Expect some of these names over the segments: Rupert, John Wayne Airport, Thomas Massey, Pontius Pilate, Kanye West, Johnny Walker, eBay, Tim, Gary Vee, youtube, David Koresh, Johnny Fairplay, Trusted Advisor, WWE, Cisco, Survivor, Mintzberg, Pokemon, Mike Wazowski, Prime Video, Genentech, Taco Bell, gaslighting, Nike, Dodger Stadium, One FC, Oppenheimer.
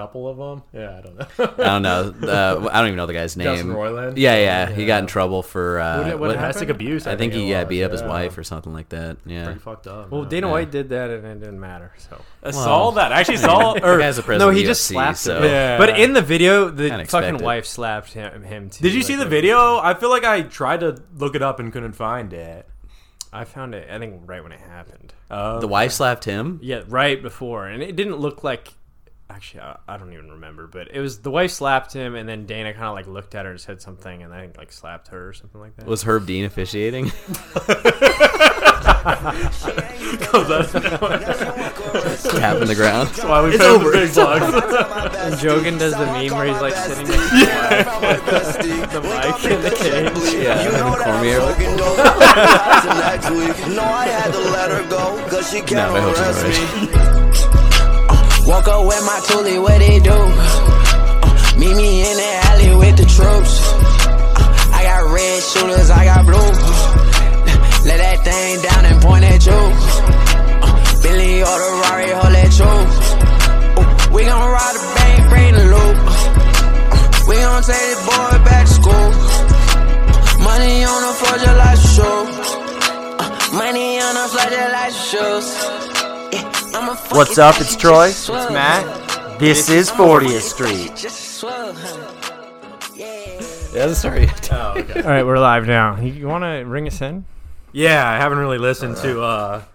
couple of them. Yeah, I don't know. I don't even know the guy's name. Justin Roiland. Yeah. He got in trouble for domestic abuse. I think he beat up his wife or something like that. Yeah, pretty fucked up. Well, Dana White did that, and it didn't matter. So he just slapped him. Yeah. But in the video, the fucking wife slapped him too. Did you see the video? I feel like I tried to look it up and couldn't find it. I found it, I think, right when it happened. The wife slapped him? Yeah, right before. And it didn't look like... Actually, I don't even remember. But it was the wife slapped him, and then Dana kind of like looked at her and said something, and I think like slapped her or something like that. Was Herb Dean officiating? Cap in the ground. That's why we found the big box. Jogan does the meme where he's like sitting next to the mic in the cage. Yeah, you know Cormier. No, I had to let her go because she can't arrest me. Walk up with my toolie, what they do? Meet me in the alley with the troops. I got red shooters, I got blue. Let that thing down and point at you. Billy or the Rari, hold that truth. We gon' ride the bank, bring the loop. We gon' take this boy back to school. Money on the floor just like your shoes. Money on the floor just like your shoes. Yeah, I'm a fucking... What's up, it's Troy. It's Matt. This is 40th Street. Yeah, that's the story. Oh, okay. Alright, we're live now. You wanna ring us in? Yeah, I haven't really listened to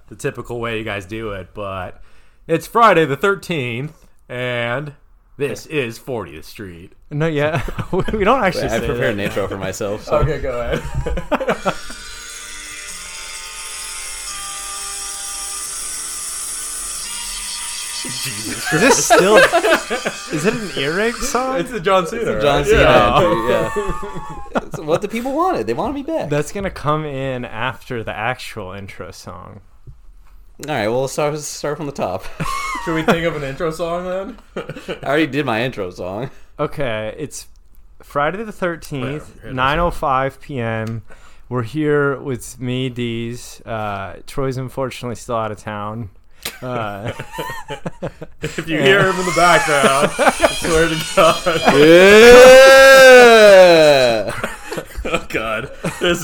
the typical way you guys do it, but it's Friday the 13th, and this is 40th Street. No, yeah, we don't actually say that. I prepared an intro for myself. So. Okay, go ahead. Jesus Christ. Is this still... Is it an earring song? It's the John Cena. It's John Cena. Right? Yeah. It's what the people wanted. They wanted me back. That's going to come in after the actual intro song. All right, well, let's start from the top. Should we think of an intro song then? I already did my intro song. Okay, it's Friday the 13th, 9:05 p.m. We're here with me, Deez. Troy's unfortunately still out of town. If you hear him in the background, I swear to God. Yeah. Oh God, this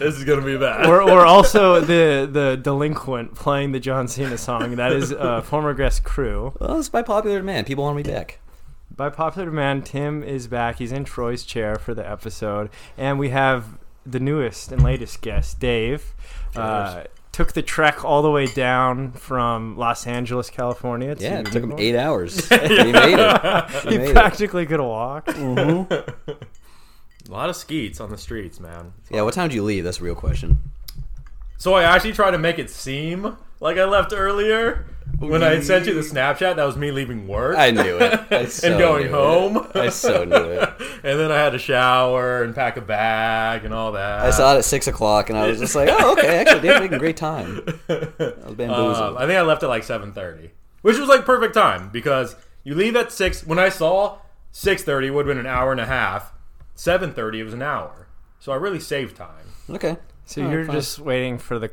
is gonna be bad. We're also the delinquent playing the John Cena song. That is former guest crew. Well, it's by popular demand. People want me back. By popular demand, Tim is back. He's in Troy's chair for the episode, and we have the newest and latest guest, Dave. Took the trek all the way down from Los Angeles, California. Yeah, it took him 8 hours. He made it. He practically could have walked. Mm-hmm. A lot of skeets on the streets, man. Yeah, what time did you leave? That's a real question. So I actually tried to make it seem like I left earlier. When I sent you the Snapchat, that was me leaving work. I knew it. And going home. I so knew it. And then I had to shower and pack a bag and all that. I saw it at 6 o'clock, and I was just like, oh, okay, actually, they were making a great time. I was bamboozled. I think I left at like 7:30, which was like perfect time because you leave at 6. When I saw 6:30, it would have been an hour and a half. 7:30, it was an hour. So I really saved time. Okay. So you're fine. Just waiting for the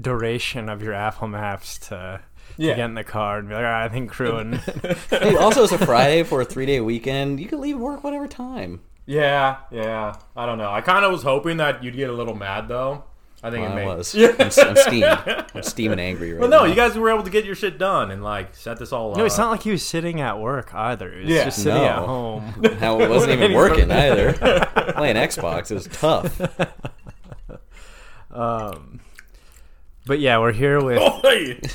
duration of your Apple Maps to get in the car and be like, all right, I think crewing. Hey, also, it's a Friday for a 3-day weekend. You can leave work whatever time. Yeah. I don't know. I kind of was hoping that you'd get a little mad, though. I think it was. I'm steaming. I'm steaming angry right now. Well, no, you guys were able to get your shit done and, like, set this all up. No, it's not like he was sitting at work either. He was just sitting at home. Now, it wasn't even working either. Playing Xbox. It was tough. But yeah, we're here with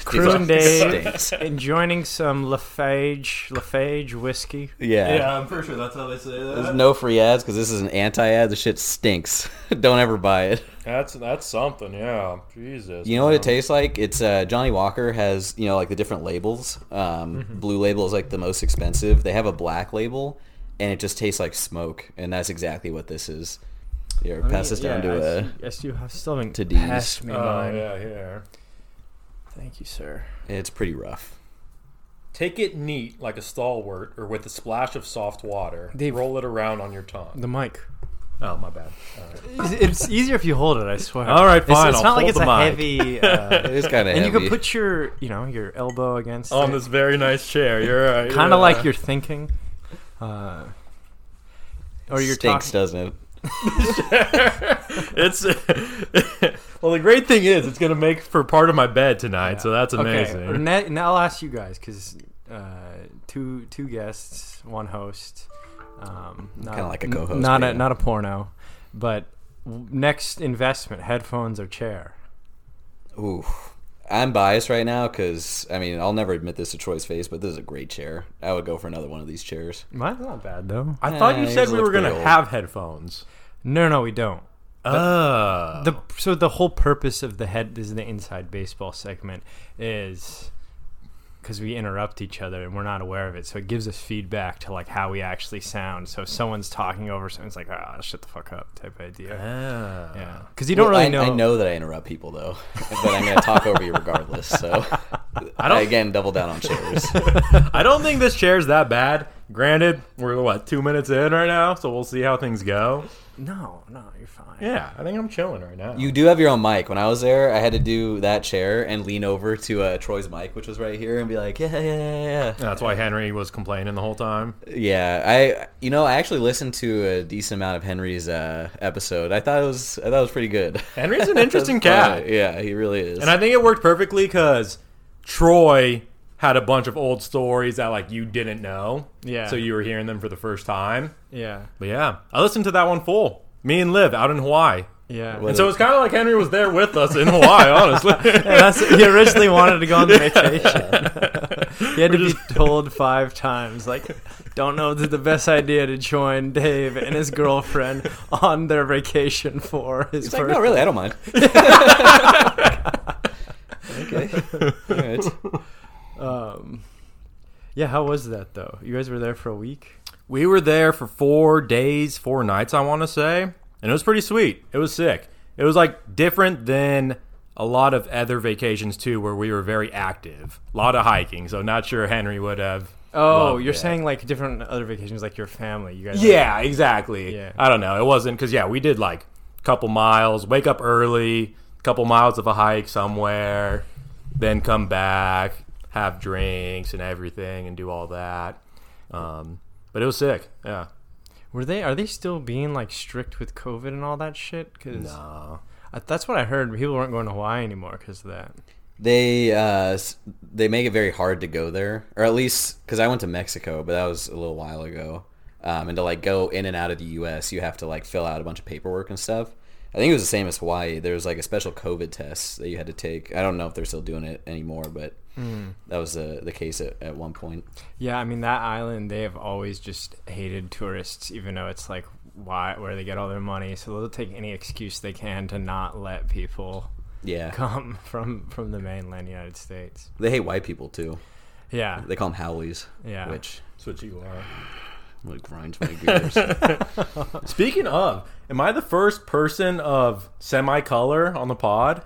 Croon Dave and joining some Lafage whiskey. Yeah, I'm pretty sure that's how they say that. There's no free ads because this is an anti-ad. The shit stinks. Don't ever buy it. That's something, yeah. Jesus. You know what it tastes like? It's Johnny Walker has, you know, like the different labels. Blue label is like the most expensive. They have a black label, and it just tastes like smoke, and that's exactly what this is. Here, pass this down to a... Yes, you have still been to passed me mine. Yeah, here. Thank you, sir. It's pretty rough. Take it neat like a stalwart or with a splash of soft water. Roll it around on your tongue. The mic. Oh, my bad. It's easier if you hold it, I swear. All right, fine. It's not like it's a heavy... it is kind of heavy. And you can put your, you know, your elbow against on it. This very nice chair. You're right. Kind of like you're thinking. Or you're stinks, doesn't it? It's well, the great thing is it's going to make for part of my bed tonight, yeah. So that's amazing. Okay. Now I'll ask you guys, because two guests, one host... kind of like a co-host, not a porno, but next investment: headphones or chair. Ooh, I'm biased right now because I mean I'll never admit this to Troy's face, but this is a great chair. I would go for another one of these chairs. Mine's not bad though. I thought you said we were gonna have headphones. No, we don't. So the whole purpose of this is the inside baseball segment is. Because we interrupt each other and we're not aware of it, so it gives us feedback to like how we actually sound. So if somene's talking over, someone's like, "Ah, oh, shut the fuck up," type idea. Oh. Yeah, because you don't really know. I know that I interrupt people though, but I'm gonna talk over you regardless. So I double down on chairs. I don't think this chair's that bad. Granted, we're 2 minutes in right now, so we'll see how things go. No, you're fine. Yeah, I think I'm chilling right now. You do have your own mic. When I was there, I had to do that chair and lean over to Troy's mic, which was right here, and be like, yeah. That's why Henry was complaining the whole time. Yeah, I actually listened to a decent amount of Henry's episode. I thought it was pretty good. Henry's an interesting cat. Yeah, he really is. And I think it worked perfectly because Troy had a bunch of old stories that like you didn't know. Yeah. So you were hearing them for the first time. Yeah. But yeah, I listened to that one full. Me and Liv out in Hawaii. Yeah. And so it's kind of like Henry was there with us in Hawaii, honestly. He originally wanted to go on the vacation. He had be told 5 times, like, don't know if it's the best idea to join Dave and his girlfriend on their vacation for his birthday. Like, no, really, I don't mind. Okay. All right. Yeah, how was that though? You guys were there for a week? We were there for 4 days, 4 nights, I want to say. And it was pretty sweet. It was sick. It was like different than a lot of other vacations too, where we were very active. A lot of hiking, so not sure Henry would have. Oh, you're saying like different other vacations, like your family. You guys. Yeah, exactly. Yeah. I don't know. It wasn't, because yeah, we did like a couple miles, wake up early, couple miles of a hike somewhere, then come back. Have drinks and everything and do all that. But it was sick, yeah. Are they still being like strict with COVID and all that shit? Cause no. That's what I heard. People weren't going to Hawaii anymore because of that. They make it very hard to go there. Or at least, because I went to Mexico, but that was a little while ago. And to like go in and out of the U.S., you have to like fill out a bunch of paperwork and stuff. I think it was the same as Hawaii. There was like a special COVID test that you had to take. I don't know if they're still doing it anymore, but that was the case at one point. Yeah, I mean, that island, they have always just hated tourists, even though it's like where they get all their money. So they'll take any excuse they can to not let people come from the mainland United States. They hate white people, too. Yeah. They call them Howlies. Yeah. That's what you are. It grinds my gears. Speaking of, am I the first person of semi-color on the pod?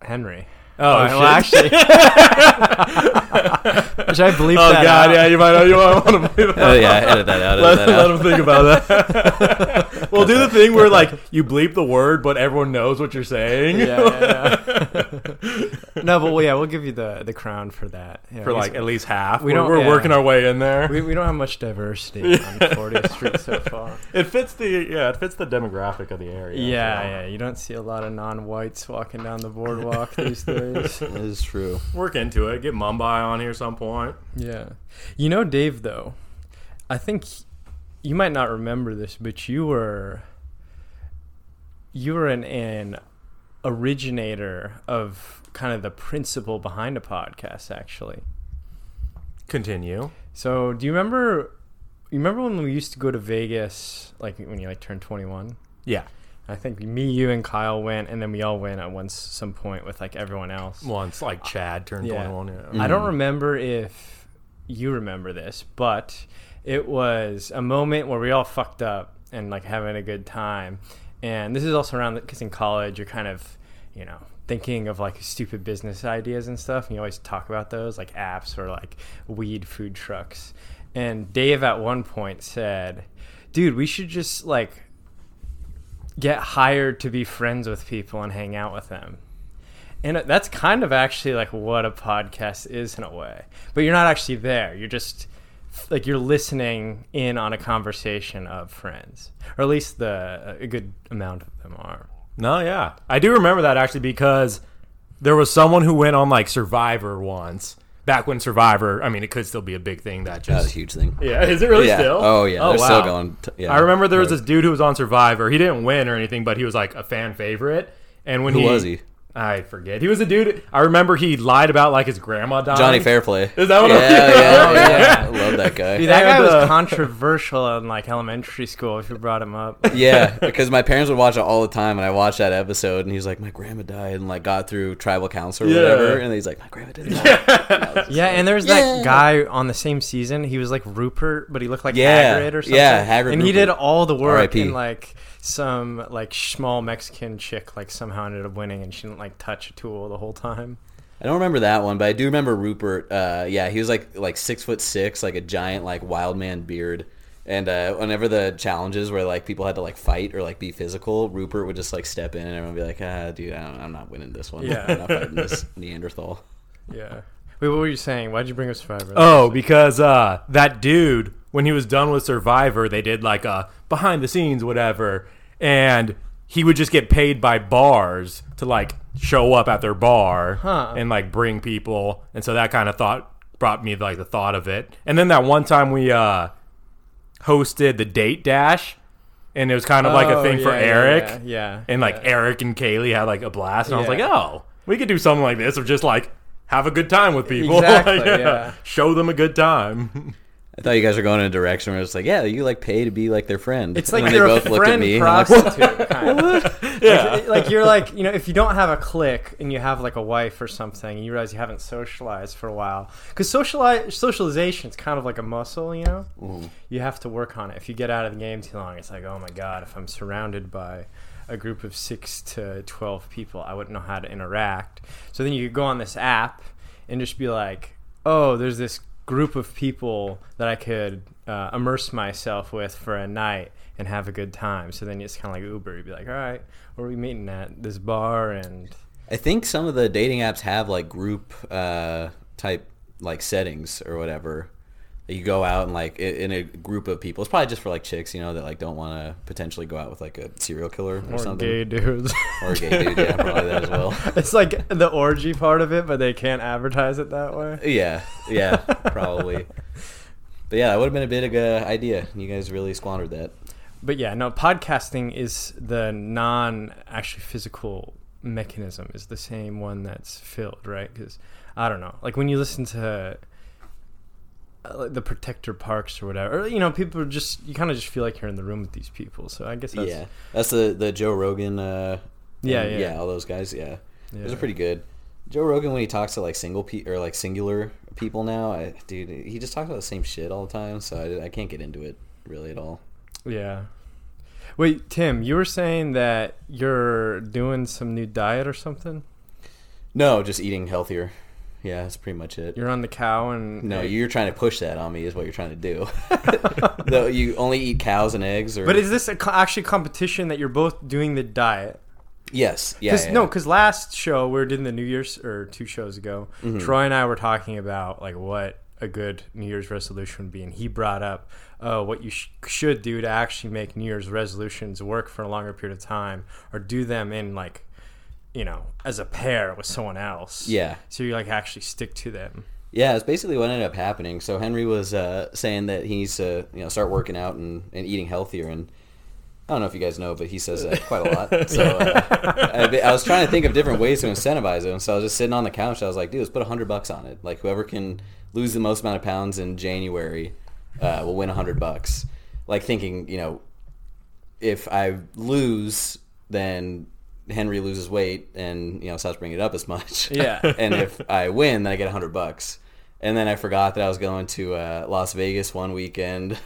Henry. Oh, well, actually. Should I bleep that out? Oh, God, yeah, you might want to bleep that out. Oh, yeah, edit that out. Let them think about that. We'll do the thing where, like, you bleep the word, but everyone knows what you're saying. Yeah. No, but, we'll give you the crown for that. Yeah, for, at least half. We're working our way in there. We don't have much diversity on 40th Street so far. It fits the demographic of the area. Yeah. You don't see a lot of non-whites walking down the boardwalk these days. That is true. Work into it. Get Mumbai on here some point. Yeah. You know, Dave, though, I think you might not remember this, but you were an originator of kind of the principle behind a podcast, actually. Continue. So do you remember? You remember when we used to go to Vegas, like when you like turned 21? Yeah. I think me, you, and Kyle went, and then we all went at some point with like everyone else. Once, like Chad turned 21. Yeah. Mm-hmm. I don't remember if you remember this, but it was a moment where we all fucked up and like having a good time. And this is also around because in college you're kind of, you know, thinking of like stupid business ideas and stuff, and you always talk about those like apps or like weed food trucks. And Dave at one point said, "Dude, we should just like." get hired to be friends with people and hang out with them. And that's kind of actually like what a podcast is in a way. But you're not actually there. You're just like you're listening in on a conversation of friends, or at least a good amount of them are. No, yeah. I do remember that actually, because there was someone who went on like Survivor once. Back when Survivor, I mean, it could still be a big thing. That was a huge thing. Yeah, is it really still? Oh, yeah. Oh, they're still going. Yeah. I remember there was this dude who was on Survivor. He didn't win or anything, but he was like a fan favorite. And when who was he? I forget. He was a dude. I remember he lied about like his grandma dying. Johnny Fairplay. Is that what I remember? Yeah. I love that guy. Dude, that guy was controversial in like elementary school if you brought him up. Yeah, because my parents would watch it all the time, and I watched that episode, and he's like, my grandma died, and like got through tribal council or whatever, and he's like, my grandma didn't die. Yeah, and there's that guy on the same season. He was like Rupert, but he looked like Hagrid or something. Yeah, Hagrid. And Rupert. He did all the work and like... some like small Mexican chick like somehow ended up winning, and she didn't like touch a tool the whole time. I don't remember that one, but I do remember Rupert. He was like 6'6", like a giant like wild man beard. And whenever the challenges where like people had to like fight or like be physical, Rupert would just like step in and everyone would be like, dude, I'm not winning this one. Yeah. I'm not fighting this Neanderthal. Yeah. Wait, what were you saying? Why'd you bring up Survivor? Oh, because that dude, when he was done with Survivor, they did like a behind the scenes whatever. And he would just get paid by bars to, like, show up at their bar and, like, bring people. And so that kind of thought brought me, like, the thought of it. And then that one time we hosted the date dash, and it was kind of like a thing for Eric. Yeah. And, like, Eric and Kaylee had, like, a blast. And I was like, we could do something like this, or just, like, have a good time with people. Exactly, show them a good time. I thought you guys were going in a direction where it's like, you like pay to be like their friend. It's like you're a friend prostitute, kind of. Like you're like, you know, if you don't have a clique and you have like a wife or something, and you realize you haven't socialized for a while, because socialization is kind of like a muscle, you know. Ooh. You have to work on it. If you get out of the game too long, it's like, oh my god, if I'm surrounded by a group of 6 to 12 people, I wouldn't know how to interact. So then you could go on this app and just be like, oh, there's this group of people that I could immerse myself with for a night and have a good time. So then it's kind of like Uber. You'd be like, all right, where are we meeting at? This bar. And I think some of the dating apps have like group type like settings or whatever. You go out and like in a group of people. It's probably just for like chicks, you know, that like don't want to potentially go out with like a serial killer or something. Gay dudes. Or gay dudes, yeah, probably that as well. It's like the orgy part of it, but they can't advertise it that way. Yeah, probably. But yeah, that would have been a big idea. You guys really squandered that. But yeah, no, podcasting is the non-actually physical mechanism is the same one that's filled, right? Because, I don't know, like when you listen to... the Protector Parks or whatever, or, you know, people are just, you kind of just feel like you're in the room with these people. So I guess that's the Joe Rogan all those guys. Those are pretty good. Joe Rogan, when he talks to like singular people now, he just talks about the same shit all the time, so I can't get into it really at all. Wait, Tim, you were saying that you're doing some new diet or something? No, just eating healthier. Yeah, that's pretty much it. You're on the cow and... No, you're trying to push that on me is what you're trying to do. Though you only eat cows and eggs or... But is this actually competition that you're both doing the diet? Yes. No, because last show, we were doing the New Year's... Or 2 shows ago, Troy and I were talking about like what a good New Year's resolution would be. And he brought up what you should do to actually make New Year's resolutions work for a longer period of time. Or do them in like... you know, as a pair with someone else. Yeah. So you, like, actually stick to them. Yeah, it's basically what ended up happening. So Henry was saying that he needs to, you know, start working out and eating healthier. And I don't know if you guys know, but he says that quite a lot. So I was trying to think of different ways to incentivize him. So I was just sitting on the couch. I was like, dude, let's put $100 on it. Like, whoever can lose the most amount of pounds in January will win $100. Like, thinking, you know, if I lose, then... Henry loses weight and, you know, stops bringing it up as much. Yeah. And if I win, then I get $100. And then I forgot that I was going to Las Vegas one weekend,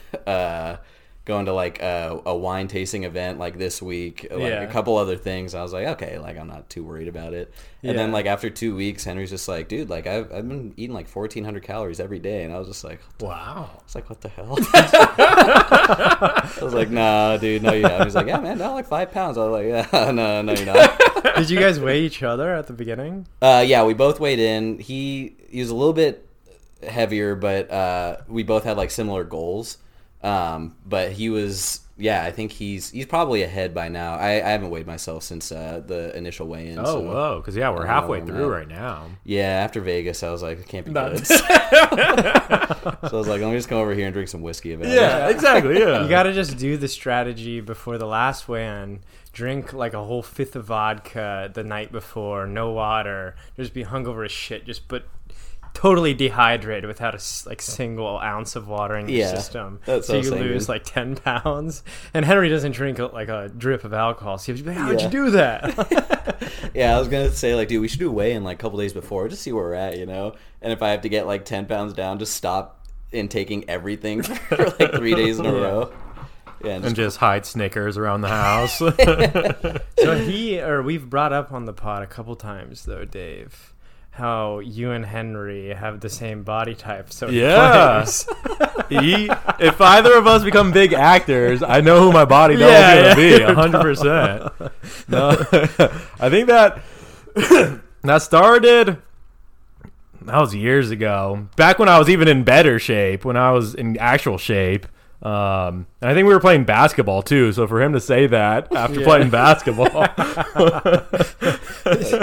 going to like a wine tasting event like this week, like a couple other things. I was like, okay, like I'm not too worried about it. And then like after 2 weeks, Henry's just like, dude, like I've been eating like 1,400 calories every day, and I was just like, wow. It's like, what the hell? I was like, nah, dude, no, you haven't. He's like, yeah, man, down like 5 pounds. I was like, yeah, no, you're not. Did you guys weigh each other at the beginning? Yeah, we both weighed in. He was a little bit heavier, but we both had like similar goals. But he was, I think he's probably ahead by now. I haven't weighed myself since the initial weigh-in. Oh, so whoa, because we're halfway through right now. Yeah, after Vegas, I was like, it can't be good. So I was like, let me just come over here and drink some whiskey about it. Yeah, exactly, yeah. You got to just do the strategy before the last weigh-in. Drink like a whole fifth of vodka the night before, no water, just be hungover as shit, just put... totally dehydrated without a like single ounce of water in your system. That's so you lose like 10 pounds. And Henry doesn't drink like a drip of alcohol. So he's like, how did you do that? I was going to say like, dude, we should do weigh-in like a couple days before just see where we're at, you know? And if I have to get like 10 pounds down, just stop intaking everything for like 3 days in a row. Yeah, and just hide Snickers around the house. So we've brought up on the pod a couple times though, Dave, how you and Henry have the same body type. So if either of us become big actors, I know who my body double is going to be 100%. No, I think that started, that was years ago, back when I was even in better shape, when I was in actual shape. And I think we were playing basketball too, so for him to say that after playing basketball,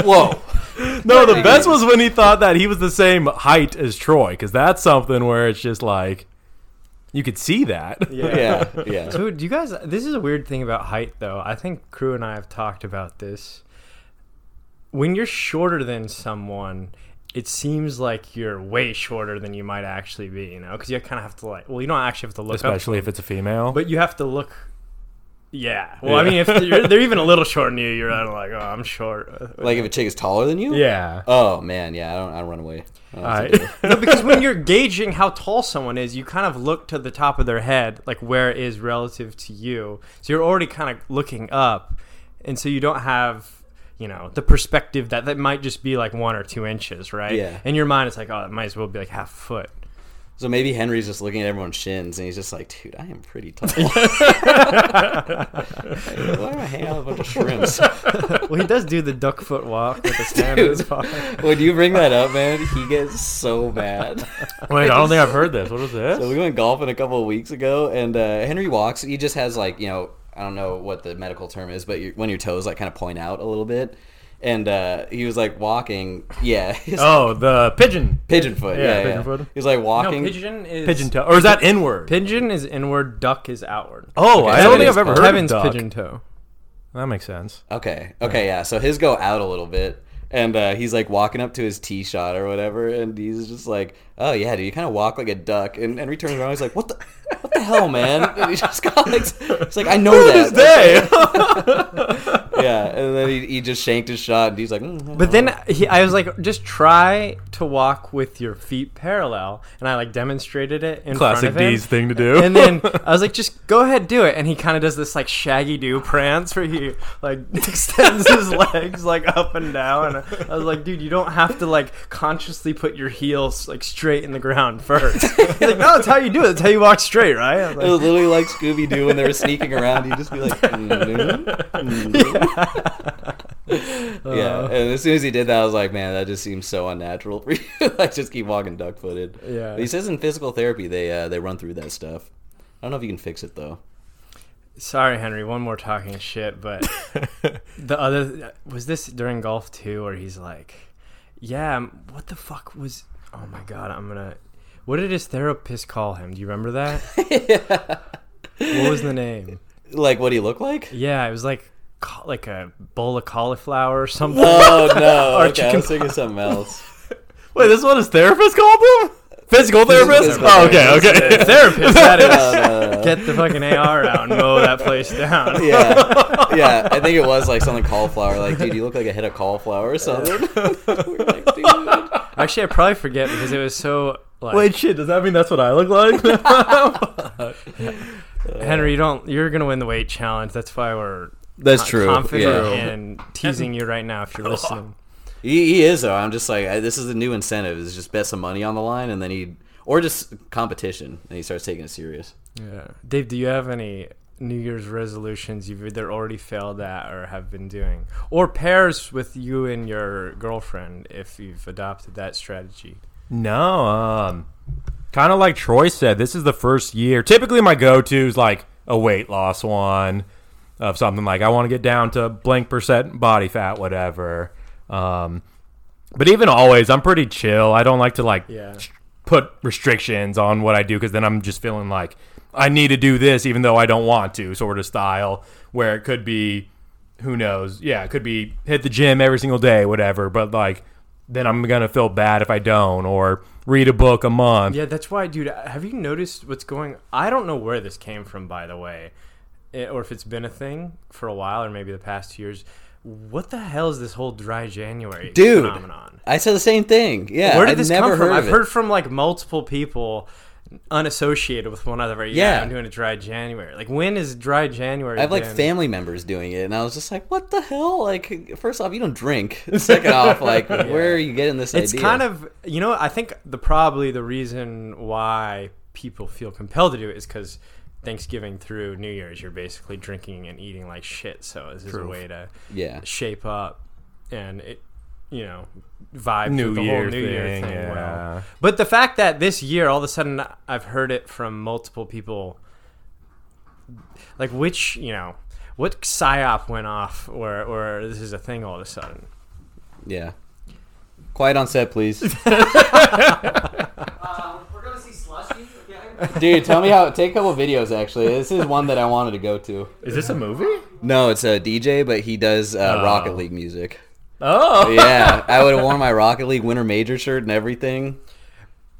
whoa. No, the best was when he thought that he was the same height as Troy, because that's something where it's just like you could see that. Yeah. So do you guys? This is a weird thing about height, though. I think Crew and I have talked about this. When you're shorter than someone, it seems like you're way shorter than you might actually be, you know, because you kind of have to like, well, you don't actually have to look up to them, especially if it's a female, but you have to look. Yeah. Well, yeah. I mean, if they're even a little shorter than you, you're kind of like, oh, I'm short. Like if a chick is taller than you? Yeah. Oh, man. Yeah, I run away. No, because when you're gauging how tall someone is, you kind of look to the top of their head, like where it is relative to you. So you're already kind of looking up. And so you don't have, you know, the perspective that might just be like 1 or 2 inches, right? Yeah. In your mind, it's like, oh, it might as well be like half a foot. So maybe Henry's just looking at everyone's shins, and he's just like, dude, I am pretty tall. Why am I hanging out with a bunch of shrimps? Well, he does do the duck foot walk with the stand in his pocket. When you bring that up, man, he gets so mad. Wait, I don't think I've heard this. What is this? So we went golfing a couple of weeks ago, and Henry walks. He just has like, you know, I don't know what the medical term is, but when your toes like kind of point out a little bit. And he was like walking. Yeah. Oh, the pigeon. Pigeon foot. Yeah. Pigeon foot. He was like walking. No, pigeon is. Pigeon toe. Or is that inward? Pigeon is inward. Duck is outward. Oh, okay. I don't think I've ever heard Kevin's of duck. Pigeon toe. That makes sense. Okay. Yeah. So his go out a little bit. And he's like walking up to his tee shot or whatever. And he's just like, oh, yeah, dude, you kind of walk like a duck. And he turns around. He's like, what the hell, man? And he just got like, it's like, I know that. This day. Yeah, and then he just shanked his shot, and he's like... But then I was like, just try to walk with your feet parallel, and I like demonstrated it in front of him. Classic D's thing to do. And then I was like, just go ahead, do it. And he kind of does this like Shaggy Doo prance where he like extends his legs like up and down. And I was like, dude, you don't have to like consciously put your heels like straight in the ground first. He's like, no, that's how you do it. That's how you walk straight, right? I was like, it was literally like Scooby-Doo when they were sneaking around. He'd just be like... And as soon as he did that, I was like, man, that just seems so unnatural for you. Like, just keep walking duck footed. Yeah. But he says in physical therapy they run through that stuff. I don't know if you can fix it though. Sorry, Henry, one more talking shit, but the other was this during golf too, where he's like, yeah, what the fuck was, oh my god, what did his therapist call him? Do you remember that? Yeah. What was the name? Like what he looked like? Yeah, it was like a bowl of cauliflower or something. Oh no! Okay, I was thinking something else. Wait, this is what his therapist called him? Physical therapist? Okay. Therapist, that is. No. Get the fucking AR out and mow that place down. Yeah. I think it was like something cauliflower. Like, dude, you look like a head of cauliflower or something. We're like, dude. Actually, I probably forget because it was so. Like... Wait, shit. Does that mean that's what I look like? Henry, you're gonna win the weight challenge. That's why we're confident and teasing you right now if you're listening. He is though. I'm just like, this is a new incentive. Is just bet some money on the line, and then or just competition, and he starts taking it serious. Yeah, Dave, do you have any New Year's resolutions you've either already failed at or have been doing, or pairs with you and your girlfriend if you've adopted that strategy? No, kind of like Troy said, this is the first year. Typically, my go-to is like a weight loss one of something like I want to get down to blank percent body fat, whatever. But even always, I'm pretty chill. I don't like to put restrictions on what I do because then I'm just feeling like I need to do this even though I don't want to, sort of style, where it could be, who knows, it could be hit the gym every single day, whatever, but like then I'm going to feel bad if I don't, or read a book a month. Yeah, that's why, dude, have you noticed what's going on? I don't know where this came from, by the way, or if it's been a thing for a while or maybe the past 2 years. What the hell is this whole dry January phenomenon? I said the same thing. Yeah, where did this come from? I've heard from like multiple people unassociated with one another. Yeah, I'm doing a dry January. Like, when is dry January? I have like family members doing it, and I was just like, what the hell? Like, first off, you don't drink. Second off, like, where are you getting this idea? It's kind of, I think probably the reason why people feel compelled to do it is because Thanksgiving through New Year's, you're basically drinking and eating like shit. So this is a way to shape up and vibe New the Year whole New thing, Year thing. Yeah. Well, but the fact that this year, all of a sudden, I've heard it from multiple people. Like, what psyop went off, or this is a thing all of a sudden? Yeah. Quiet on set, please. Dude, tell me take a couple videos, actually. This is one that I wanted to go to. Is this a movie? No, it's a DJ, but he does Rocket League music. Oh. Yeah, I would have worn my Rocket League winter major shirt and everything.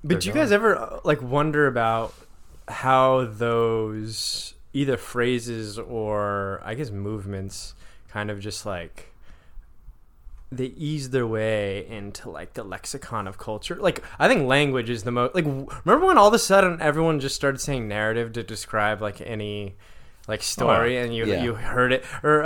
But do you guys ever, like, wonder about how those either phrases or, I guess, movements kind of just, like, they ease their way into like the lexicon of culture? Like, I think language is the most, like, remember when all of a sudden everyone just started saying narrative to describe like any like story? And you heard it, or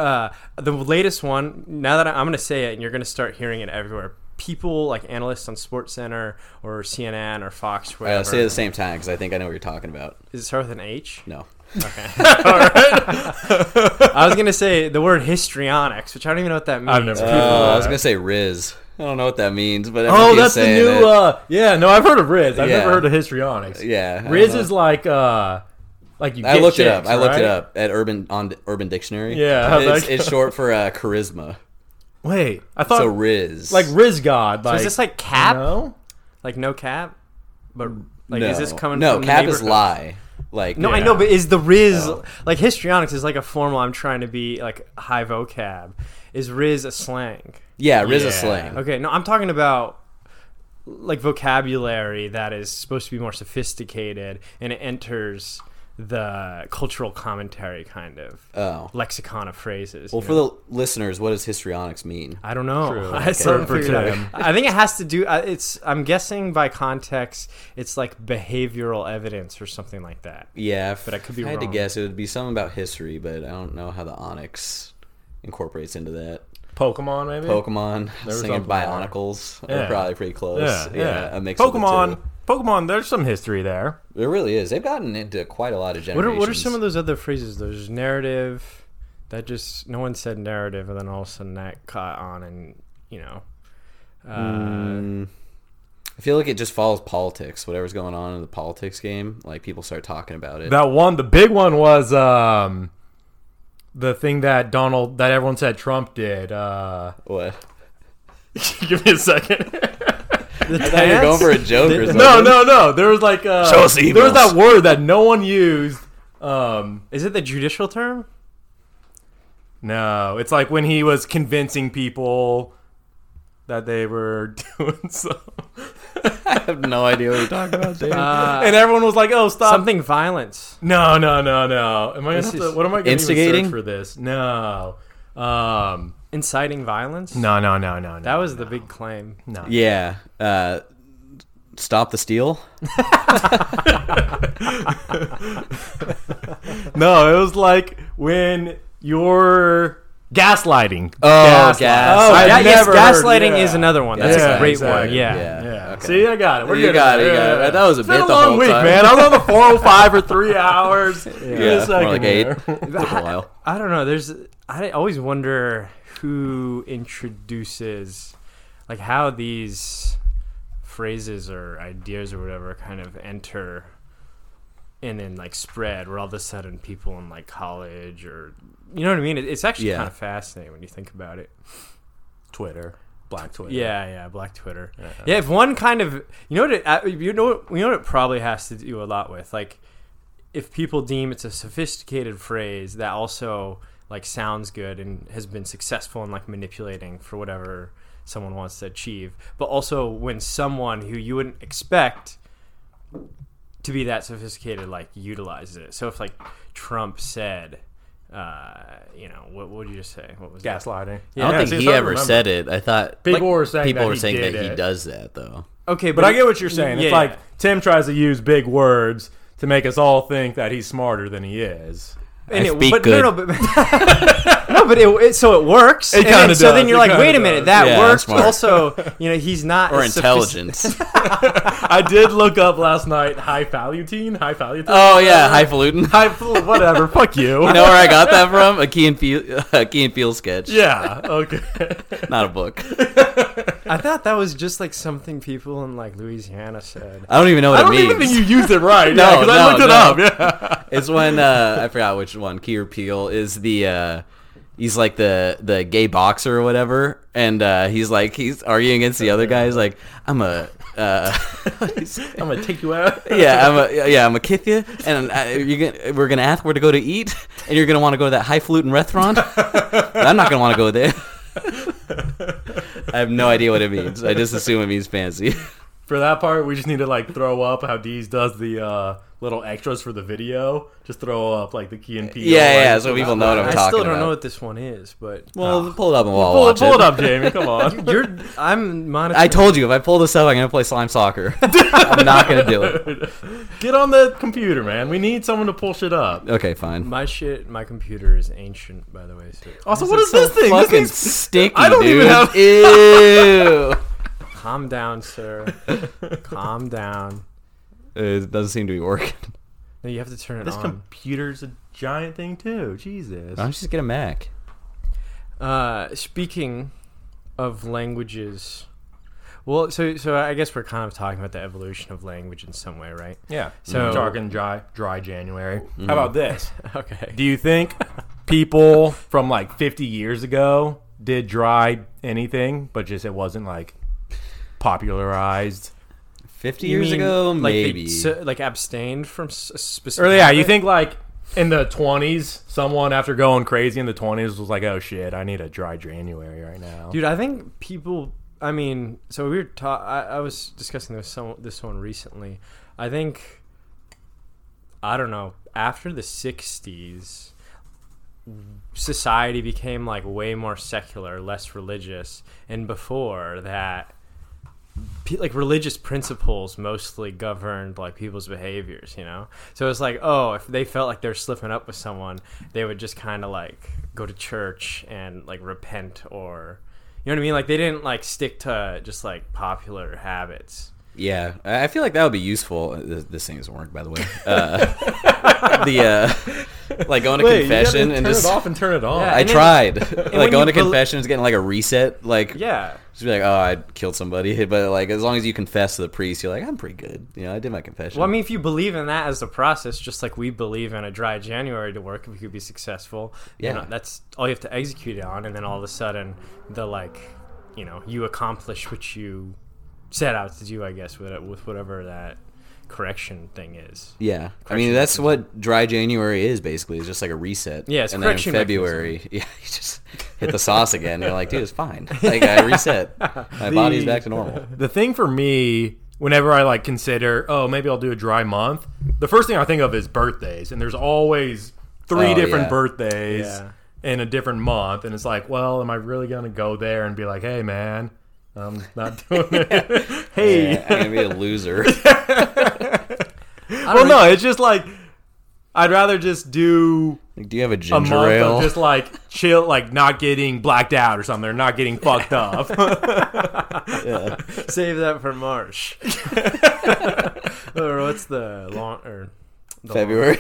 the latest one, now that I'm gonna say it and you're gonna start hearing it everywhere, people like analysts on SportsCenter or CNN or Fox, whatever. I'll say it at the same time because I think I know what you're talking about. Does it start with an H? No. Okay. All right. I was gonna say the word histrionics, which I don't even know what that means. I've never. I was gonna say Riz. I don't know what that means, but that's the new. I've heard of Riz. I've never heard of histrionics. Yeah, Riz is like you. I looked it up. Right? I looked it up at Urban Dictionary. Yeah, it's short for charisma. Wait, I thought so. Riz, like Riz God. Like, so is this like cap? No? Like no cap, but like no. Is this coming? No, from cap is lie. Like, no, yeah. I know, but is the Riz like histrionics is like a formal? I'm trying to be like high vocab. Is Riz a slang? Yeah, Riz a slang. Okay, no, I'm talking about like vocabulary that is supposed to be more sophisticated and it enters the cultural commentary kind of lexicon of phrases. Well, for the listeners, what does histrionics mean? I don't know. True. I think it has to do. I'm guessing by context, it's like behavioral evidence or something like that. Yeah, but I could be wrong. I had to guess it would be something about history, but I don't know how the onyx incorporates into that. Pokemon, maybe. Pokemon singing Bionicles. Yeah. Are probably pretty close. Yeah. A mix Pokemon. Of the two. Pokemon, there's some history there. There really is. They've gotten into quite a lot of generations. What are some of those other phrases? There's narrative. That just, no one said narrative, and then all of a sudden that caught on, and, I feel like it just follows politics. Whatever's going on in the politics game, like, people start talking about it. That one, the big one was the thing that everyone said Trump did. What? Give me a second. I thought you were going for a joke or something. No. There was like there was that word that no one used. Is it the judicial term? No, it's like when he was convincing people that they were doing so. I have no idea what you're talking about, Dave. And everyone was like, "Oh, stop!" Something violence. No. Am I? What am I going to search for this? No. Inciting violence? No. That was the big claim. No. Yeah. Stop the steal? No, it was like when you're gaslighting. Oh, gaslighting is another one. That's a great one. Yeah. Okay. See, I got it. We're good. You got it. That was a bit the whole week, time. Man. I was on the 405 for 3 hours. Yeah, more like 8. It took a while. I don't know. I always wonder who introduces, like, how these phrases or ideas or whatever kind of enter and then like spread, where all of a sudden people in like college or, you know what I mean? It's actually kind of fascinating when you think about it. Twitter, Black Twitter. Yeah, Black Twitter. Uh-huh. Yeah, if one kind of, you know what it probably has to do a lot with, like, if people deem it's a sophisticated phrase that also like sounds good and has been successful in like manipulating for whatever someone wants to achieve, but also when someone who you wouldn't expect to be that sophisticated like utilizes it. So if like Trump said, what did you just say? What was gaslighting? Yeah. I don't think he ever said it. I thought people were saying that he does that though. Okay, but I get what you're saying. Yeah, it's like Tim tries to use big words to make us all think that he's smarter than he is. And so it works. It kind of does. So then you're like, wait a minute, that works. Also, he's not or intelligence. I did look up last night highfalutin. Oh yeah, highfalutin. Whatever. Fuck you. You know where I got that from? A Key and Peele sketch. Yeah. Okay. Not a book. I thought that was just like something people in like Louisiana said. I don't even know what it means. I don't even think you used it right. No, because I looked it up. Yeah. It's when I forgot which one. Key or Peele is the. He's like the gay boxer or whatever, and he's arguing against the other guy. He's like, I'm gonna take you out. I'm gonna kick you, and we're gonna ask where to go to eat, and you're gonna want to go to that highfalutin restaurant. But I'm not gonna want to go there. I have no idea what it means. I just assume it means fancy. For that part, we just need to like throw up how Deez does the little extras for the video. Just throw up like the Key and Peele. Yeah, so people know what I'm talking about. I still don't know what this one is, but pull it up and we'll watch it. Pull it up, Jamie. Come on. I'm monitoring. I told you if I pull this up, I'm gonna play slime soccer. I'm not gonna do it. Get on the computer, man. We need someone to pull shit up. Okay, fine. My computer is ancient, by the way. So also, what is this thing? Fucking sticky. I don't even have. Ew. Calm down, sir. Calm down. It doesn't seem to be working. No, you have to turn it on. This computer's a giant thing, too. Jesus. Why don't you just get a Mac? Speaking of languages... Well, so I guess we're kind of talking about the evolution of language in some way, right? Yeah. So jargon, dry January. Mm-hmm. How about this? Okay. Do you think people from, like, 50 years ago did dry anything, but just it wasn't, like, popularized... 50 years ago, like maybe. Like abstained from specific... Or yeah, you think like in the 20s, someone after going crazy in the 20s was like, oh shit, I need a dry January right now. Dude, I think people... I mean, so we were I was discussing this one recently. I think, I don't know, after the 60s, society became like way more secular, less religious. And before that... like religious principles mostly governed like people's behaviors, so it's like, oh, if they felt like they're slipping up with someone, they would just kind of like go to church and like repent, or you know what I mean, like they didn't like stick to just like popular habits. Yeah, I feel like that would be useful. This thing doesn't work, by the way. Like going to confession and just turn it off and turn it on. Yeah, I tried. Like going to confession is getting like a reset. Like just be like, oh, I killed somebody. But like as long as you confess to the priest, you're like, I'm pretty good. I did my confession. Well, I mean, if you believe in that as a process, just like we believe in a dry January to work, if we could be successful, that's all you have to execute it on, and then all of a sudden, you accomplish what you set out to do, I guess, with whatever that correction thing is. Yeah, I mean that's what dry January is basically. It's just like a reset. Yeah, it's and correction. Then in February, you just hit the sauce again. You're like, dude, it's fine. Like I reset. My body's back to normal. The thing for me, whenever I like consider, oh, maybe I'll do a dry month. The first thing I think of is birthdays, and there's always three different birthdays in a different month, and it's like, well, am I really gonna go there and be like, hey, man? I'm not doing it. Hey. Yeah, I'm going to be a loser. Well, no, it's just like, I'd rather just do... Like, do you have a ginger ale? Of just like chill, like not getting blacked out or something, or not getting fucked up. Yeah. Save that for March. Or what's the long or the February?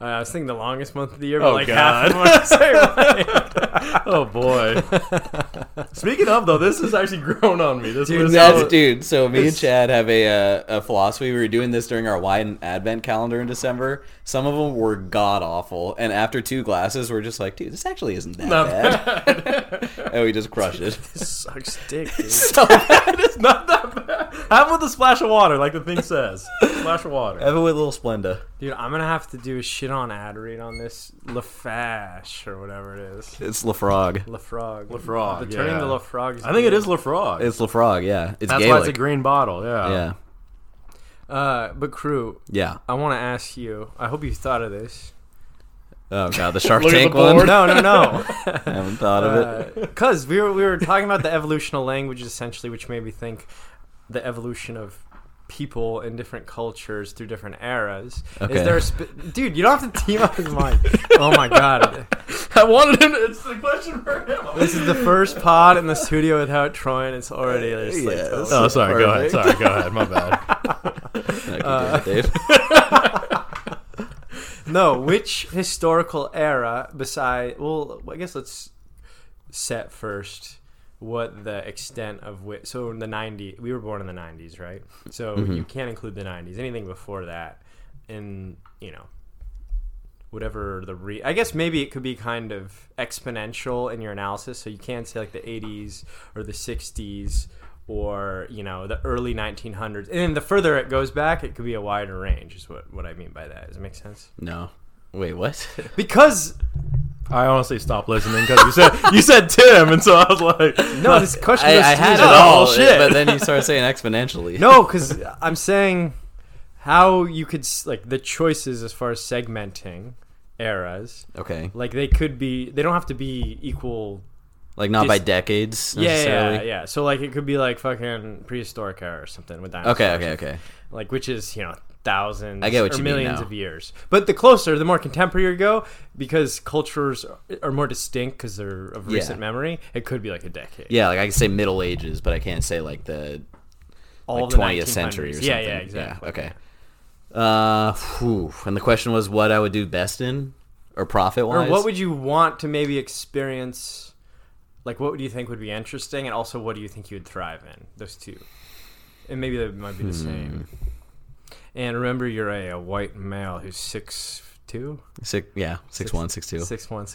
I was thinking the longest month of the year, but half the month. Oh boy! Speaking of though, this has actually grown on me. This So me and Chad have a philosophy. We were doing this during our wine advent calendar in December. Some of them were god awful, and after two glasses, we're just like, dude, this actually isn't that bad. And we just crushed it. This sucks dick, dude. So bad. It's not that bad. Have it with a splash of water, like the thing says. Splash of water. Have it with a little Splenda. Dude, I'm gonna have to do a shit on ad read on this Lafage or whatever it is. It's Lafrog. Lafrog. The turning the Lafrog. I think it is Lafrog. It's Lafrog. Yeah. It's That's Gaelic. Why it's a green bottle. Yeah. Yeah. But crew. Yeah. I want to ask you. I hope you thought of this. Oh god, the Shark Tank one. No. I haven't thought of it. Cause we were talking about the evolution of language essentially, which made me think the evolution of people in different cultures through different eras. Okay. Is there a dude, you don't have to team up his mic. Oh my god. I wanted him to, it's the question for him. This is the first pod in the studio without Troy and it's already Oh sorry, perfect. Go ahead. My bad. Dave. No, which historical era I guess let's set first what the extent of which... So in the 90s... We were born in the 90s, right? So you can't include the 90s. Anything before that. And, you know, whatever the... I guess maybe it could be kind of exponential in your analysis. So you can't say, like, the 80s or the 60s or, you know, the early 1900s. And then the further it goes back, it could be a wider range is what I mean by that. Does it make sense? No. Wait, what? Because... I honestly stopped listening because you said Tim, and so I was like, "No, this question is shit." But then you start saying exponentially. No, because I'm saying how you could like the choices as far as segmenting eras. Okay, like they don't have to be equal. Like not by decades necessarily. Yeah. So like it could be like fucking prehistoric era or something with dinosaurs. Okay. Like which is thousands or millions of years, but the closer, the more contemporary you go, because cultures are more distinct because they're of recent memory. It could be like a decade. Yeah, like I can say Middle Ages, but I can't say like the all like the 20th century or something. Yeah, exactly. Yeah, okay. And the question was what I would do best in, or profit wise, or what would you want to maybe experience? Like, what do you think would be interesting, and also what do you think you would thrive in? Those two, and maybe they might be the same. And remember, you're a white male who's 6'2". 6'1", 6'2". 6'1",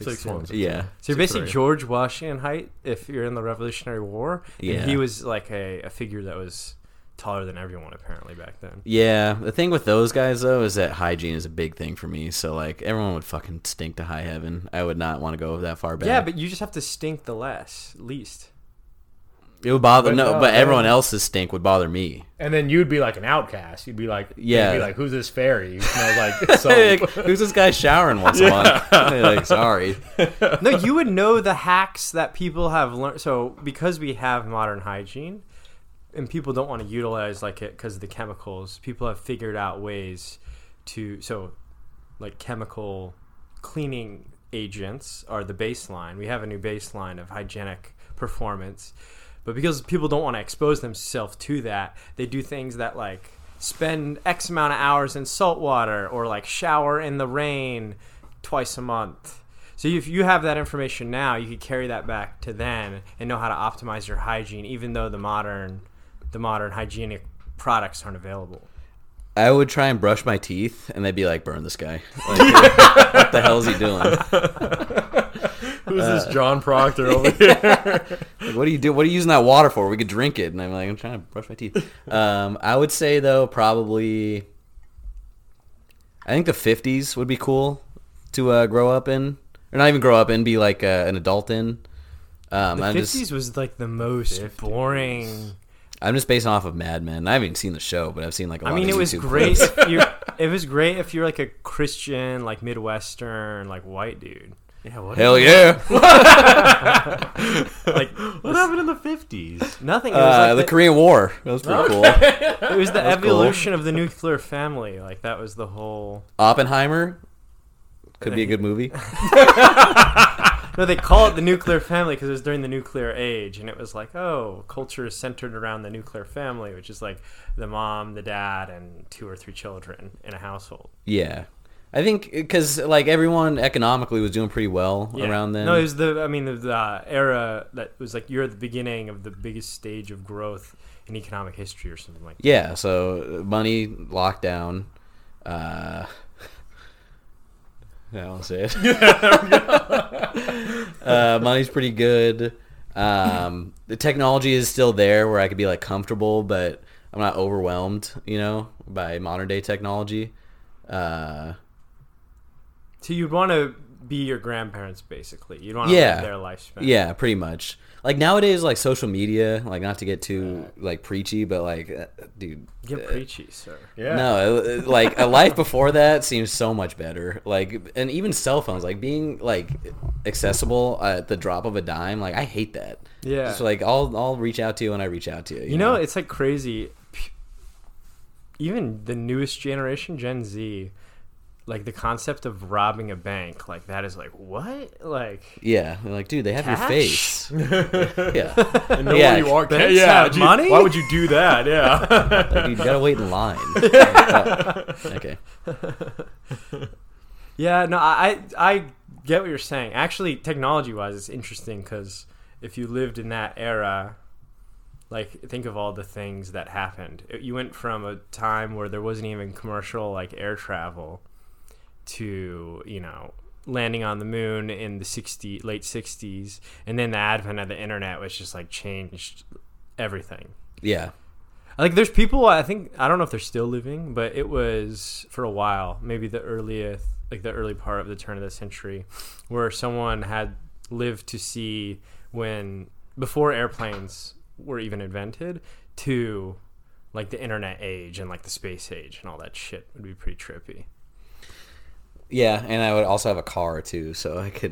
6'2". Yeah. So you're basically George Washington height if you're in the Revolutionary War. Yeah. And he was like a figure that was taller than everyone apparently back then. Yeah. The thing with those guys though is that hygiene is a big thing for me. So like everyone would fucking stink to high heaven. I would not want to go that far back. Yeah, but you just have to stink the least. It would bother everyone else's stink would bother me. And then you'd be like an outcast. You'd be like, who's this fairy? You smell like soap. Who's this guy showering once a month? Like, sorry. No, you would know the hacks that people have learned. So because we have modern hygiene, and people don't want to utilize like it because of the chemicals, people have figured out ways to like chemical cleaning agents are the baseline. We have a new baseline of hygienic performance. But because people don't want to expose themselves to that, they do things that like spend X amount of hours in salt water or like shower in the rain twice a month. So if you have that information now, you could carry that back to then and know how to optimize your hygiene, even though the modern hygienic products aren't available. I would try and brush my teeth, and they'd be like, "Burn this guy! Like, what the hell is he doing?" Who's this John Proctor over here? Like, what do you do? What are you using that water for? We could drink it. And I'm like, I'm trying to brush my teeth. I would say though, probably, I think the 50s would be cool to grow up in, or not even grow up in, be like an adult in. The 50s was like the most boring. I'm just basing off of Mad Men. I haven't even seen the show, but I've seen like a lot of YouTube. I mean, it was great. It was great if you're like a Christian, like Midwestern, like white dude. Yeah, what hell yeah. Like, what happened in the 50s? Nothing. It was like the Korean War. That was pretty cool. It was the evolution of the nuclear family. Like, that was the whole... Oppenheimer? Could be a good movie. No, they call it the nuclear family because it was during the nuclear age, and it was like, oh, culture is centered around the nuclear family, which is like the mom, the dad, and 2 or 3 children in a household. Yeah. I think because like everyone economically was doing pretty well around then. No, it was the era that was like you're at the beginning of the biggest stage of growth in economic history or something like that. Yeah, so money, lockdown, I don't say it. Money's pretty good. The technology is still there where I could be like comfortable, but I'm not overwhelmed, by modern day technology. So you'd want to be your grandparents, basically. You'd want to live their lifespan. Yeah, pretty much. Like nowadays, like social media, like not to get too like preachy, but like, dude, get preachy, sir. Yeah. No, like a life before that seems so much better. Like, and even cell phones, like being like accessible at the drop of a dime. Like, I hate that. Yeah. Just like I'll reach out to you when I reach out to you. You know, it's like crazy. Even the newest generation, Gen Z. Like the concept of robbing a bank, like that is like what? Like yeah, like dude, they have cash? Your face. Yeah, and know where you are. Banks have money. Why would you do that? Yeah, like, you gotta wait in line. Okay. Yeah, no, I get what you're saying. Actually, technology-wise, it's interesting because if you lived in that era. Like, think of all the things that happened. You went from a time where there wasn't even commercial, like, air travel to, landing on the moon in the late 60s. And then the advent of the internet was just, like, changed everything. Yeah. Like, there's people, I think, I don't know if they're still living, but it was, for a while, maybe the early part of the turn of the century, where someone had lived to see before airplanes... were even invented to like the internet age and like the space age and all that shit would be pretty trippy. Yeah, and I would also have a car too, so I could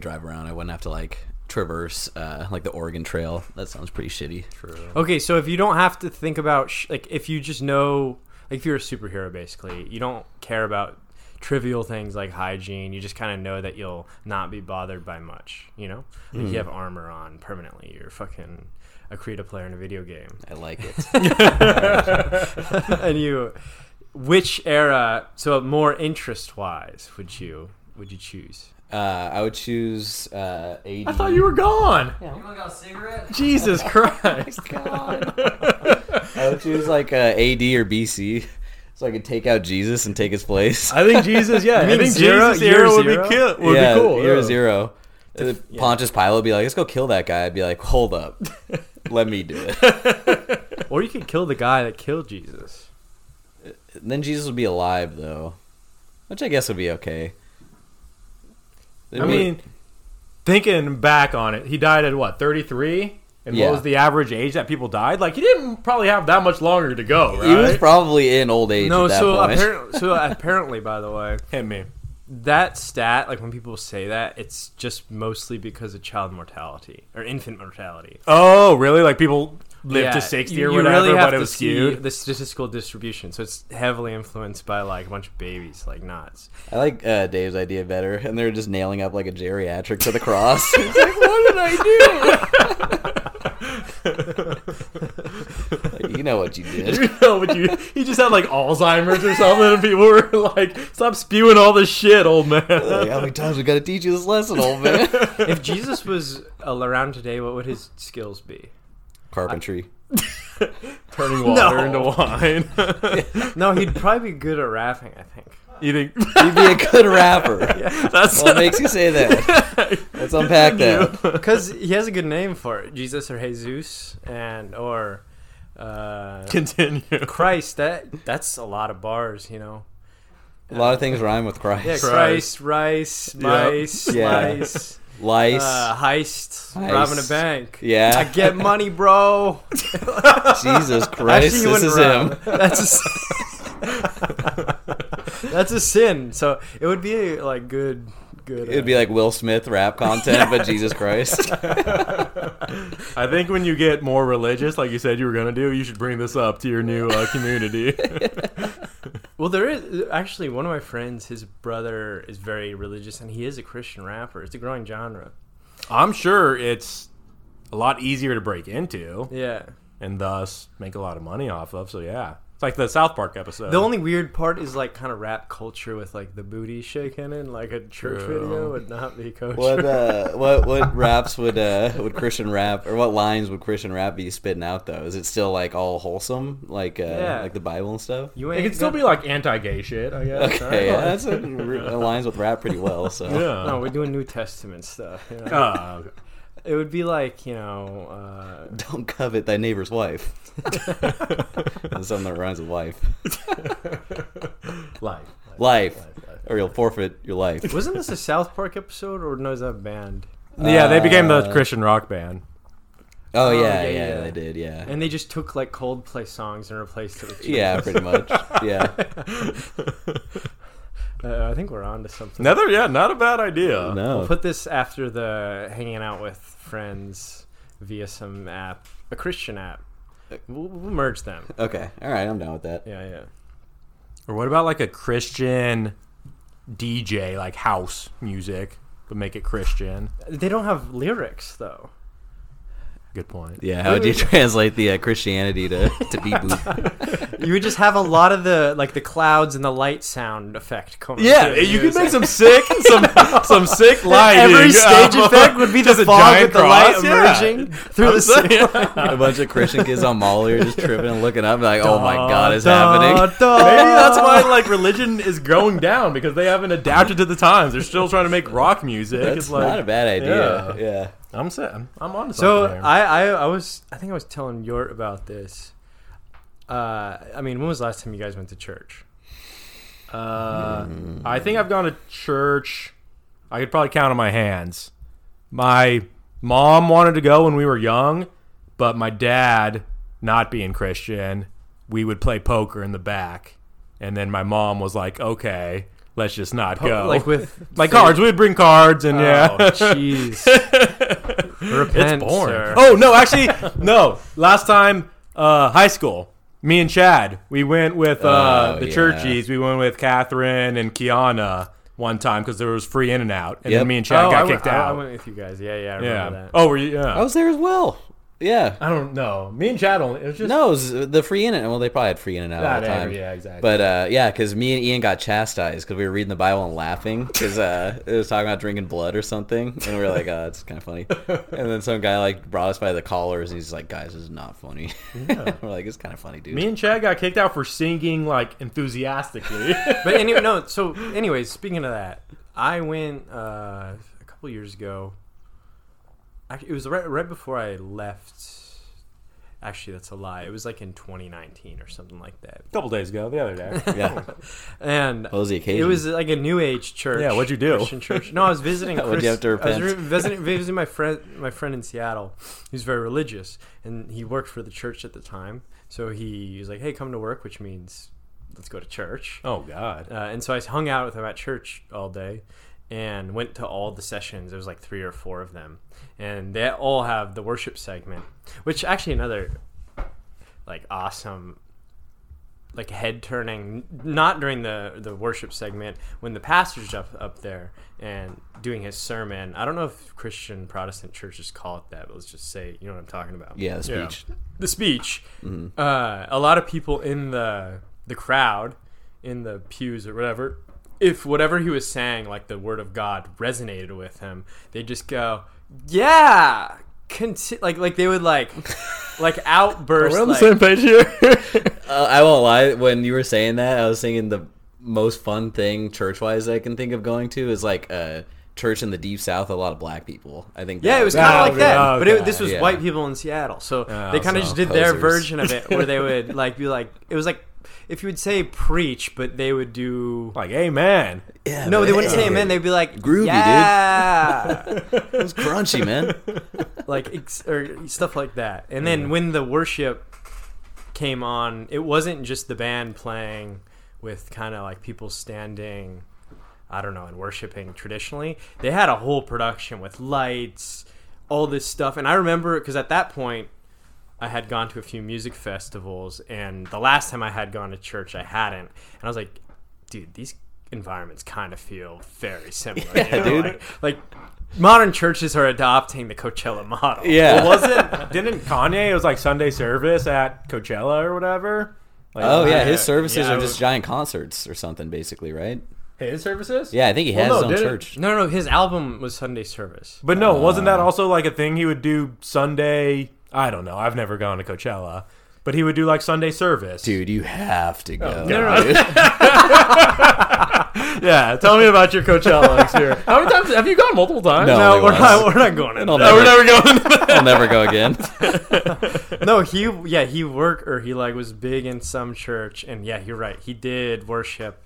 drive around. I wouldn't have to like traverse like the Oregon Trail. That sounds pretty shitty. True. Okay, so if you don't have to think about like if you just know like if you're a superhero basically, you don't care about trivial things like hygiene. You just kind of know that you'll not be bothered by much, like you have armor on permanently. You're fucking a creative player in a video game. I like it. And which era, so more interest-wise, would you choose? I would choose 80. I thought you were gone. Yeah. You want to go cigarette? Jesus Christ. God. I would choose like AD or BC. So I could take out Jesus and take his place. I think Jesus, yeah. I think zero, Jesus' era would be cool. Year zero. Pontius Pilate would be like, let's go kill that guy. I'd be like, hold up. Let me do it. Or you could kill the guy that killed Jesus. Then Jesus would be alive, though. Which I guess would be okay. I mean, thinking back on it, he died at what, 33? And what was the average age that people died? Like, he didn't probably have that much longer to go, right? He was probably in old age at that point. Apparently, by the way... Hit me. That stat, like, when people say that, it's just mostly because of child mortality. Or infant mortality. Oh, really? Like, people lived to 60 or whatever, really but it was skewed? The statistical distribution. So it's heavily influenced by, like, a bunch of babies, like, nuts. I like Dave's idea better. And they're just nailing up, like, a geriatric to the cross. It's like, what did I do? You know what you did. He just had like Alzheimer's or something, and people were like, "Stop spewing all this shit, old man." Like, how many times we got to teach you this lesson, old man? If Jesus was around today, what would his skills be? Carpentry, turning water into wine. No, he'd probably be good at rapping. I think. You think he'd be a good rapper? Yeah, that's what makes you say that. Let's unpack that. Because he has a good name for it, Jesus or Jesus, and or continue Christ. That's a lot of bars, A lot of things rhyme with Christ. Yeah, Christ, rice, mice, lice. Lice, heist, robbing a bank. Yeah, I get money, bro. Jesus Christ, this is him. That's a sin. So it would be like good good. It'd be like Will Smith rap content, but Jesus Christ. I think when you get more religious, like you said you were going to do, you should bring this up to your new community. Well, there is actually one of my friends, his brother is very religious, and he is a Christian rapper. It's a growing genre. I'm sure it's a lot easier to break into. Yeah. And thus make a lot of money off of. So, yeah. It's like the South Park episode. The only weird part is like kind of rap culture with like the booty shaking in like a church video would not be kosher. What raps would Christian rap, or what lines would Christian rap be spitting out though? Is it still like all wholesome, like the Bible and stuff? It could still be like anti-gay shit, I guess. Okay, yeah, that's aligns with rap pretty well. So yeah. No, we're doing New Testament stuff. You know? Okay. It would be like, you know... Don't covet thy neighbor's wife. That's something that rhymes with wife. Life. Or you'll forfeit your life. Wasn't this a South Park episode, or no, is that a band? Yeah, they became the Christian rock band. Oh, yeah, they did, yeah. And they just took, like, Coldplay songs and replaced it with Jesus. Yeah, pretty much, yeah. I think we're on to something. Another, yeah, not a bad idea. No. We'll put this after the hanging out with friends via some app, a Christian app. We'll merge them. Okay. All right. I'm down with that. Yeah. Or what about like a Christian DJ, like house music, but make it Christian? They don't have lyrics, though. Good point. Yeah, how would you translate the Christianity to beboop? You would just have a lot of the like the clouds and the light sound effect coming. Yeah, you could make some sick lighting. Every stage effect would be the fog with the light emerging through the city. Yeah. A bunch of Christian kids on Molly are just tripping and looking up and like, oh my God, it's happening. Maybe that's why like religion is going down, because they haven't adapted to the times. They're still trying to make rock music. It's like, not a bad idea. Yeah. I'm on to something there. So I think I was telling Yort about this. I mean, when was the last time you guys went to church? I think I've gone to church. I could probably count on my hands. My mom wanted to go when we were young, but my dad, not being Christian, we would play poker in the back, and then my mom was like, "Okay, let's just not go." Like with like cards, we'd bring cards, and jeez. Repent, it's boring. Sir. Oh, no, actually, no. Last time, high school, me and Chad, we went with the churchies. We went with Catherine and Kiana one time because there was free in and out. And then me and Chad got kicked out. I went with you guys. Yeah, I remember that. Oh, were you? Yeah. I was there as well. Yeah. I don't know. Me and Chad only. It was just... No, it was the free in and out. Well, they probably had free in and out all the time. Yeah, exactly. But because me and Ian got chastised because we were reading the Bible and laughing because it was talking about drinking blood or something. And we were like, oh, it's kind of funny. And then some guy like brought us by the collars and he's like, guys, this is not funny. Yeah. We're like, it's kind of funny, dude. Me and Chad got kicked out for singing like enthusiastically. But anyway, no. So anyways, speaking of that, I went a couple years ago. It was right before I left. Actually, that's a lie. It was like in 2019 or something like that. A couple days ago, the other day. Yeah. And what was the occasion? It was like a New Age church. Yeah, what'd you do? Christian church. No, I was visiting. Would you have to repent? I was visiting my friend in Seattle, who's very religious, and he worked for the church at the time. So he was like, "Hey, come to work," which means let's go to church. Oh God! And so I hung out with him at church all day. And went to all the sessions. There was like 3 or 4 of them, and they all have the worship segment, which actually another like awesome, like head turning. Not during the worship segment when the pastor's up there and doing his sermon. I don't know if Christian Protestant churches call it that, but let's just say you know what I'm talking about. Yeah, the speech. Mm-hmm. A lot of people in the crowd, in the pews or whatever. If whatever he was saying, like the word of God, resonated with him, they just go, "Yeah," like they would like outburst. Are we on the same page here? I won't lie. When you were saying that, I was thinking the most fun thing church-wise I can think of going to is like church in the Deep South, a lot of black people. I think. Yeah, it was kind of like that, but this was white people in Seattle, so they kind of just did their version of it, where they would like be like, it was like. If you would say preach, but they would do... Like, amen. Yeah, no, they wouldn't say amen. They'd be like, groovy, dude. It was crunchy, man. Like, or stuff like that. And then when the worship came on, it wasn't just the band playing with kind of like people standing I don't know, and worshiping traditionally. They had a whole production with lights, all this stuff. And I remember, because at that point, I had gone to a few music festivals, and the last time I had gone to church, I hadn't. And I was like, dude, these environments kind of feel very similar. Yeah, you know? Dude. Like modern churches are adopting the Coachella model. Yeah. Well, didn't Kanye, it was like Sunday service at Coachella or whatever? Like, oh, yeah, his services are just giant concerts or something, basically, right? His services? Yeah, I think he has his own church. No, his album was Sunday service. But no, wasn't that also like a thing he would do Sunday? I don't know. I've never gone to Coachella. But he would do like Sunday service. Dude, you have to go. Oh, no. Yeah, tell me about your Coachella experience. How many times? Have you gone multiple times? No, we're not going in. We're never going in. I'll never go again. No, he worked, or he like was big in some church. And yeah, you're right. He did worship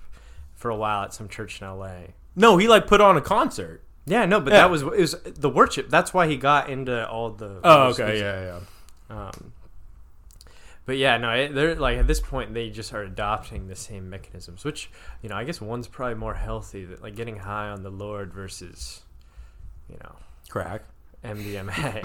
for a while at some church in LA. No, he like put on a concert. Yeah, no, but it was the worship. That's why he got into all the. Oh, okay, yeah. But yeah, no, they're like at this point they just are adopting the same mechanisms, which you know I guess one's probably more healthy, that like getting high on the Lord versus, you know, crack. MDMA.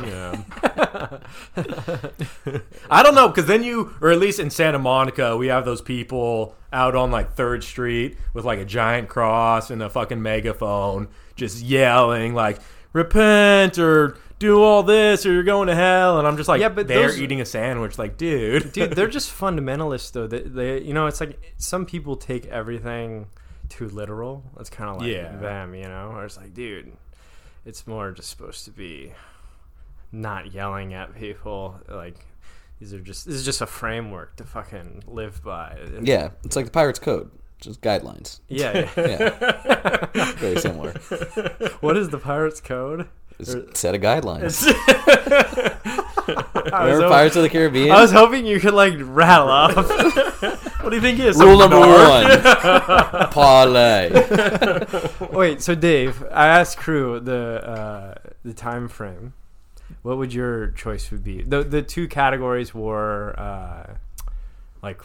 Yeah. I don't know, because then or at least in Santa Monica, we have those people out on like 3rd Street with like a giant cross and a fucking megaphone just yelling like, repent or do all this or you're going to hell. And I'm just like, yeah, but they're eating a sandwich. Like, dude. Dude, they're just fundamentalists, though. They, you know, it's like some people take everything too literal. It's kind of like them, you know? Or it's like, dude. It's more just supposed to be not yelling at people. Like, this is just a framework to fucking live by. Yeah, it's like the Pirates Code, just guidelines. Yeah. Yeah. Very similar. What is the Pirates Code? It's a set of guidelines. Remember Pirates of the Caribbean? I was hoping you could, like, rattle off. What do you think is rule number one? Parlay. Wait, so Dave, I asked Crew the time frame. What would your choice would be? The two categories were like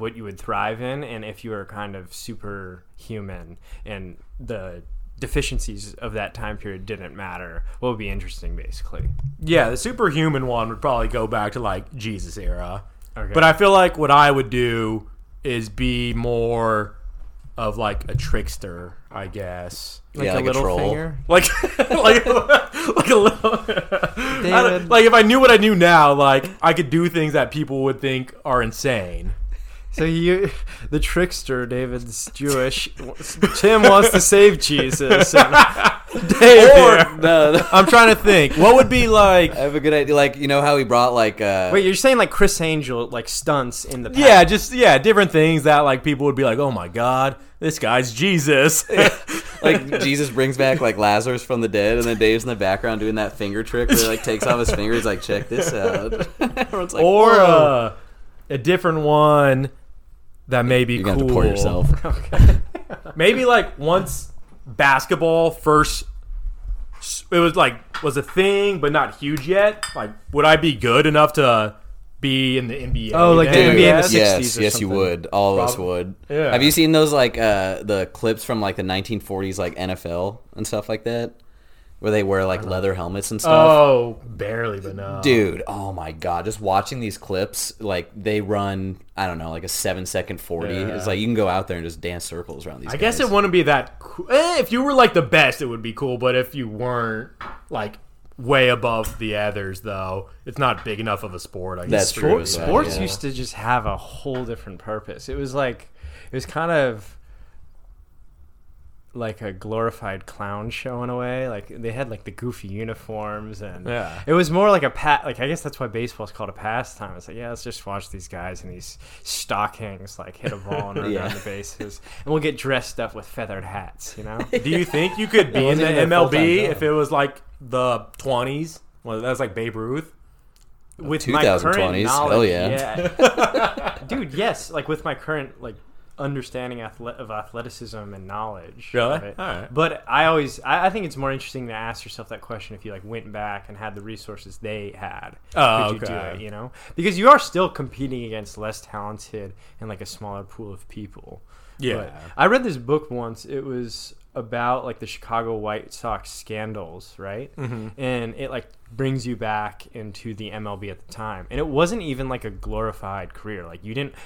what you would thrive in, and if you were kind of superhuman, and the deficiencies of that time period didn't matter. What would be interesting, basically? Yeah, the superhuman one would probably go back to like Jesus era. Okay. But I feel like what I would do is be more of like a trickster, I guess. Like, yeah, like a little finger? Like a little... Like if I knew what I knew now, like I could do things that people would think are insane. So the trickster, David's Jewish. Tim wants to save Jesus. No. I'm trying to think. What would be like? I have a good idea. Like, you know how he brought like. Wait, you're saying like Chris Angel like stunts in the past? Yeah, different things that like people would be like, oh my God, this guy's Jesus. Like Jesus brings back like Lazarus from the dead, and then Dave's in the background doing that finger trick where he like takes off his finger. He's like, check this out. Everyone's like, or a different one that may be cool. You got to pour yourself. Okay. Maybe like once. Basketball first, it was like was a thing, but not huge yet. Like, would I be good enough to be in the NBA? Oh, like the NBA in the 60s? Yes, you would. All of us would. Yeah. Have you seen those like the clips from like the 1940s, like NFL and stuff like that, where they wear like leather helmets and stuff? Oh, barely, but no, dude. Oh my God, just watching these clips, like they run, I don't know, like a 7-second 40. Yeah. It's like you can go out there and just dance circles around these. I guess it wouldn't be that cool. If you were like the best, it would be cool. But if you weren't like way above the others, though, it's not big enough of a sport. I guess sports used to just have a whole different purpose. It was like kind of like a glorified clown show in a way. Like they had like the goofy uniforms, and it was more like a like I guess that's why baseball is called a pastime. It's like, yeah, let's just watch these guys in these stockings like hit a ball and run down the bases, and we'll get dressed up with feathered hats, you know. Do you think you could be in the MLB if it was like the 20s? Well, that was like Babe Ruth. With 2020s. My current knowledge, hell yeah. Dude, yes. Like with my current like understanding of athleticism and knowledge. Really? Of it. All right. But I think it's more interesting to ask yourself that question if you like went back and had the resources they had. Oh, could okay. you do it, you know? Because you are still competing against less talented and like a smaller pool of people. Yeah. But I read this book once. It was about like the Chicago White Sox scandals, right? Mm-hmm. And it like brings you back into the MLB at the time. And it wasn't even like a glorified career. Like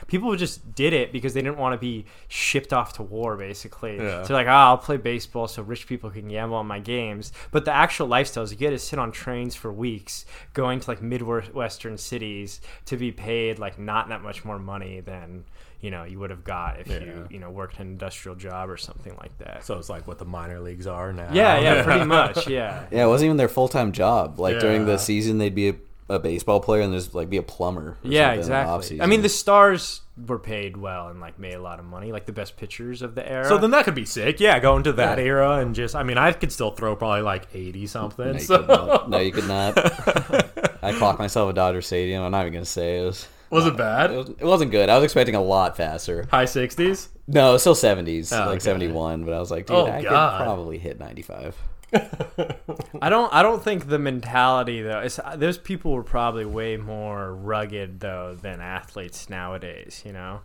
people just did it because they didn't want to be shipped off to war, basically. Yeah. So they're like, I'll play baseball so rich people can gamble on my games. But the actual lifestyles you get is sit on trains for weeks, going to like Midwestern cities to be paid like not that much more money than you would have got if you worked an industrial job or something like that. So it's like what the minor leagues are now. Yeah, pretty much, yeah. Yeah, it wasn't even their full-time job. Like during the season, they'd be a baseball player and there's like be a plumber. Yeah, exactly. I mean, the stars were paid well and like made a lot of money, like the best pitchers of the era. So then that could be sick. Yeah, go into that era and just, I mean, I could still throw probably like 80 something. No, you could not. I clocked myself at Dodger Stadium. I'm not even gonna say it was. Was it bad? It wasn't good. I was expecting a lot faster. High 60s? No, it was still 70s, 71. But I was like, dude, could probably hit 95. I don't think the mentality though. Those people were probably way more rugged though than athletes nowadays. You know,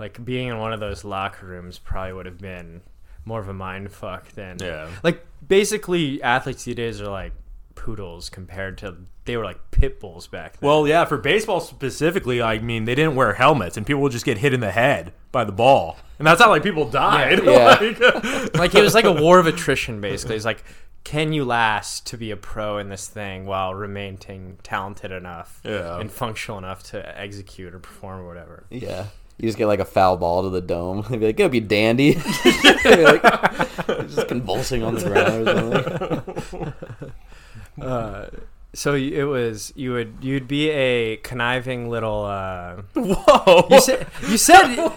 like being in one of those locker rooms probably would have been more of a mind fuck than like basically athletes these days are like poodles compared to they were like pit bulls back then. Well, yeah, for baseball specifically, I mean, they didn't wear helmets and people would just get hit in the head by the ball. And that's how like people died. Yeah. Like it was like a war of attrition basically. It's like, can you last to be a pro in this thing while remaining talented enough and functional enough to execute or perform or whatever? Yeah. You just get like a foul ball to the dome. They'd be like, it'll be dandy. Just convulsing on the ground or something. So it was you'd be a conniving little. Whoa! You said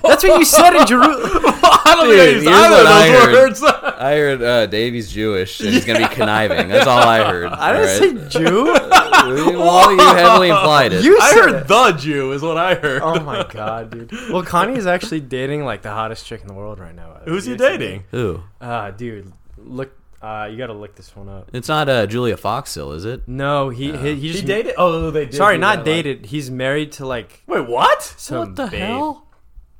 that's what you said in Jerusalem. I heard those words. I heard Davey's Jewish and he's gonna be conniving. That's all I heard. I didn't say Jew. Well, you heavily implied it. I heard the Jew is what I heard. Oh my god, dude! Well, Kanye is actually dating like the hottest chick in the world right now. Who's he dating? Who? Dude, look. You gotta look this one up. It's not Julia Fox still, is it? No, he just... He dated? Oh, they did. Sorry, not dated. Like... He's married to, like... Wait, what? What the hell?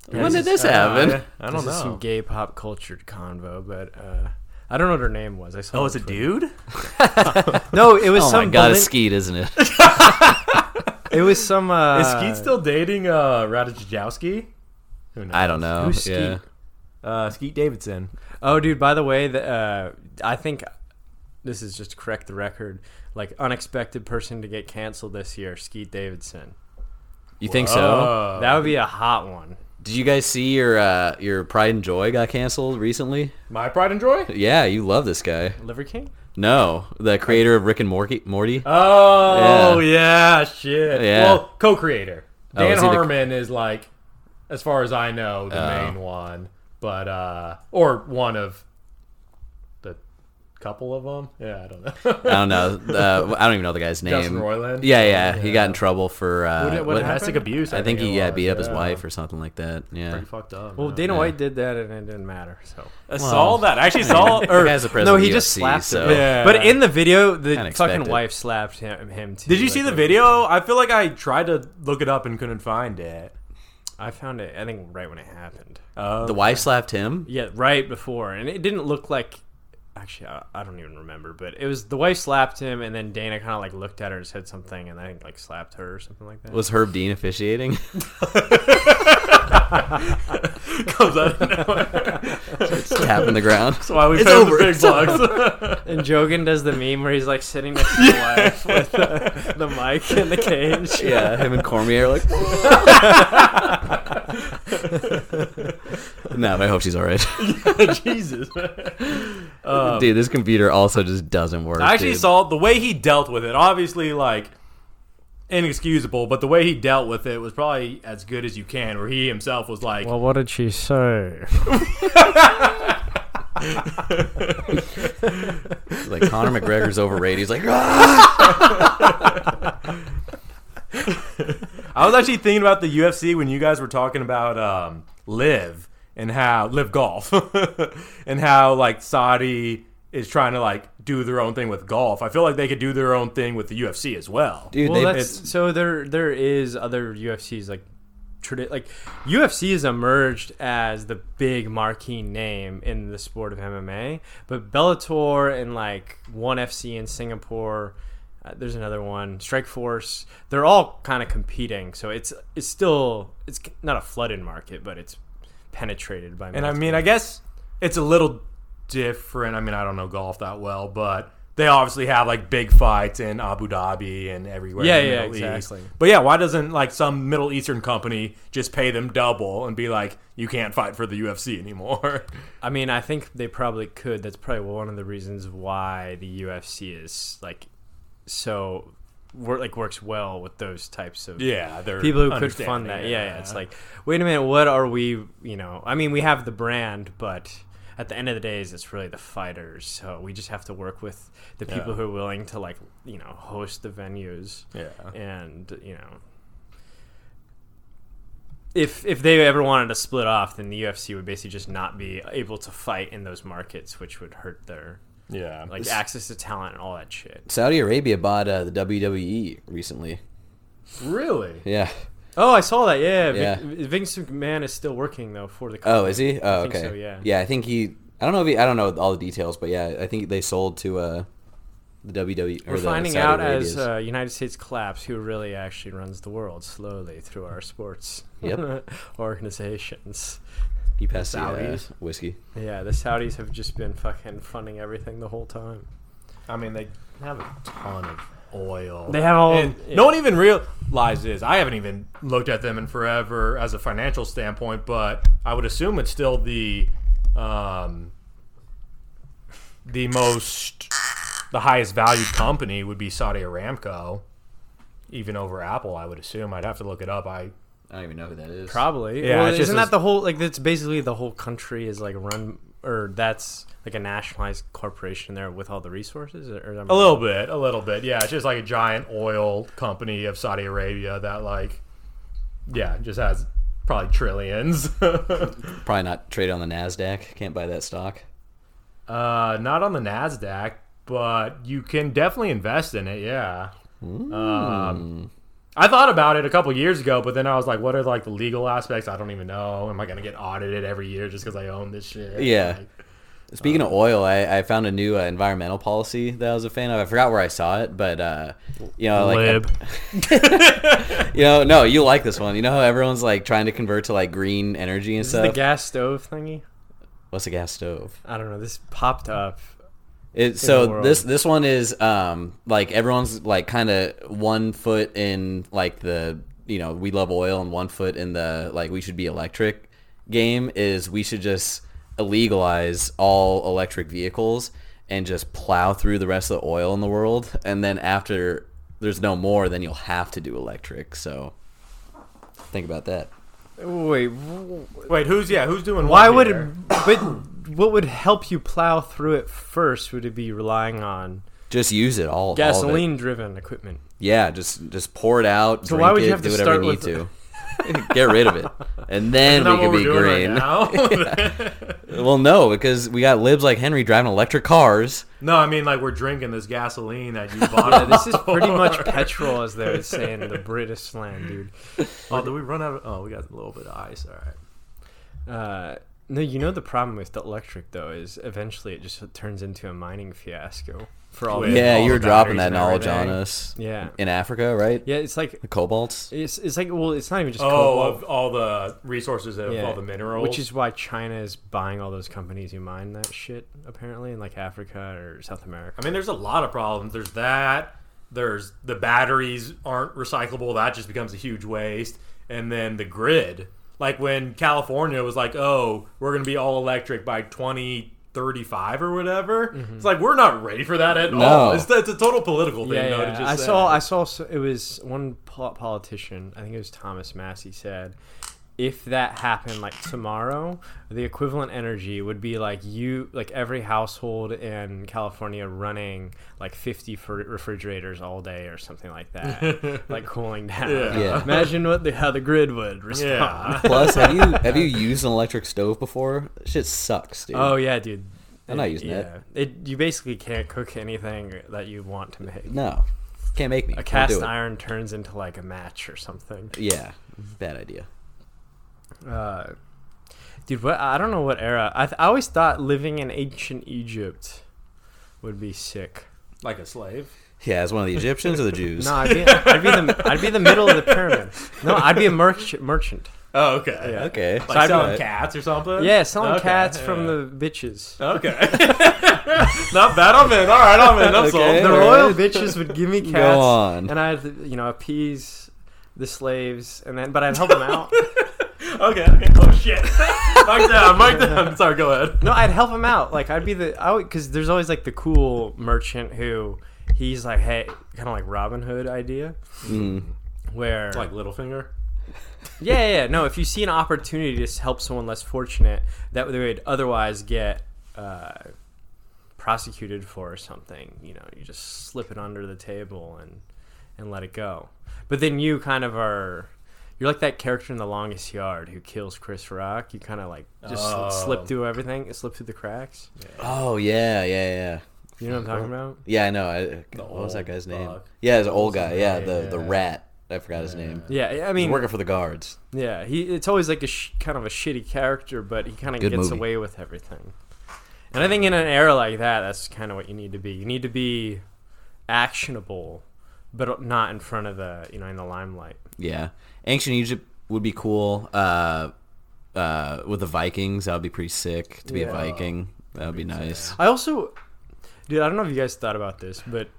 When did this happen? I don't know. This is some gay pop culture convo, but... I don't know what her name was. I saw. Oh, it's a dude? No, it was some... Oh, my God, it's Skeet, isn't it? It was some... Is Skeet still dating Radajowski? Who knows? I don't know. Who's Skeet? Yeah. Skeet Davidson. Oh, dude, by the way, I think this is just to correct the record. Like, unexpected person to get canceled this year, Skeet Davidson. You think so? That would be a hot one. Did you guys see your Pride and Joy got canceled recently? My Pride and Joy? Yeah, you love this guy. Liver King? No, the creator of Rick and Morty. Oh, yeah, shit. Yeah. Well, co-creator. Dan Harmon is, like, as far as I know, the main one. But, or one of the couple of them. Yeah, I don't know. I don't even know the guy's name. Justin Roiland? Yeah. He got in trouble for domestic abuse. I think he beat up his wife or something like that. Yeah. Pretty fucked up. Well, Dana White did that and it didn't matter. So he just slapped him. Yeah. But in the video, the fucking wife slapped him too. Did you see the video? I feel like I tried to look it up and couldn't find it. I found it, I think, right when it happened. The wife slapped him? Yeah, right before. And it didn't look like... Actually, I don't even remember. But it was the wife slapped him, and then Dana kind of like looked at her and said something, and then like slapped her or something like that. Was Herb Dean officiating? Comes out of nowhere. Tapping the ground. That's why we pay the big bucks. And Jogan does the meme where he's like sitting next to the wife with the mic in the cage. Yeah, him and Cormier are like... No, but I hope she's all right. Jesus, man. Dude, this computer also just doesn't work. I actually saw the way he dealt with it. Obviously, like, inexcusable, but the way he dealt with it was probably as good as you can, where he himself was like... Well, what did she say? Like, Conor McGregor's overrated. He's like... I was actually thinking about the UFC when you guys were talking about Liv. and how Live Golf and how like Saudi is trying to like do their own thing with golf. I feel like they could do their own thing with the UFC as well. Dude, well, there is other UFCs like UFC has emerged as the big marquee name in the sport of MMA, but Bellator and like ONE FC in Singapore, there's another one, Strikeforce, they're all kind of competing. So it's still, it's not a flooded market, but it's penetrated by. And I mean, I guess it's a little different. I mean, I don't know golf that well, but they obviously have like big fights in Abu Dhabi and everywhere. Yeah, in the Middle exactly. East. But yeah, why doesn't like some Middle Eastern company just pay them double and be like, you can't fight for the UFC anymore? I mean, I think they probably could. That's probably one of the reasons why the UFC is like so works well with those types of people who could fund that. Yeah, it's like, wait a minute, what are we? You know, I mean, we have the brand, but at the end of the day, it's really the fighters. So we just have to work with the people who are willing to, like, you know, host the venues. Yeah. And, you know, if they ever wanted to split off, then the UFC would basically just not be able to fight in those markets, which would hurt their, access to talent and all that shit. Saudi Arabia bought the WWE recently. Really? Yeah. Oh, I saw that. Yeah. Vince McMahon is still working though for the company. Oh, is he? Oh, okay. So, yeah, I think he. I don't know all the details, but yeah, I think they sold to the WWE. We're finding out as United States collapse who really actually runs the world slowly through our sports organizations. You passed the Saudis whiskey. Yeah, the Saudis have just been fucking funding everything the whole time. I mean, they have a ton of oil. They have all. No one even realizes this. I haven't even looked at them in forever as a financial standpoint, but I would assume it's still the highest valued company would be Saudi Aramco, even over Apple. I would assume. I'd have to look it up. I don't even know who that is. Probably. Yeah. Well, isn't that the whole like? That's basically the whole country is like run. Or that's like a nationalized corporation there with all the resources? Or a little bit. Yeah, it's just like a giant oil company of Saudi Arabia that like, yeah, just has probably trillions. Probably not traded on the Nasdaq. Can't buy that stock. Not on the Nasdaq, but you can definitely invest in it, yeah. I thought about it a couple years ago, but then I was like, what are like the legal aspects? I don't even know. Am I going to get audited every year just because I own this shit? Yeah. Like, speaking of oil, I found a new environmental policy that I was a fan of. I forgot where I saw it, but, you know, like, you know, no, you like this one. You know how everyone's like trying to convert to like green energy and stuff? Is this the gas stove thingy? What's a gas stove? I don't know. This popped up. This one is like everyone's like kind of 1 foot in like the, you know, we love oil and 1 foot in the like we should be electric game is we should just legalize all electric vehicles and just plow through the rest of the oil in the world, and then after there's no more, then you'll have to do electric. So think about that. Wait. Who's doing? Why would? What would help you plow through it first? Would it be relying on just use it all gasoline-driven equipment? Yeah, just pour it out. So drink why would it, you have do to whatever you need to get rid of it, and then we could be green. Right yeah. Well, no, because we got libs like Henry driving electric cars. No, I mean like we're drinking this gasoline that you bought. Yeah, this is pretty much petrol, as they would say in the British slang, dude. Oh, did we run out? We got a little bit of ice. All right. No, you know the problem with the electric though is eventually it just turns into a mining fiasco for all. You were dropping that knowledge on us. Yeah, in Africa, right? Yeah, it's like the cobalts. It's like it's not even just cobalt. Of all the resources of all the minerals, which is why China is buying all those companies who mine that shit apparently in like Africa or South America. I mean, there's a lot of problems. There's that. There's the batteries aren't recyclable. That just becomes a huge waste, and then the grid. Like when California was like, oh, we're going to be all electric by 2035 or whatever. Mm-hmm. It's like, we're not ready for that at all. It's a total political thing. Yeah. To just I saw it was one politician, I think it was Thomas Massey, said if that happened like tomorrow, the equivalent energy would be like you, like every household in California running like 50 refrigerators all day or something like that, like cooling down. Yeah. Yeah. Imagine what how the grid would respond. Yeah. Plus, have you used an electric stove before? Shit sucks, dude. Oh yeah, dude. I'm not using that. You basically can't cook anything that you want to make. No, can't make me. A cast iron turns into like a match or something. Yeah, bad idea. Dude, I don't know what era. I always thought living in ancient Egypt would be sick. Like a slave? Yeah, as one of the Egyptians or the Jews? No, I'd be the middle of the pyramid. No, I'd be a merchant. Oh, okay. Yeah. Okay. Like so selling cats or something? Yeah, selling cats from the bitches. Okay. Not bad, I'm in. All right, I'm in. I'm sold. The royal bitches would give me cats. Go on. And I'd, appease the slaves, but I'd help them out. Okay. Oh shit! Mike down. Sorry, go ahead. No, I'd help him out. Like I'd be because there's always like the cool merchant who he's like, hey, kind of like Robin Hood idea, where like Littlefinger. Yeah. No, if you see an opportunity to help someone less fortunate that they would otherwise get prosecuted for or something, you just slip it under the table and let it go. But then you kind of are. You're like that character in The Longest Yard who kills Chris Rock. You kind of like just slip through everything, slip through the cracks. Yeah. Oh yeah. You know what I'm talking about? Yeah, I know. What was that guy's name? Yeah, it's an old guy. Yeah, the rat. I forgot his name. Yeah, I mean, he's working for the guards. Yeah, it's always like a kind of a shitty character, but he kind of gets away with everything. And I think in an era like that, that's kind of what you need to be. You need to be actionable, but not in front of the in the limelight. Yeah. Ancient Egypt would be cool. With the Vikings, that would be pretty sick to be a Viking. That would be nice. Yeah. I also, dude, I don't know if you guys thought about this, but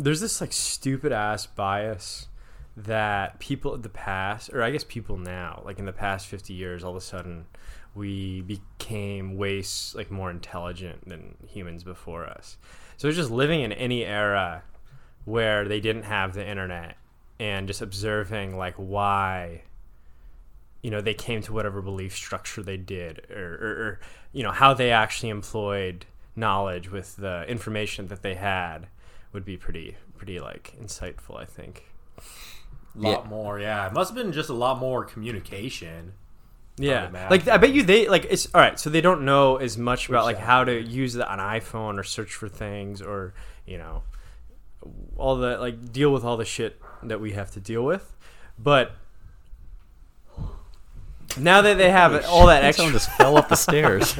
there's this like stupid ass bias that people of the past, or I guess people now, like in the past 50 years, all of a sudden we became like more intelligent than humans before us. So it's just living in any era where they didn't have the internet. And just observing, like, why, they came to whatever belief structure they did or how they actually employed knowledge with the information that they had would be pretty, like, insightful, I think. A lot more, yeah. It must have been just a lot more communication. Yeah. Like, I bet you they, like, it's, all right, so they don't know as much about, like, how to use an iPhone or search for things or, all the, like, deal with all the shit that we have to deal with, but now that they have all that extra, someone just fell up the stairs.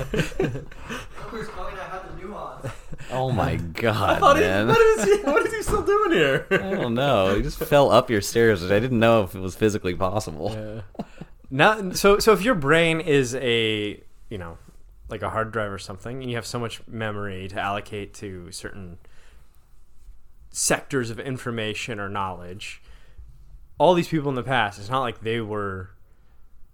Oh my god! Man. What is he still doing here? I don't know. He just fell up your stairs, which I didn't know if it was physically possible. Yeah. So if your brain is a like a hard drive or something, and you have so much memory to allocate to certain sectors of information or knowledge, all these people in the past, it's not like they were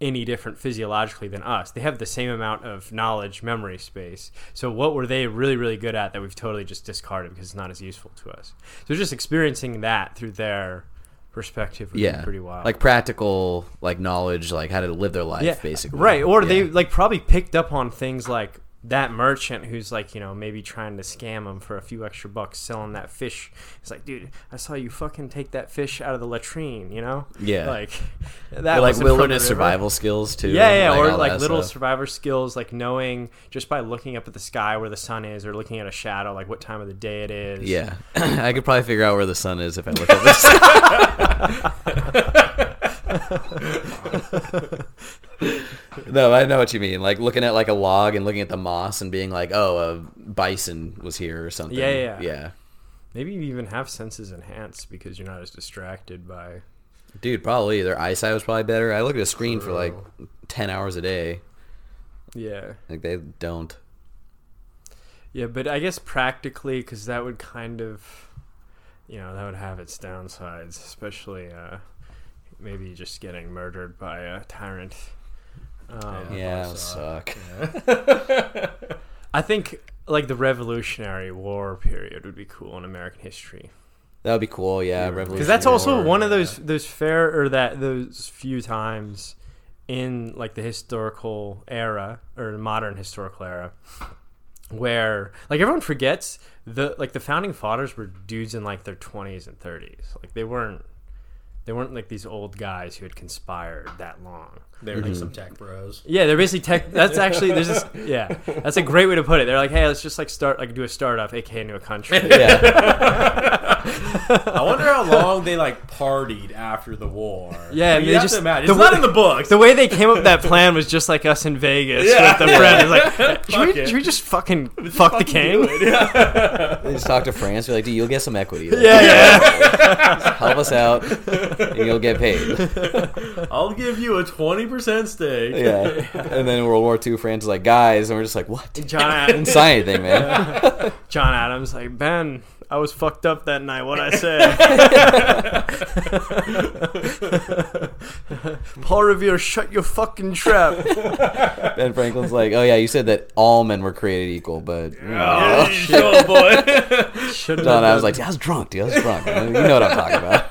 any different physiologically than us. They have the same amount of knowledge, memory space. So what were they really, really good at that we've totally just discarded because it's not as useful to us? So just experiencing that through their perspective would be pretty wild. Like practical, like knowledge, like how to live their life, basically. Right, or they like probably picked up on things like that merchant who's like, maybe trying to scam him for a few extra bucks selling that fish. It's like, dude, I saw you fucking take that fish out of the latrine, Yeah. Like that was like wilderness survival skills too. Yeah, like, or like little survivor skills, like knowing just by looking up at the sky where the sun is or looking at a shadow, like what time of the day it is. Yeah. I could probably figure out where the sun is if I look at this. No, I know what you mean. Like looking at like a log and looking at the moss and being like, oh, a bison was here or something. Yeah. Maybe you even have senses enhanced because you're not as distracted by. Dude, probably their eyesight was probably better. I look at a screen for like 10 hours a day. Yeah. Like they don't. Yeah, but I guess practically, because that would kind of, that would have its downsides, especially maybe just getting murdered by a tyrant. That suck. Yeah. I think like the Revolutionary War period would be cool in American history. That would be cool, yeah. Because that's also one of those few times in like the historical era or modern historical era, where like everyone forgets the founding fathers were dudes in like their 20s and 30s. Like they weren't like these old guys who had conspired that long. They were like some tech bros. Yeah, they're basically tech. That's actually that's a great way to put it. They're like, hey, let's just like start like do a startup, aka new a country. Yeah. I wonder how long they like partied after the war. Yeah, like, it's not in the books. The way they came up with that plan was just like us in Vegas with the friend. It's like, should we just fuck the king? Yeah. They just talk to France. We're like, dude, you'll get some equity. Like, yeah. Help us out, and you'll get paid. I'll give you a 20% stake. Yeah. And then in World War II, France is like, guys, and we're just like, what? John Adams didn't sign anything, man. Yeah. John Adams, like, Ben, I was fucked up that night. What'd I say? Paul Revere, shut your fucking trap. Ben Franklin's like, oh yeah, you said that all men were created equal, but sure, boy. Shouldn't John, I was like, I was drunk, man. You know what I'm talking about.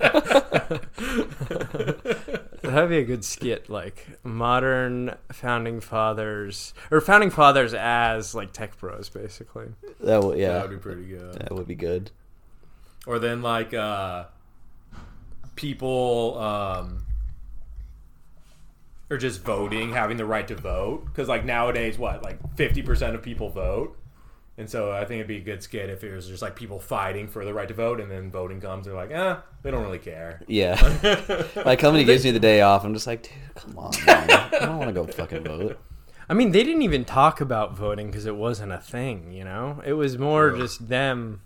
That'd be a good skit, like modern founding fathers as like tech bros, basically. That would be pretty good. That would be good. Or then like people are just voting, having the right to vote, because like nowadays, what, like 50% of people vote, and so I think it'd be a good skit if it was just like people fighting for the right to vote, and then voting comes, they're like, they don't really care. Yeah. My company gives you the day off. I'm just like, dude, come on, man. I don't want to go fucking vote. I mean, they didn't even talk about voting because it wasn't a thing, you know? It was more just them.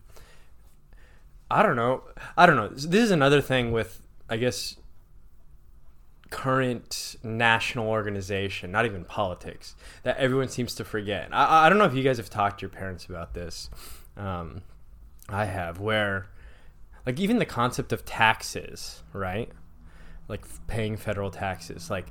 I don't know. This is another thing with, I guess, current national organization, not even politics, that everyone seems to forget. I don't know if you guys have talked to your parents about this. I have, where like even the concept of taxes, right? Like paying federal taxes, like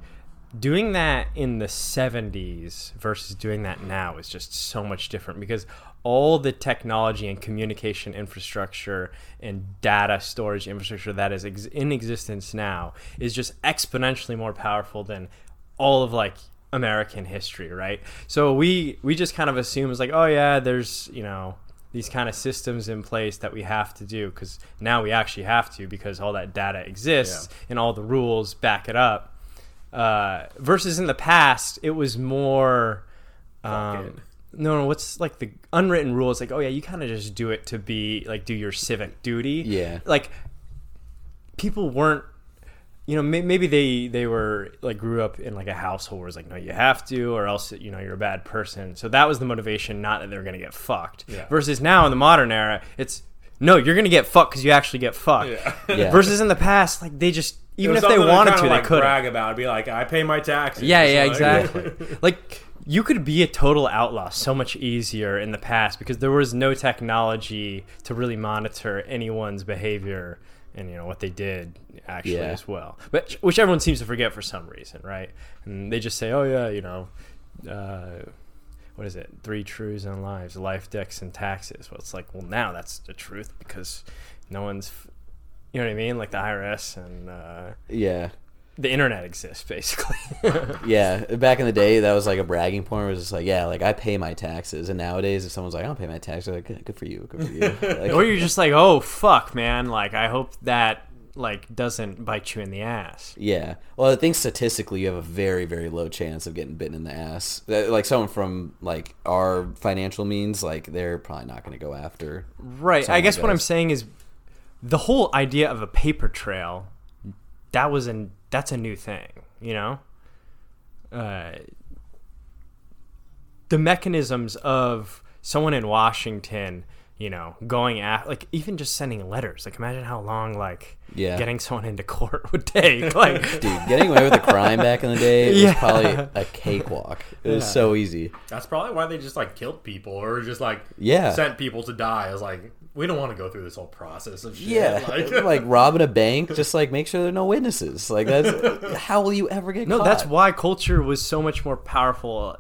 doing that in the 70s versus doing that now is just so much different, because all the technology and communication infrastructure and data storage infrastructure that is in existence now is just exponentially more powerful than all of like American history, right? So we just kind of assume it's like, oh yeah, there's, you know, these kind of systems in place that we have to do, because now we actually have to, because all that data exists and all the rules back it up. Versus in the past, it was more, what's like the unwritten rule is like, oh yeah, you kind of just do it to be like, do your civic duty. Yeah. Like people weren't, you know, maybe they were like grew up in like a household where it's like, no, you have to, or else, you know, you're a bad person. So that was the motivation, not that they're going to get fucked. Yeah. Versus now in the modern era, it's no, you're going to get fucked because you actually get fucked. Yeah. Yeah. Versus in the past, like they just, even if they wanted to, like they could brag about it, be like, I pay my taxes. Yeah, exactly. Like you could be a total outlaw so much easier in the past, because there was no technology to really monitor anyone's behavior and, you know, what they did actually as well. But which everyone seems to forget for some reason, right? And they just say, oh yeah, you know, what is it? 3 truths and lives, life, decks, and taxes. Well, it's like, well, now that's the truth, because no one's you know what I mean? Like the IRS and the internet exists, basically. Yeah, back in the day, that was like a bragging point. It was just like, yeah, like I pay my taxes. And nowadays, if someone's like, I don't pay my taxes, they're like, good for you. Like, or you're just like, oh fuck, man. Like I hope that like doesn't bite you in the ass. Yeah. Well, I think statistically, you have a very, very low chance of getting bitten in the ass. Like someone from like our financial means, like they're probably not going to go after. Right. I guess what I'm saying is, the whole idea of a paper trail, that's a new thing, you know? The mechanisms of someone in Washington, you know, going after, like even just sending letters. Like imagine how long like getting someone into court would take. Like dude, getting away with a crime back in the day was probably a cakewalk. It was so easy. That's probably why they just like killed people, or just like sent people to die. It was like, we don't want to go through this whole process of shit. Yeah, like robbing a bank, just like make sure there are no witnesses. Like that's how will you ever get caught? No, that's why culture was so much more powerful,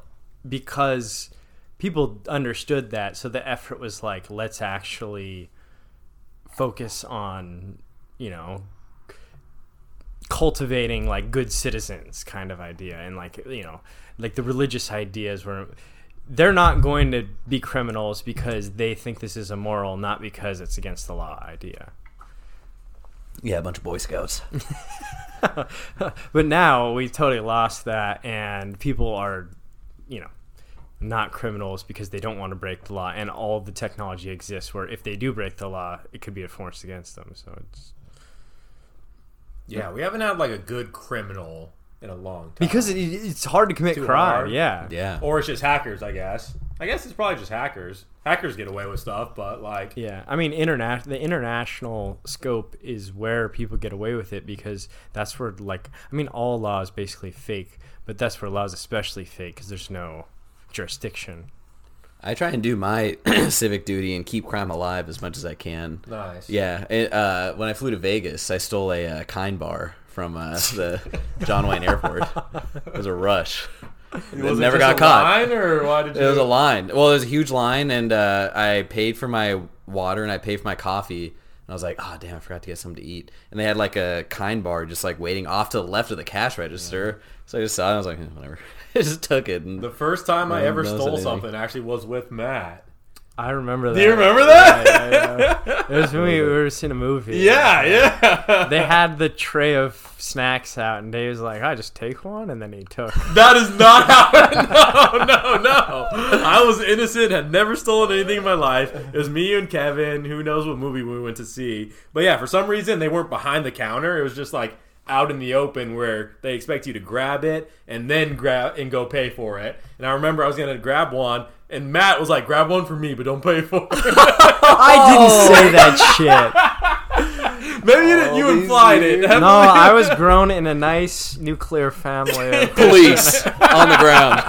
because people understood that. So the effort was like, let's actually focus on, you know, cultivating like good citizens kind of idea, and like, you know, like the religious ideas where they're not going to be criminals because they think this is immoral, not because it's against the law idea. Yeah, a bunch of Boy Scouts. But now we totally lost that, and people are, you know, not criminals because they don't want to break the law, and all the technology exists where if they do break the law, it could be enforced against them. So it's... Yeah, we haven't had like a good criminal in a long time. Because it's hard to commit crime, yeah. Or it's just hackers, I guess. I guess it's probably just hackers. Hackers get away with stuff, but like... Yeah, I mean, the international scope is where people get away with it, because that's where, like... I mean, all law is basically fake, but that's where law is especially fake because there's no jurisdiction. I try and do my civic duty and keep crime alive as much as I can. Nice. Yeah. When I flew to Vegas, I stole a Kind bar from the John Wayne Airport. It was a rush. It never got caught. Line, or why did you... It was a line. Well, it was a huge line, and I paid for my water and I paid for my coffee, and I was like, "Oh, damn, I forgot to get something to eat." And they had like a Kind bar just like waiting off to the left of the cash register. Yeah. So I just saw it and I was like, whatever. I just took it. And the first time I ever stole something actually was with Matt. I remember that. Do you remember that? Yeah. It was when we were seeing a movie. Yeah. They had the tray of snacks out, and Dave was like, "I just take one," and then he took. That is not how. No. I was innocent. Had never stolen anything in my life. It was me and Kevin. Who knows what movie we went to see? But yeah, for some reason they weren't behind the counter. It was just like out in the open where they expect you to grab it and then grab and go pay for it. And I remember I was gonna grab one, and Matt was like, "Grab one for me, but don't pay for it." I didn't say that shit. Maybe you implied it. No, I was grown in a nice nuclear family. Police on the ground.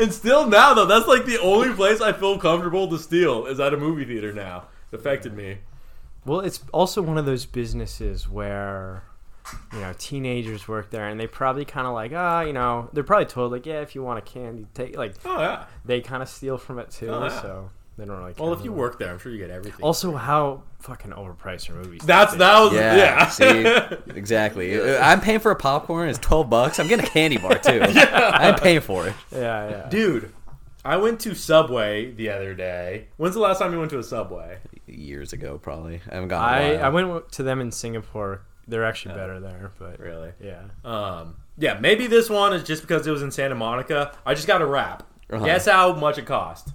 And still now though, that's like the only place I feel comfortable to steal is at a movie theater now. It affected me. Well, it's also one of those businesses where, you know, teenagers work there, and they probably kind of like, they're probably told, like, yeah, if you want a candy, take, like, they kind of steal from it, too, so they don't really care. Well, if you work there, I'm sure you get everything. Also, how fucking overpriced are movies? See, exactly. I'm paying for a popcorn, it's $12, I'm getting a candy bar, too. Yeah. I'm paying for it. Yeah. Dude, I went to Subway the other day. When's the last time you went to a Subway? Years ago, probably. I haven't gone. I went to them in Singapore. They're actually better there, but really, yeah. Yeah. Maybe this one is just because it was in Santa Monica. I just got a wrap. Guess how much it cost?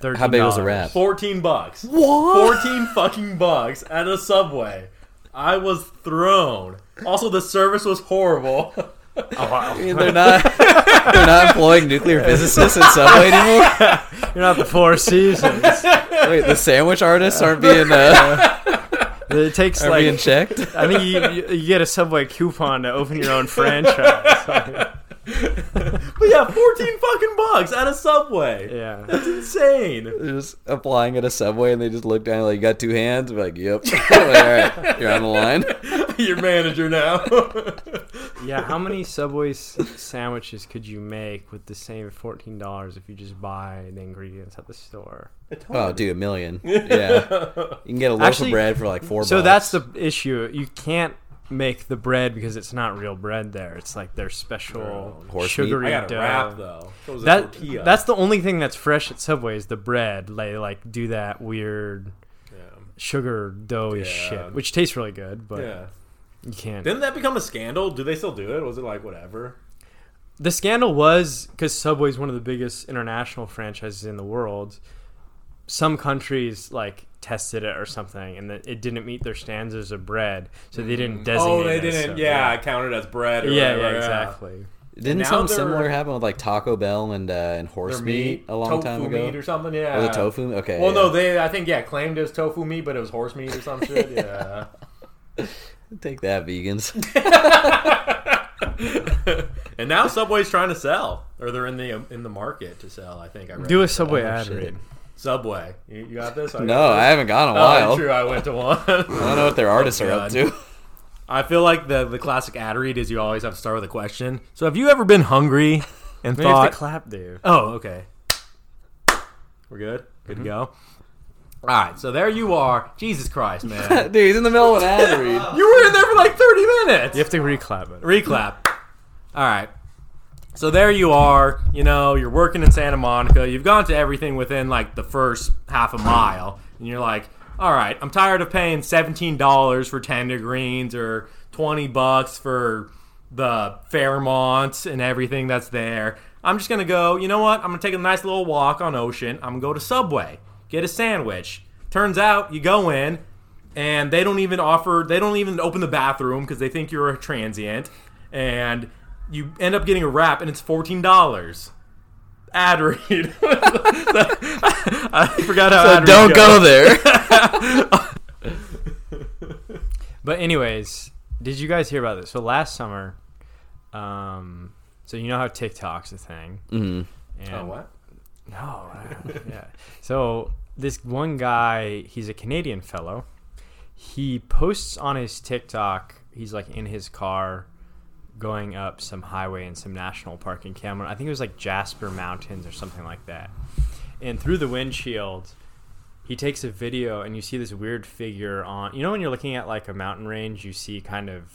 $13. How big was a wrap? $14. What? 14 fucking bucks at a Subway. I was thrown. Also, the service was horrible. Oh, wow. I mean, they're not employing nuclear physicists at Subway anymore. You're not the Four Seasons. Wait, the sandwich artists aren't being being checked. I think you get a Subway coupon to open your own franchise. But yeah, 14 fucking bucks at a Subway. Yeah, that's insane. They're just applying at a Subway, and they just look down like, "You got two hands?" We're like, "Yep." Like, all right, you're on the line. You're manager now. Yeah, how many Subway sandwiches could you make with the same $14 if you just buy the ingredients at the store? Oh, dude, a million. Yeah, you can get a loaf of bread for like $4. So that's the issue. You can't make the bread because it's not real bread there. It's like their special sugary dough. I got a wrap, though. That's the only thing that's fresh at Subway is the bread. They like do that weird sugar doughy shit, which tastes really good, but you can't. Didn't that become a scandal? Do they still do it? Was it like whatever? The scandal was because Subway's one of the biggest international franchises in the world. Some countries like tested it or something, and it didn't meet their standards of bread, so they didn't designate it. I counted as bread or whatever. Exactly. Didn't something similar happen with like Taco Bell and horse meat a long time ago? Tofu meat or something, yeah. Was it tofu? Okay. Well, no, they claimed it was tofu meat, but it was horse meat or some shit, yeah. Take that, vegans. And now Subway's trying to sell, or they're in the market to sell, I think. Do a Subway ad read. Subway. You got this? I haven't gone in a while. True, I went to one. I don't know what their artists are up to. I feel like the classic ad read is you always have to start with a question. So have you ever been hungry and thought... You have to clap, dude. Oh, okay. We're good? Good to go? All right, so there you are. Jesus Christ, man. Dude, he's in the middle of an ad read. You were in there for like 30 minutes. You have to reclap it. Reclap. All right. So there you are. You know, you're working in Santa Monica. You've gone to everything within like the first half a mile. And you're like, all right, I'm tired of paying $17 for Tender Greens or $20 for the Fairmonts and everything that's there. I'm just going to go, you know what? I'm going to take a nice little walk on Ocean. I'm going to go to Subway. Get a sandwich. Turns out you go in, and they don't even open the bathroom because they think you're a transient, and you end up getting a wrap, and it's $14. Ad read. I forgot how. So ad read don't go there. But anyways, did you guys hear about this? So last summer, so you know how TikTok's a thing. Mm-hmm. And what? No. Yeah. So this one guy, he's a Canadian fellow. He posts on his TikTok, he's like in his car going up some highway in some national park in Cameron. I think it was like Jasper Mountains or something like that. And through the windshield, he takes a video and you see this weird figure on, you know, when you're looking at like a mountain range, you see kind of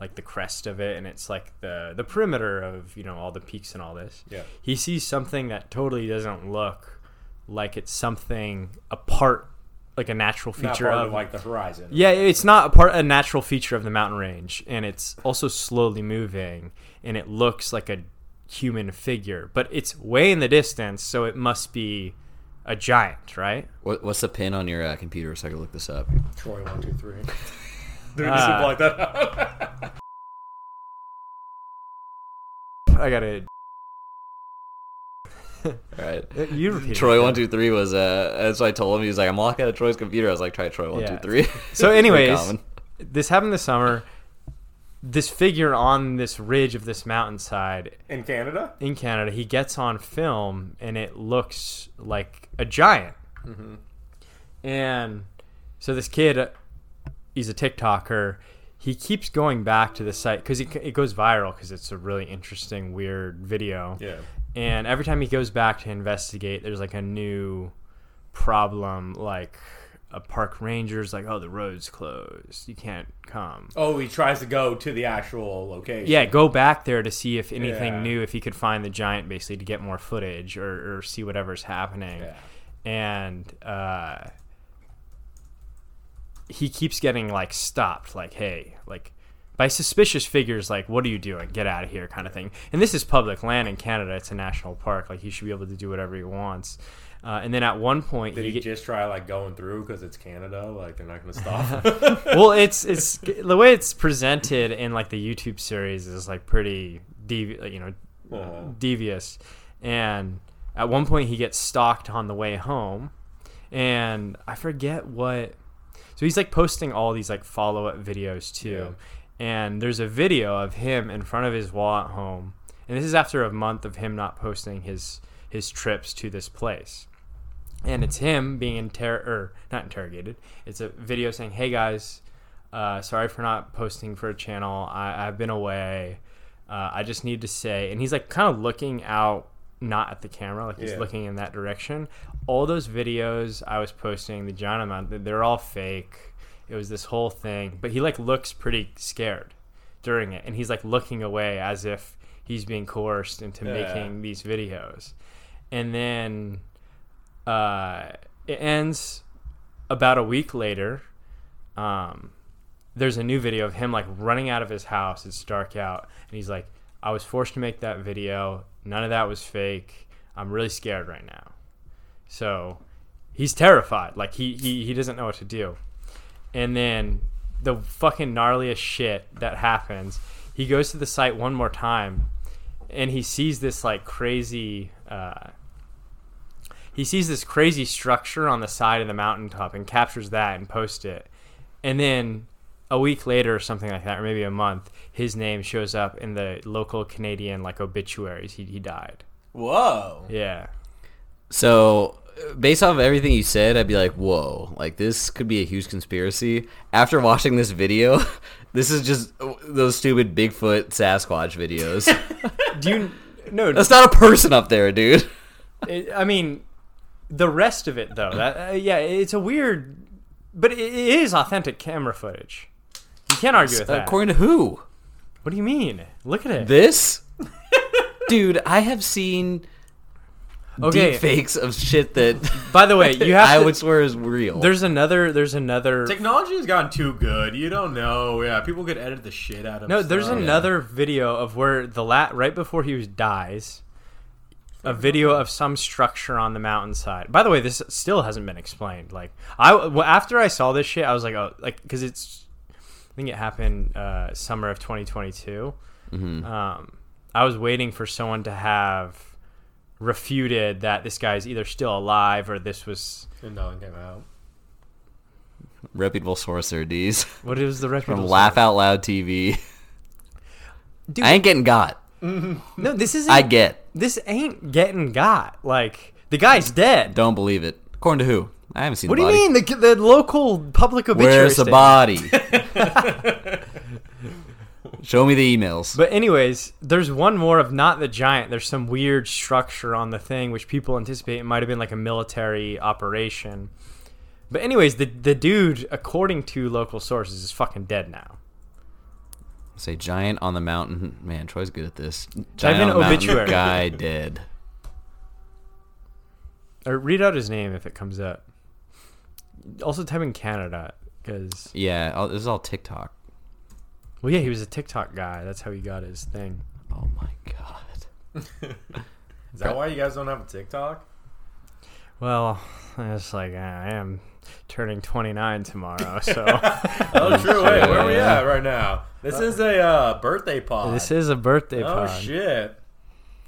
like the crest of it, and it's like the perimeter of, you know, all the peaks and all this. Yeah. He sees something that totally doesn't look like it's something apart, like a natural feature of like the horizon. Yeah, it's not a natural feature of the mountain range, and it's also slowly moving, and it looks like a human figure, but it's way in the distance, so it must be a giant, right? What's the pin on your computer so I can look this up? Troy 123. Dude, just block that out. I got it. All right. You repeat. Troy123 was that's what I told him. He was like, I'm locked out of Troy's computer. I was like, try Troy123. Yeah. So anyways, this happened this summer. This figure on this ridge of this mountainside. In Canada. He gets on film, and it looks like a giant. Mm-hmm. And so this kid... he's a TikToker. He keeps going back to the site because it goes viral because it's a really interesting, weird video. Yeah. And every time he goes back to investigate, there's like a new problem, like a park ranger's like, oh, the road's closed. You can't come. Oh, he tries to go to the actual location. Yeah, go back there to see if anything new, if he could find the giant basically to get more footage or see whatever's happening. Yeah. And... he keeps getting like stopped, like, hey, like by suspicious figures, like, what are you doing? Get out of here kind of thing. And this is public land in Canada. It's a national park. Like, he should be able to do whatever he wants. And then at one point... Did he just try like going through because it's Canada? Like, they're not going to stop. Well, it's the way it's presented in like the YouTube series is like pretty devious. And at one point he gets stalked on the way home. And I forget what... So he's like posting all these like follow-up videos too. Yeah. And there's a video of him in front of his wall at home. And this is after a month of him not posting his trips to this place. And it's him being not interrogated. It's a video saying, hey guys, sorry for not posting for a channel. I've been away. I just need to say, and he's like kind of looking out, not at the camera, like he's looking in that direction. All those videos I was posting, the John amount, they're all fake. It was this whole thing, but he like looks pretty scared during it, and he's like looking away as if he's being coerced into making these videos. And then it ends about a week later. There's a new video of him like running out of his house. It's dark out, and he's like, I was forced to make that video. None of that was fake. I'm really scared right now. So he's terrified. Like, he doesn't know what to do. And then the fucking gnarliest shit that happens, he goes to the site one more time, and he sees this, like, crazy... he sees this crazy structure on the side of the mountaintop and captures that and posts it. And then... a week later or something like that, or maybe a month, his name shows up in the local Canadian like obituaries. He died. Whoa. Yeah. So based off of everything you said, I'd be like, whoa, like this could be a huge conspiracy. After watching this video, this is just those stupid Bigfoot Sasquatch videos. That's not a person up there, dude. I mean... The rest of it, though, that, yeah, it's a weird, but it is authentic camera footage. You can't argue with that. According to who? What do you mean? Look at it. This? Dude, I have seen deep fakes of shit that, by the way, you have I would swear is real. There's another. Technology has gotten too good. You don't know. Yeah, people could edit the shit out of. No, there's another video of where the right before he dies. A video of some structure on the mountainside. By the way, this still hasn't been explained. Like, after I saw this shit, I was like, oh, like, because it's, I think it happened summer of 2022. Mm-hmm. I was waiting for someone to have refuted that this guy's either still alive or this was. And no one came out. Reputable source, RDs. What is the reputable? From Laugh Out Loud TV. Dude, I ain't getting got. Mm-hmm. No, this isn't. This ain't getting got. Like, the guy's dead. Don't believe it. According to who? I haven't seen the body. What do you mean? The local public obituary. Where's the body? Show me the emails. But anyways, there's one more of not the giant. There's some weird structure on the thing, which people anticipate it might have been like a military operation. But anyways, the dude, according to local sources, is fucking dead now. Say giant on the mountain. Man, Troy's good at this. Giant on the obituary. Guy dead. Or read out his name if it comes up. Also type in Canada. Cause... Yeah, this is all TikTok. Well, yeah, he was a TikTok guy. That's how he got his thing. Oh, my God. Is that why you guys don't have a TikTok? Well, I was like, I am turning 29 tomorrow, so... Oh, true. Hey, where are we at right now? This is a birthday pod. This is a birthday pod. Oh, shit.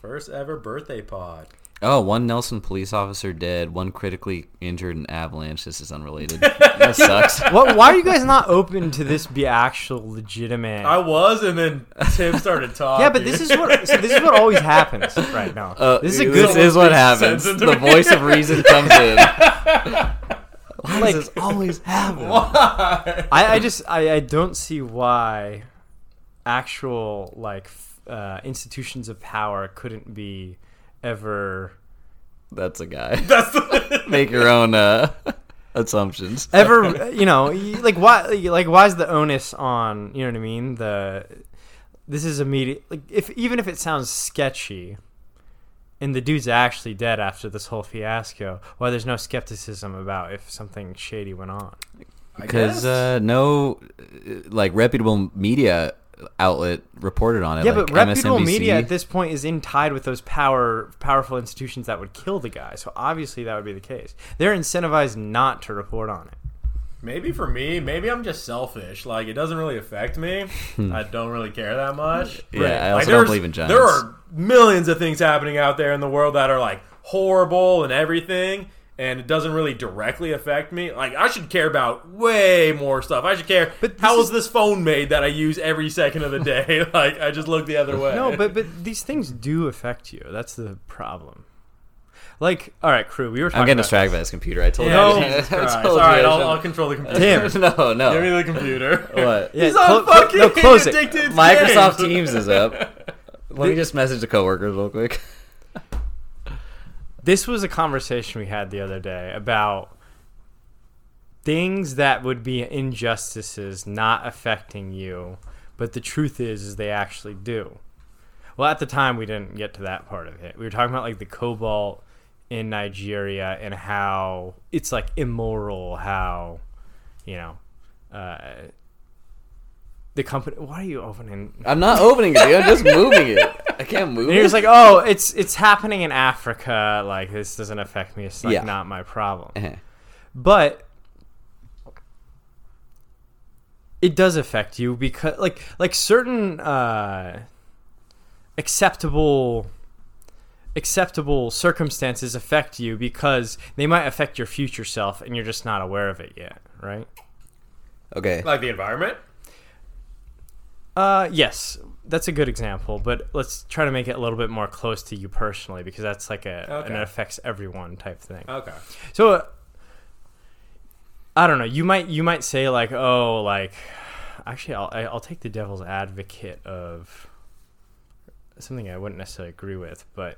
First ever birthday pod. Oh, one Nelson police officer dead, one critically injured in avalanche. This is unrelated. That sucks. What? Why are you guys not open to this be actual legitimate? I was, and then Tim started talking. Yeah, but this is what always happens right now. This is what happens. The voice of reason comes in. Why does this always happen? Why? I don't see why actual institutions of power couldn't be ever. That's a guy. Make your own assumptions. Ever, you know, like why? Like why is the onus on? You know what I mean? This is immediate. Like if it sounds sketchy. And the dude's actually dead after this whole fiasco. Well, there's no skepticism about if something shady went on. Because no, reputable media outlet reported on it. Yeah, but reputable MSNBC. Media at this point is in tied with those powerful institutions that would kill the guy. So obviously that would be the case. They're incentivized not to report on it. Maybe for me, I'm just selfish. Like, it doesn't really affect me. I don't really care that much. Yeah, right. I also don't believe in giants. There are millions of things happening out there in the world that are, horrible and everything, and it doesn't really directly affect me. Like, I should care about way more stuff. I should care, but how is this phone made that I use every second of the day? Like, I just look the other way. No, but these things do affect you. That's the problem. Like, all right, crew, we were talking I'm getting distracted by this computer. I told you. No, Jesus Christ. All right, I'll control the computer. Damn. No. Give me the computer. What? Yeah, he's on fucking addicted. Microsoft Teams is up. Let me just message the coworkers real quick. This was a conversation we had the other day about things that would be injustices not affecting you, but the truth is they actually do. Well, at the time, we didn't get to that part of it. We were talking about, the cobalt in Nigeria and how it's immoral, how the company. Why are you opening? I'm not opening it, dude. I'm just moving it. I can't move it. He was like, oh, it's happening in Africa, this doesn't affect me, it's not my problem. Uh-huh. But it does affect you because certain acceptable circumstances affect you because they might affect your future self and you're just not aware of it yet, right? Okay. Like the environment? Yes. That's a good example, but let's try to make it a little bit more close to you personally because that's and it affects everyone type thing. Okay. So, I don't know. You might say actually I'll take the devil's advocate of something I wouldn't necessarily agree with, but...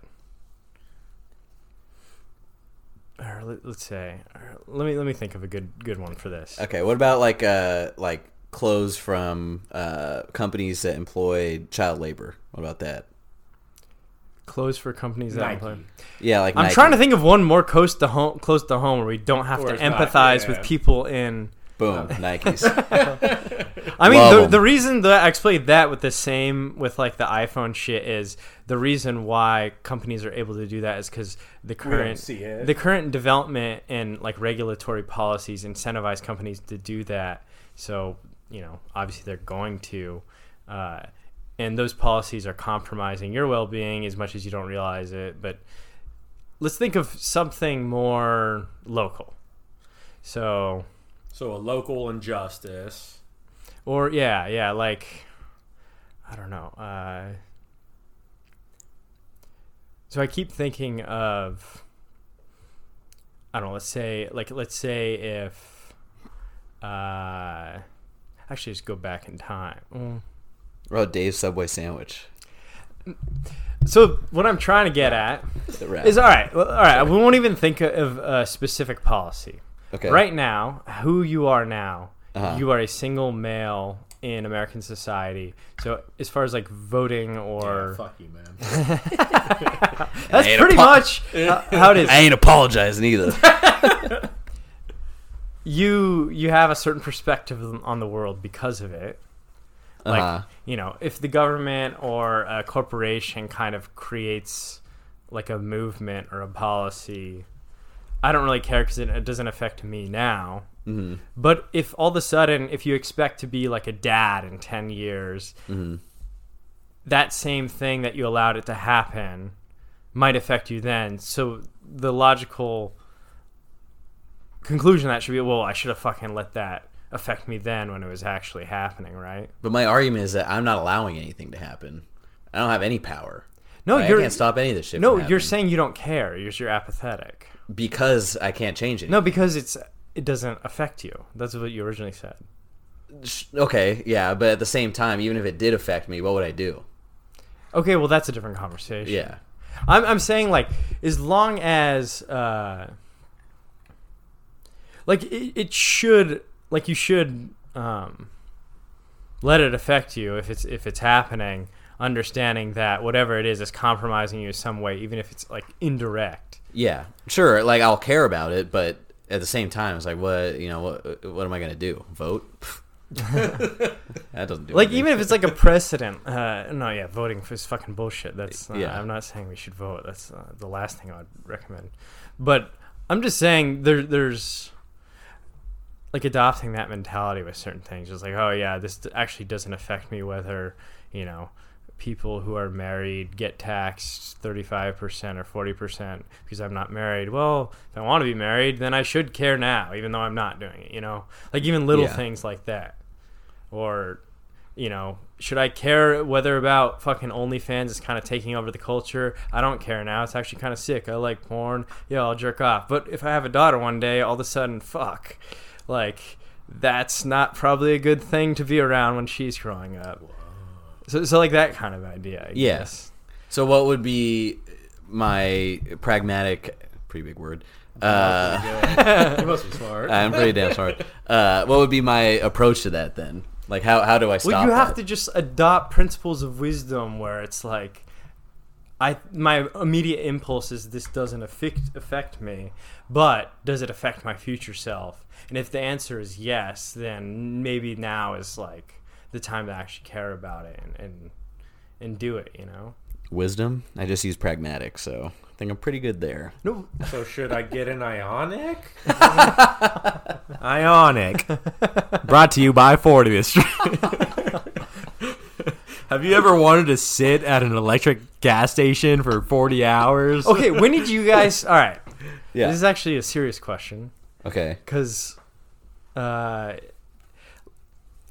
Or let's say. Let me think of a good one for this. Okay, what about like clothes from companies that employ child labor? What about that? Clothes for companies that employ. Yeah, like Nike. I'm trying to think of one more close to home where we don't have to empathize with people in. Boom, Nikes. I mean, the reason that I explained that with the iPhone shit is the reason why companies are able to do that is because the current development and like regulatory policies incentivize companies to do that. So, you know, obviously they're going to, and those policies are compromising your well-being as much as you don't realize it. But let's think of something more local. So a local injustice, or yeah, like I don't know. So I keep thinking of, I don't know. Let's say if, actually just go back in time. What about Dave's Subway sandwich? So what I'm trying to get at is all right. We won't even think of a specific policy. Okay. Right now, who you are now, you are a single male in American society. So as far as like voting or fuck you, man. That's pretty much how it is. I ain't apologizing either. You have a certain perspective on the world because of it. Like, you know, if the government or a corporation kind of creates like a movement or a policy, I don't really care because it doesn't affect me now. Mm-hmm. But if all of a sudden, if you expect to be like a dad in 10 years, mm-hmm. that same thing that you allowed it to happen might affect you then. So the logical conclusion that should be, well, I should have fucking let that affect me then when it was actually happening, right? But my argument is that I'm not allowing anything to happen. I don't have any power. No, I can't stop any of this shit. No, you're saying you don't care. You're apathetic. Because I can't change it. No, because it doesn't affect you. That's what you originally said. Okay, yeah, but at the same time, even if it did affect me, what would I do? Okay, well, that's a different conversation. Yeah, I'm saying like as long as like it should, like you should let it affect you if it's happening. Understanding that whatever it is compromising you in some way, even if it's like indirect. Yeah, sure. Like I'll care about it, but at the same time, it's like, what? You know, what am I gonna do? Vote? That doesn't do. Like anything. Even if it's like a precedent. No, yeah, voting is fucking bullshit. That's yeah. I'm not saying we should vote. That's the last thing I would recommend. But I'm just saying there's like adopting that mentality with certain things. Just like, oh yeah, this actually doesn't affect me whether, you know, people who are married get taxed 35% or 40% because I'm not married. Well, if I want to be married, then I should care now, even though I'm not doing it, you know? Like even little things like that. Or, you know, should I care whether about fucking OnlyFans is kind of taking over the culture? I don't care now. It's actually kind of sick. I like porn. Yeah, I'll jerk off. But if I have a daughter one day, all of a sudden, fuck. Like, that's not probably a good thing to be around when she's growing up. So like that kind of idea, I guess. So what would be my pragmatic, pretty big word. You must be smart. I'm pretty damn smart. What would be my approach to that then? Like how do I stop that? Well, you have to just adopt principles of wisdom where it's like, my immediate impulse is this doesn't affect me, but does it affect my future self? And if the answer is yes, then maybe now is like the time to actually care about it and do it, you know? Wisdom? I just use pragmatic, so I think I'm pretty good there. No. So should I get an ionic? Ionic. Brought to you by 40th Street. Have you ever wanted to sit at an electric gas station for 40 hours? Okay, when did you guys... All right. Yeah. This is actually a serious question. Okay. Because...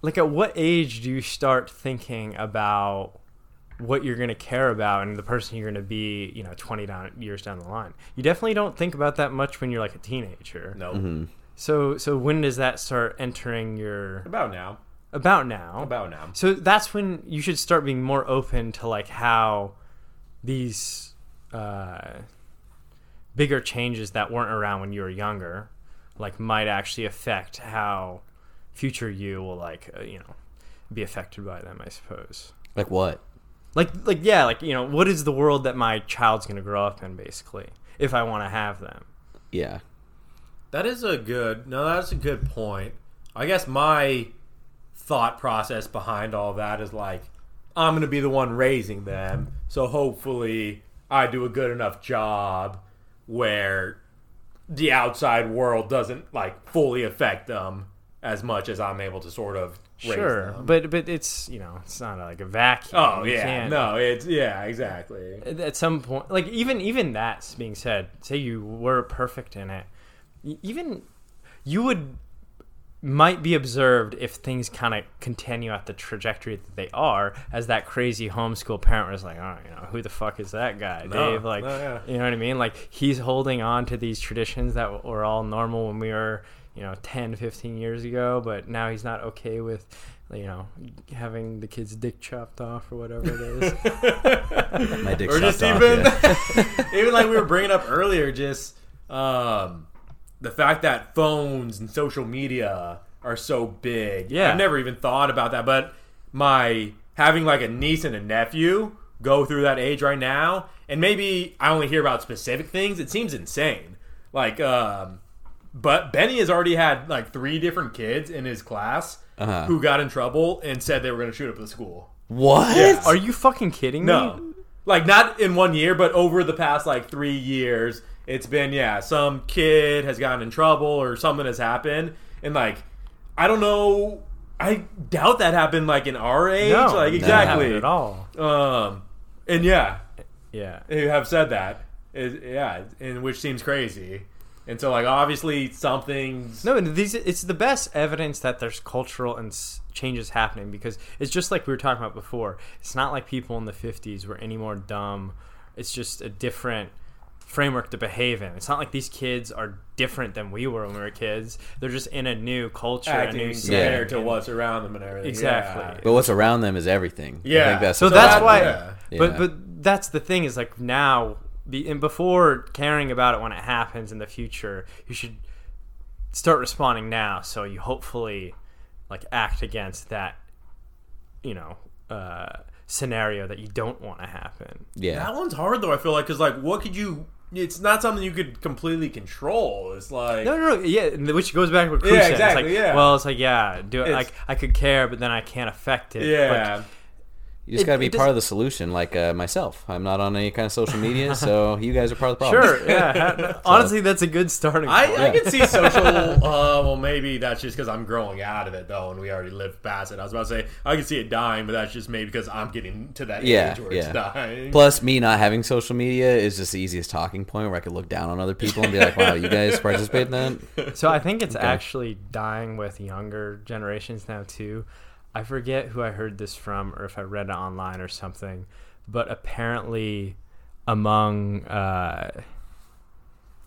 like at what age do you start thinking about what you're going to care about and the person you're going to be, you know, 20 years down the line? You definitely don't think about that much when you're like a teenager. No. Nope. Mm-hmm. So when does that start entering your... About now. So that's when you should start being more open to like how these bigger changes that weren't around when you were younger, like, might actually affect how future you will, like, you know, be affected by them, I suppose. Like what? Like yeah, like, you know, what is the world that my child's going to grow up in, basically, if I want to have them? Yeah. That's a good point. I guess my thought process behind all that is, like, I'm going to be the one raising them, so hopefully I do a good enough job where the outside world doesn't, like, fully affect them as much as I'm able to sort of raise them. But it's, you know, it's not like a vacuum. Oh, yeah. No, it's, yeah, exactly. At some point, like, even that being said, say you were perfect in it, even you might be observed if things kind of continue at the trajectory that they are, as that crazy homeschool parent was like, oh, you know, who the fuck is that guy, Dave? Like, you know what I mean? Like, he's holding on to these traditions that were all normal when we were, you know, 10, 15 years ago, but now he's not okay with, you know, having the kid's dick chopped off or whatever it is. My dick chopped off. Or just even, even like we were bringing up earlier, just, the fact that phones and social media are so big. Yeah. I've never even thought about that, but my having like a niece and a nephew go through that age right now, and maybe I only hear about specific things, it seems insane. Like, but Benny has already had like 3 different kids in his class who got in trouble and said they were going to shoot up the school. What? Yeah. Are you fucking kidding me? No. Like, not in 1 year, but over the past like 3 years, it's been, yeah, some kid has gotten in trouble or something has happened. And, like, I don't know. I doubt that happened, like, in our age. No, like, exactly. Not at all. And, yeah. Yeah. You have said that. And which seems crazy. And so, like, obviously something's... No, it's the best evidence that there's cultural and changes happening, because it's just like we were talking about before. It's not like people in the 50s were any more dumb. It's just a different framework to behave in. It's not like these kids are different than we were when we were kids. They're just in a new culture, compared to what's around them and everything. Exactly. Yeah. But what's around them is everything. Yeah. I think that's why. Yeah. But that's the thing, is like now, and before caring about it when it happens in the future, you should start responding now, so you hopefully like act against that. You know. Scenario that you don't want to happen. Yeah, that one's hard though. I feel like, because like, what could you? It's not something you could completely control. It's like no, yeah, which goes back to what Chris said. Exactly. It's like, well, it's like, yeah, do it. Like, I could care, but then I can't affect it. Yeah, like, you just gotta be part of the solution. Like myself, I'm not on any kind of social media, so you guys are part of the problem. Sure, yeah. Honestly, that's a good starting point. I can see social. Well, maybe that's just because I'm growing out of it though, and we already lived past it. I was about to say I can see it dying, but that's just maybe because I'm getting to that age where it's dying. Plus, me not having social media is just the easiest talking point where I could look down on other people and be like, "Wow, you guys participate in that." So I think it's actually dying with younger generations now too. I forget who I heard this from or if I read it online or something, but apparently among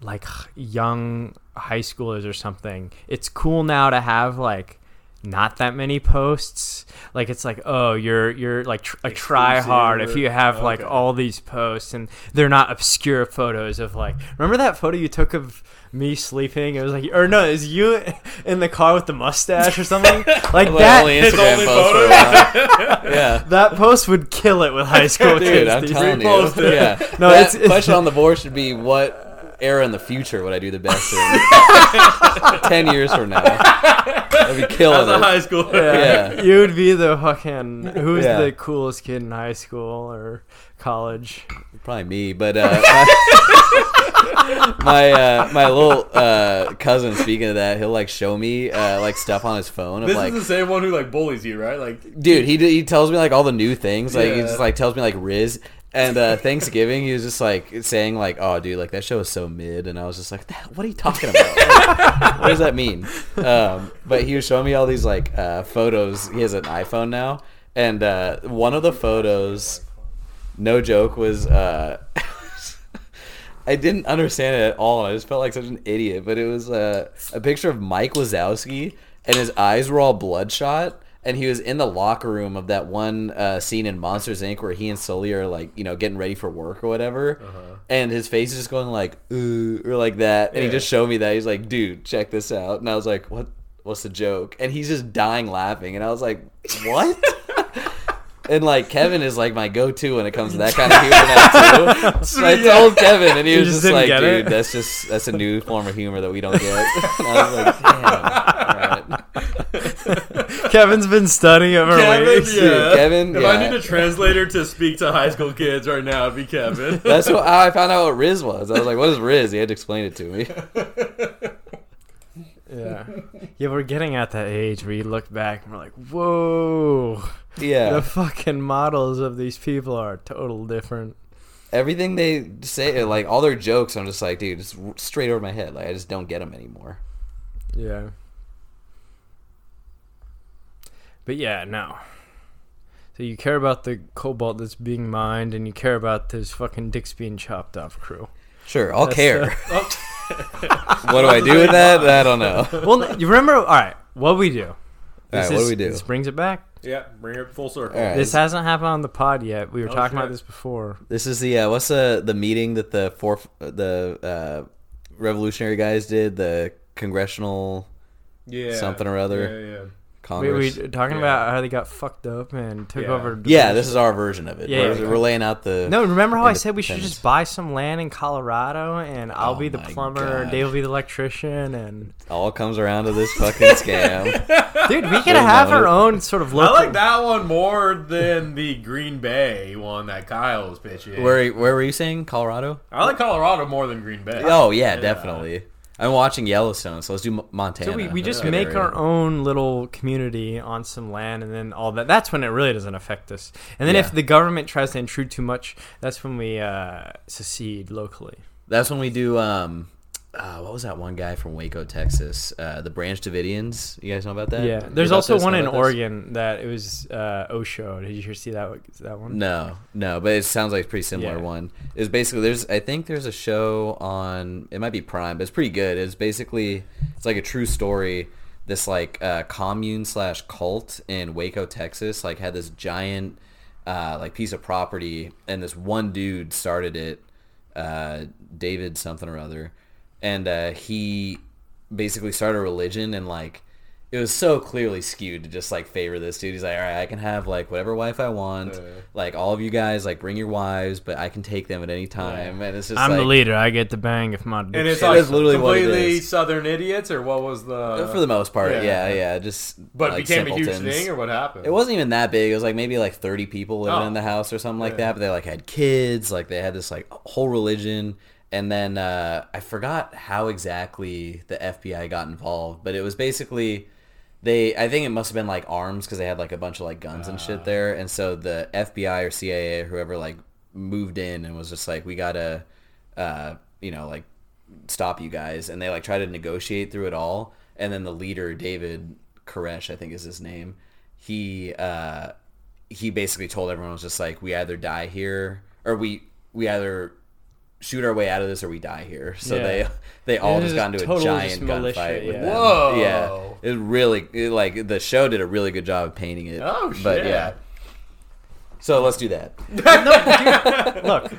like young high schoolers or something, it's cool now to have like not that many posts. Like it's like, oh, you're like a try hard if you have like all these posts, and they're not obscure photos of like, remember that photo you took of me sleeping? It was like, or no, is you in the car with the mustache or something like that? Only Instagram post. Yeah, that post would kill it with high school kids. I'm telling you. Yeah, no, that question on the board should be, what era in the future would I do the best in? 10 years from now, I'd be killing it. As a high schooler, yeah, you would be the fucking the coolest kid in high school or college. Probably me, but my little cousin. Speaking of that, he'll like show me like stuff on his phone. This is the same one who like bullies you, right? Like, dude, he tells me like all the new things. Like he just like tells me like Riz. And Thanksgiving, he was just like saying, like, "Oh, dude, like that show is so mid," and I was just like, "What are you talking about? Like, what does that mean?" But he was showing me all these like photos. He has an iPhone now, and one of the photos, no joke, was I didn't understand it at all. I just felt like such an idiot. But it was a picture of Mike Wazowski, and his eyes were all bloodshot. and he was in the locker room of that one scene in Monsters, Inc. where he and Sully are, like, you know, getting ready for work or whatever. Uh-huh. And his face is just going like, ooh, or like that. And yeah. He just showed me that. He's like, dude, check this out. And I was like, what's the joke? And he's just dying laughing. And I was like, what? And, like, Kevin is, like, my go-to when it comes to that kind of humor now, too. So I told Kevin, and he was just like, dude, that's a new form of humor that we don't get. And I was like, damn. All right. Kevin's been studying over weeks. Yeah. Dude, Kevin, if I need a translator to speak to high school kids right now, it'd be Kevin. That's how I found out what Riz was. I was like, what is Riz? He had to explain it to me. Yeah, we're getting at that age where you look back and we're like, whoa. Yeah. The fucking models of these people are total different. Everything they say, like, all their jokes, I'm just like, dude, it's straight over my head. Like, I just don't get them anymore. Yeah. But yeah, no. So you care about the cobalt that's being mined, and you care about this fucking dicks being chopped off crew. Sure, I'll care. What do I do with that? I don't know. Well, you remember, all right, what we do. What do we do? This brings it back. Yeah, bring it full circle. Right. This hasn't happened on the pod yet. We were talking about this before. This is the, what's the meeting that the revolutionary guys did? The congressional something or other? Yeah, yeah. Congress. We were talking about how they got fucked up and took over. Yeah, this is our version of it. Yeah, we're laying out the... No, remember how I said we should just buy some land in Colorado and I'll be the plumber and Dave will be the electrician and... It all comes around to this fucking scam. Dude, we could have our own sort of local... I like that one more than the Green Bay one that Kyle was pitching. Where were you saying? Colorado? I like Colorado more than Green Bay. Oh, yeah, definitely. I'm watching Yellowstone, so let's do Montana. So we just make our own little community on some land, and then all that. That's when it really doesn't affect us. And then if the government tries to intrude too much, that's when we secede locally. That's when we do, what was that one guy from Waco, Texas? The Branch Davidians. You guys know about that? Yeah. There's also one in Oregon that it was Osho. Did you see that one? No, but it sounds like a pretty similar one. It's basically, I think there's a show on, it might be Prime, but it's pretty good. It's basically, it's like a true story. This like commune / cult in Waco, Texas, like had this giant like piece of property, and this one dude started it, David something or other. And he basically started a religion, and like it was so clearly skewed to just like favor this dude. He's like, all right, I can have like whatever wife I want, like all of you guys, like bring your wives, but I can take them at any time. And it's just I'm like, the leader, I get to bang if my. And it's like literally completely Southern idiots, or what was the? For the most part, yeah. Just but like, it became simpletons. A huge thing, or what happened? It wasn't even that big. It was like maybe like 30 people living in the house or something like that. But they like had kids, like they had this like whole religion. And then I forgot how exactly the FBI got involved, but it was basically I think it must have been like arms, because they had like a bunch of like guns and shit there. And so the FBI or CIA or whoever like moved in and was just like, we gotta, like stop you guys. And they like tried to negotiate through it all. And then the leader, David Koresh, I think is his name, he basically told everyone, was just like, we either die here or we either shoot our way out of this or we die here. So they all just got into a giant gunfight with them. Whoa. Yeah. It really, like, the show did a really good job of painting it. Oh, shit. But, yeah. So let's do that. Look,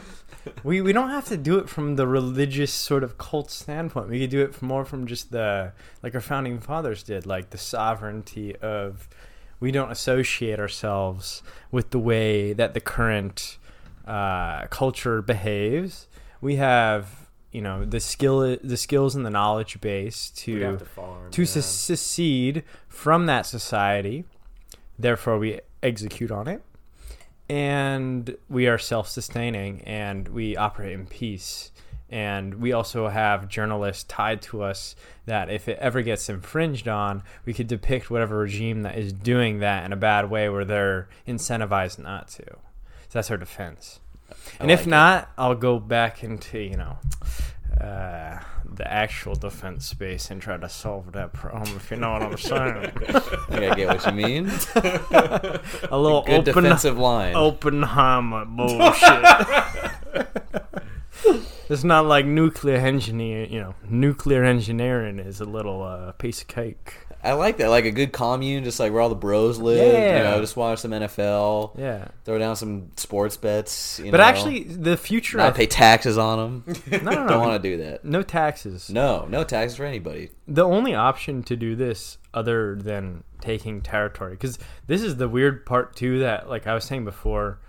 we don't have to do it from the religious sort of cult standpoint. We could do it more from just the, like our founding fathers did, like the sovereignty of we don't associate ourselves with the way that the current culture behaves. We have, the skills and the knowledge base to secede from that society. Therefore, we execute on it, and we are self-sustaining, and we operate in peace. And we also have journalists tied to us that if it ever gets infringed on, we could depict whatever regime that is doing that in a bad way where they're incentivized not to. So that's our defense. And if not, I'll go back into, the actual defense space and try to solve that problem, if you know what I'm saying. I get what you mean. A little good defensive line. Oppenheimer bullshit. It's not like nuclear engineering is a little piece of cake. I like that, like a good commune, just like where all the bros live. Yeah. You know, just watch some NFL. Yeah, throw down some sports bets. You know, actually, the future. Not pay taxes on them. No, don't want to do that. No taxes. No taxes for anybody. The only option to do this, other than taking territory, because this is the weird part too. That, like I was saying before,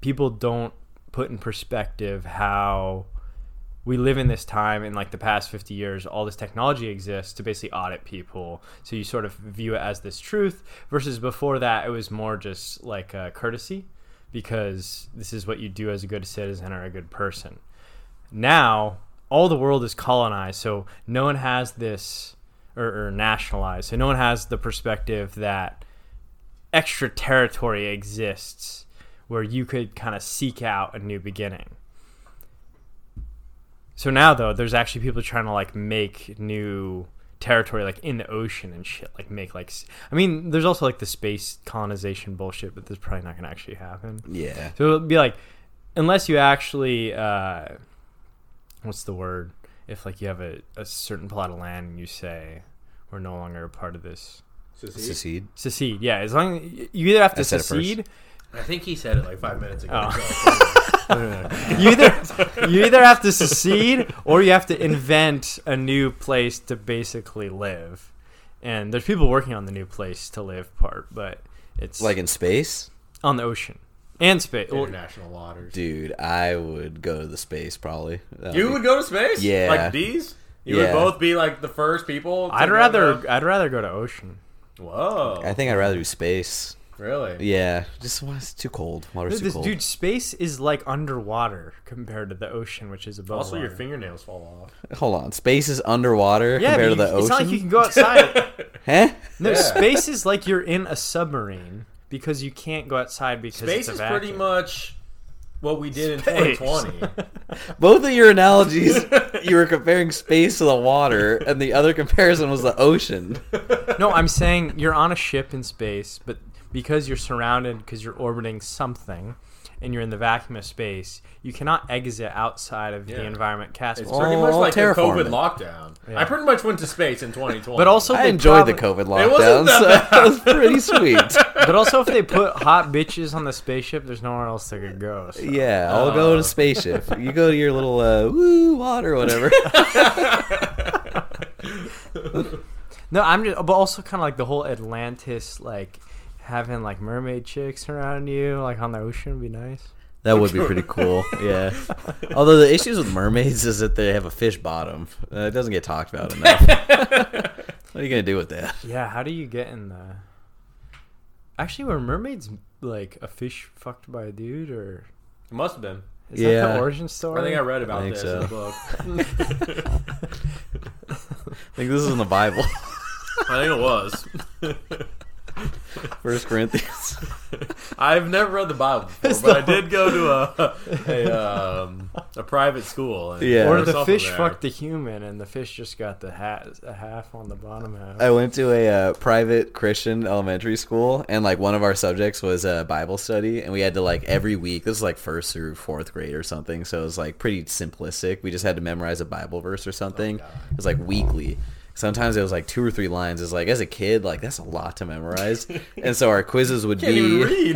people don't put in perspective how we live in this time, in like the past 50 years, all this technology exists to basically audit people. So you sort of view it as this truth, versus before that, it was more just like a courtesy, because this is what you do as a good citizen or a good person. Now, all the world is colonized, so no one has this, or nationalized, so no one has the perspective that extra territory exists where you could kind of seek out a new beginning. So now, though, there's actually people trying to, like, make new territory, like, in the ocean and shit. Like, make, like... I mean, there's also, like, the space colonization bullshit, but that's probably not going to actually happen. Yeah. So it'll be, like, unless you actually... what's the word? If, like, you have a certain plot of land and you say, we're no longer a part of this. Secede, yeah. As long as you either have to secede... I think he said it, like, 5 minutes ago. Oh. You either have to secede or you have to invent a new place to basically live, and there's people working on the new place to live part, but it's like in space, on the ocean, and space, international waters. Dude, I would go to the space probably. Would go to space, yeah, like these. You would both be like the first people. I'd rather go to ocean. Whoa, I think I'd rather do space. Really? Yeah. Just it's too cold. Water's too cold. Dude, space is like underwater compared to the ocean, which is above. Also, water. Your fingernails fall off. Hold on. Space is underwater compared to the ocean? It's not like you can go outside. Huh? No, space is like you're in a submarine because you can't go outside because space is pretty much what we did in 2020. Both of your analogies, you were comparing space to the water, and the other comparison was the ocean. No, I'm saying you're on a ship in space, but... because you're surrounded, because you're orbiting something, and you're in the vacuum of space, you cannot exit outside of the environment. It's pretty much like the COVID lockdown. Yeah. I pretty much went to space in 2020. But also, I enjoyed the COVID lockdown. It wasn't that bad. It was pretty sweet. But also, if they put hot bitches on the spaceship, there's nowhere else they could go. So. Yeah, I'll go to the spaceship. You go to your little water or whatever. No, I'm just. But also, kind of like the whole Atlantis, like. Having like mermaid chicks around you, like on the ocean, would be nice. That would be pretty cool, yeah. Although the issues with mermaids is that they have a fish bottom. It doesn't get talked about enough. What are you gonna do with that? Yeah, how do you get in the? Actually, were mermaids like a fish fucked by a dude, or it must have been? Is that the origin story? I think I read about this in the book. I think this is in the Bible. I think it was. 1 Corinthians. I've never read the Bible before, but I did go to a private school. Or the fish fucked the human, and the fish just got the half on the bottom half. I went to a private Christian elementary school, and like one of our subjects was a Bible study, and we had to like every week. This was like 1st through 4th grade or something, so it was like pretty simplistic. We just had to memorize a Bible verse or something. It was like weekly. Sometimes it was like 2 or 3 lines. It's like, as a kid, like that's a lot to memorize. And so our quizzes would be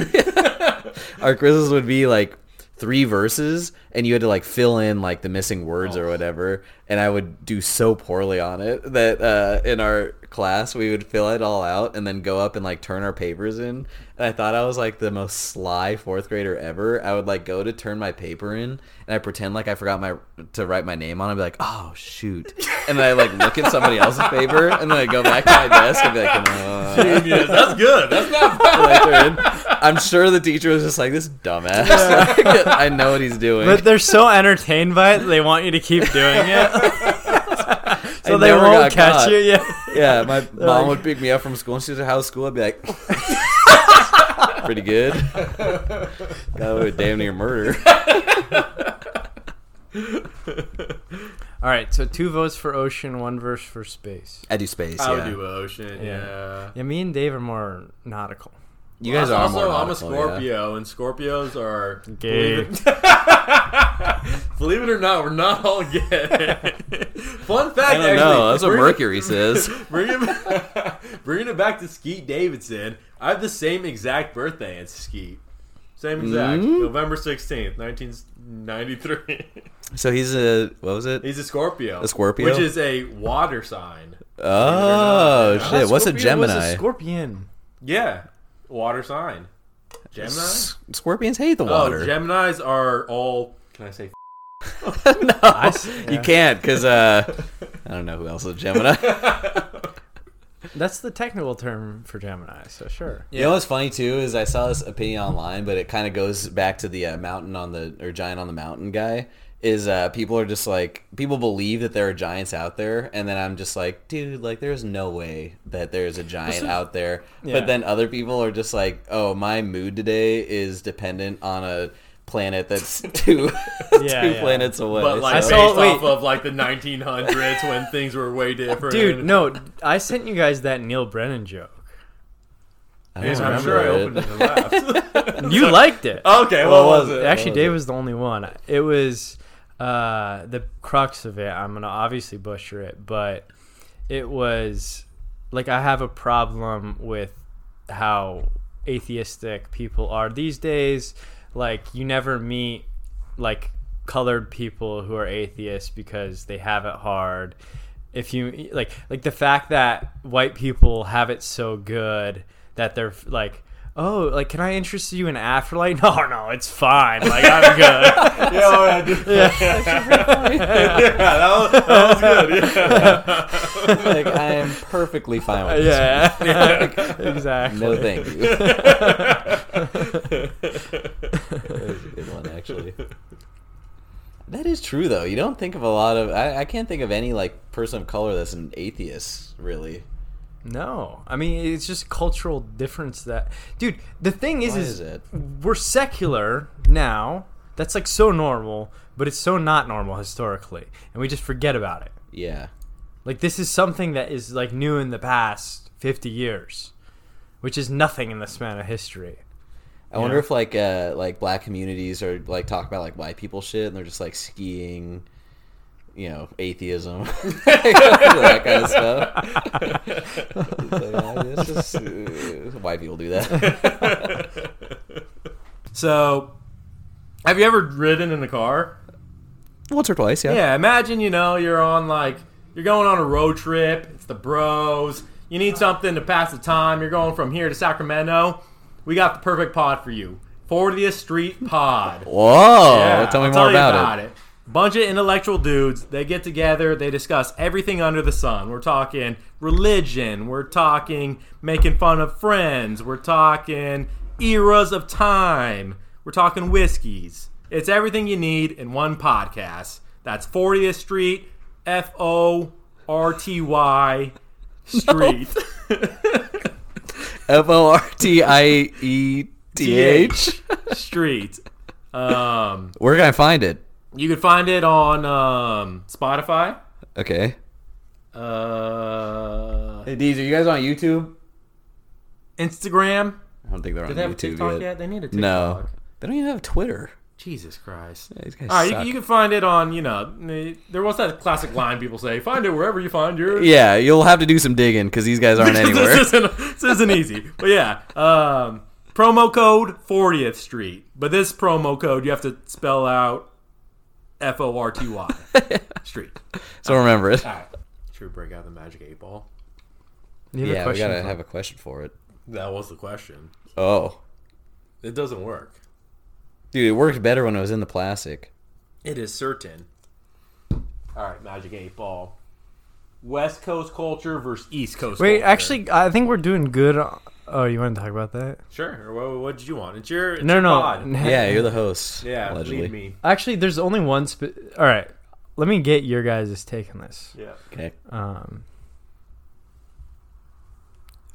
like 3 verses, and you had to like fill in like the missing words or whatever. And I would do so poorly on it that in our class we would fill it all out and then go up and like turn our papers in. And I thought I was like the most sly 4th grader ever. I would like go to turn my paper in, and I pretend like I forgot to write my name on it. I'd be like, oh shoot, and then I like look at somebody else's paper, and then I go back to my desk and be like, genius. That's good. That's not bad. I'm sure the teacher was just like, this dumbass. Yeah. I know what he's doing. But they're so entertained by it, they want you to keep doing it. So they won't catch you. Yeah, my mom would pick me up from school, and she was like, how's school? I'd be like, pretty good. That would damn near murder. All right, so 2 votes for ocean, 1 verse for space. I do space. I would do ocean. Yeah, me and Dave are more nautical. You guys are also, more nautical. I'm a Scorpio, and Scorpios are gay. Believe it or not, we're not all gay. Fun fact, I don't know. That's what Mercury says. Bringing it back to Skeet Davidson, I have the same exact birthday as Skeet. Same exact. Mm-hmm. November 16th, 1993. So he's a, what was it? He's a Scorpio. A Scorpio? Which is a water sign. Oh, shit. What's a Gemini? What's a scorpion? Yeah. Water sign. Gemini? Scorpions hate the water. Oh, Geminis are all, can I say no, you can't, because I don't know who else is Gemini. That's the technical term for Gemini, so sure. You know what's funny, too, is I saw this opinion online, but it kind of goes back to the mountain on the, or giant on the mountain guy, is people are just like, people believe that there are giants out there, and then I'm just like, dude, like, there's no way that there's a giant out there. Yeah. But then other people are just like, oh, my mood today is dependent on a planet that's two planets away. But like so, based off of like the 1900s when things were way different. Dude, no, I sent you guys that Neil Brennan joke. I'm sure I opened it and laughed. You liked it. Okay, what was it? Actually, Dave was the only one. It was the crux of it. I'm gonna obviously butcher it, but it was like I have a problem with how atheistic people are these days. Like, you never meet, like, colored people who are atheists because they have it hard. If you, like the fact that white people have it so good that they're, like, oh, like, can I interest you in afterlife? No, it's fine. Like, I'm good. That was good. Yeah. Like, I am perfectly fine with this. Yeah, like, exactly. No, thank you. That was a good one, actually. That is true, though. You don't think of a lot of... I can't think of any, like, person of color that's an atheist, really. No, I mean, it's just cultural difference that... Dude, the thing is it? We're secular now. That's, like, so normal, but it's so not normal historically. And we just forget about it. Yeah. Like, this is something that is, like, new in the past 50 years, which is nothing in the span of history. I wonder if, like black communities are, like, talk about, like, white people shit, and they're just, like, skiing... You know, atheism, that kind of stuff. It's just, white people do that. So, have you ever ridden in a car? Once or twice, yeah. Yeah, imagine, you know, you're going on a road trip. It's the bros. You need something to pass the time. You're going from here to Sacramento. We got the perfect pod for you. 40th Street Pod. Whoa. Yeah, tell me more about it. Bunch of intellectual dudes, they get together, they discuss everything under the sun. We're talking religion, we're talking making fun of friends, we're talking eras of time, we're talking whiskeys. It's everything you need in one podcast. That's 40th Street, F-O-R-T-Y, Street. F-O-R-T-I-E-T-H? Street. Where can I find it? You can find it on Spotify. Okay. Hey, Deez, are you guys on YouTube? Instagram? I don't think they're on YouTube. Do they have TikTok yet? They need a TikTok. No. They don't even have Twitter. Jesus Christ. Yeah, these guys suck. All right, you can find it on, you know, there was that classic line people say, find it wherever you find yours. Yeah, you'll have to do some digging because these guys aren't anywhere. This isn't easy. But yeah, promo code 40th Street. But this promo code, you have to spell out F-O-R-T-Y. Street. So remember it. All right. Should we break out the magic 8-ball? Yeah, we gotta have a question for it. That was the question. Oh. It doesn't work. Dude, it worked better when it was in the plastic. It is certain. All right, magic 8-ball. West Coast culture versus East Coast culture. Wait, actually, I think we're doing good. Oh, you want to talk about that? Sure. What did you want? It's your pod. Yeah, you're the host. Yeah, lead me. Actually, there's only one. All right, let me get your guys' take on this. Yeah. Okay. All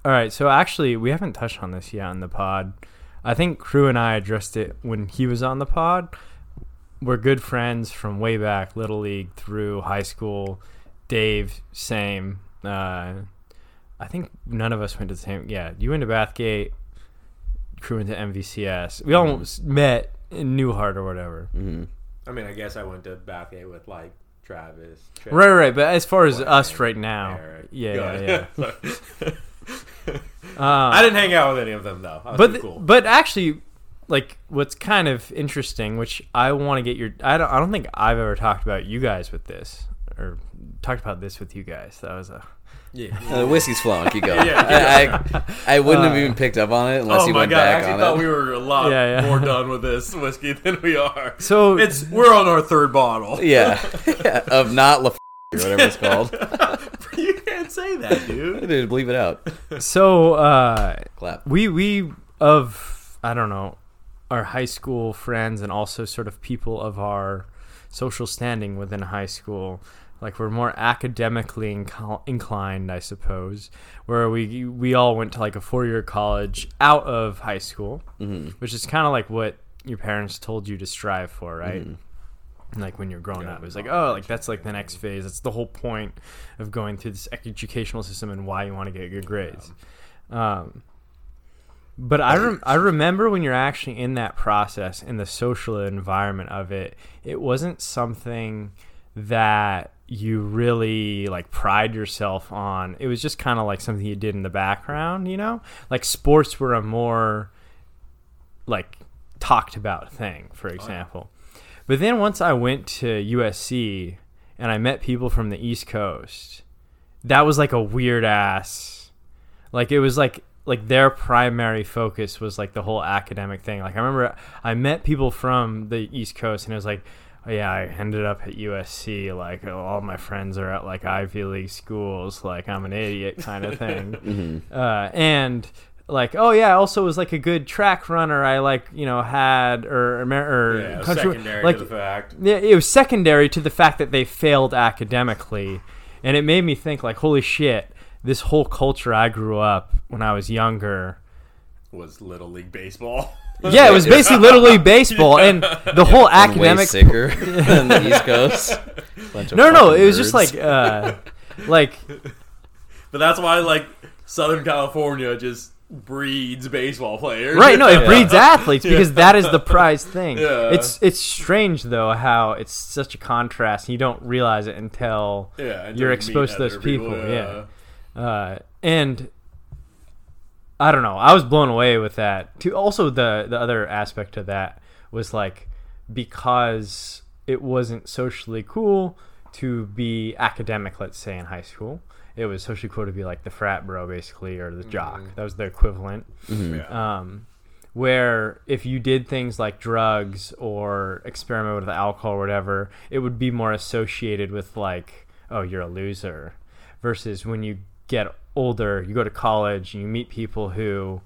right. So actually, we haven't touched on this yet on the pod. I think Crew and I addressed it when he was on the pod. We're good friends from way back, Little League through high school. Dave, same. I think none of us went to the same... Yeah, you went to Bathgate, Crew went to MVCS. We all met in Newhart or whatever. Mm-hmm. I mean, I guess I went to Bathgate with like Travis. Right. But as far as us right now, Eric, yeah. I didn't hang out with any of them though. But actually, like, what's kind of interesting, which I want to get your, I don't think I've ever talked about you guys with this or talked about this with you guys. That was a. Yeah. The whiskey's flowing. Keep going. I wouldn't have even picked up on it unless you went back on it. Oh my God! I thought we were a lot more done with this whiskey than we are. So we're on our third bottle. Yeah. Of not Lafage or whatever it's called. You can't say that, dude. Dude, bleep it out. So clap. We of I don't know our high school friends and also sort of people of our social standing within high school. Like, we're more academically inclined, I suppose, where we all went to, like, a four-year college out of high school, mm-hmm. which is kind of like what your parents told you to strive for, right? Mm-hmm. Like, when you're growing up, it was like, oh, like, that's, like, the next phase. That's the whole point of going through this educational system and why you want to get good grades. But I remember when you're actually in that process, in the social environment of it, it wasn't something that you really like pride yourself on. It was just kind of like something you did in the background, you know, like sports were a more like talked about thing, for example. Oh, yeah. But then once I went to USC and I met people from the East Coast, that was like a weird ass, like it was like their primary focus was like the whole academic thing. Like I remember I met people from the East Coast and it was like, yeah, I ended up at USC, like, all my friends are at, like, Ivy League schools, like, I'm an idiot kind of thing. Mm-hmm. And, like, oh, yeah, I also was, like, a good track runner. I, like, you know, had, or it was secondary like, to the fact. Yeah, it was secondary to the fact that they failed academically. And it made me think, like, holy shit, this whole culture I grew up when I was younger was Little League Baseball. Yeah, it was basically Little League Baseball, and the whole academic. Way sicker than the East Coast. No, it was just like. But that's why, like, Southern California just breeds baseball players. Right? No, it breeds athletes because that is the prized thing. Yeah. It's strange though how it's such a contrast. And you don't realize it until you're exposed to those people. Yeah. And. I don't know. I was blown away with that. Too. Also, the other aspect of that was, like, because it wasn't socially cool to be academic, let's say, in high school. It was socially cool to be, like, the frat bro, basically, or the jock. Mm-hmm. That was the equivalent. Mm-hmm. Yeah. Where if you did things like drugs or experiment with alcohol or whatever, it would be more associated with, like, oh, you're a loser. Versus when you get older, you go to college and you meet people who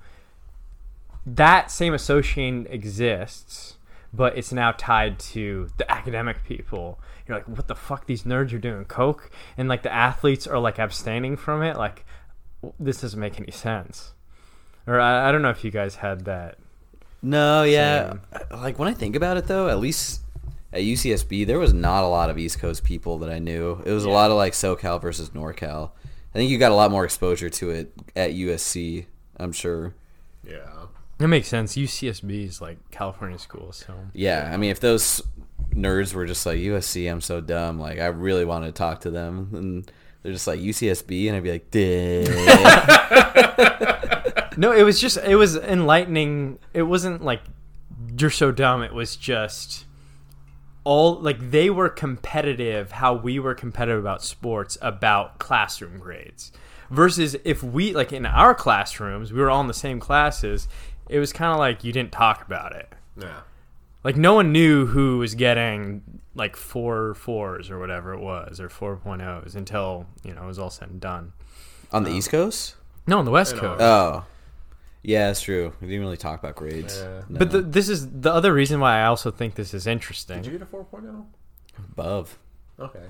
that same association exists, but it's now tied to the academic people. You're like, what the fuck, these nerds are doing coke and like the athletes are like abstaining from it. Like, this doesn't make any sense. Or I don't know if you guys had that. No, yeah, like when I think about it though, at least at UCSB there was not a lot of East Coast people that I knew. It was a lot of like SoCal versus NorCal. I think you got a lot more exposure to it at USC, I'm sure. Yeah. That makes sense. UCSB is like California school, so. Yeah, I mean, if those nerds were just like, USC, I'm so dumb, like, I really want to talk to them. And they're just like, UCSB, and I'd be like, duh. No, it was enlightening. It wasn't like, you're so dumb. It was just all like they were competitive, how we were competitive about sports, about classroom grades, versus if we like in our classrooms we were all in the same classes, it was kind of like you didn't talk about it. Yeah, like no one knew who was getting like 4.4s or whatever it was, or 4.0s until, you know, it was all said and done. On the East Coast? No, on the West Coast. Oh. Yeah, that's true. We didn't really talk about grades. Yeah. No. But this is the other reason why I also think this is interesting. Did you get a 4.0? Above. Okay.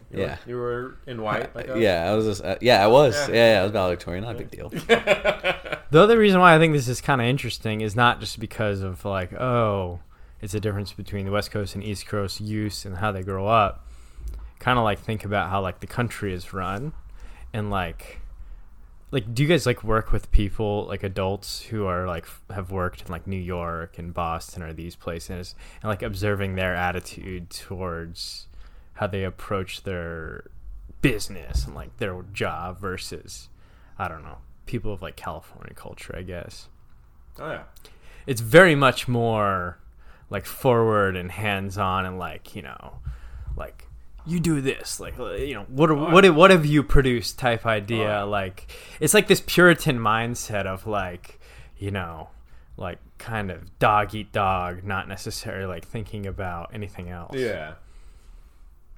You were in white? Like I was. I was. Yeah, I was valedictorian. Not a big deal. The other reason why I think this is kind of interesting is not just because of, like, oh, it's a difference between the West Coast and East Coast use and how they grow up. Kind of, like, think about how, like, the country is run and, like, Like, do you guys like work with people, like adults who are like have worked in like New York and Boston or these places, and like observing their attitude towards how they approach their business and like their job versus, I don't know, people of like California culture, I guess. Oh yeah, it's very much more like forward and hands-on and like, you know, like, you do this, like, you know, what have you produced type idea. Like, it's like this Puritan mindset of like, you know, like kind of dog eat dog, not necessarily like thinking about anything else. Yeah.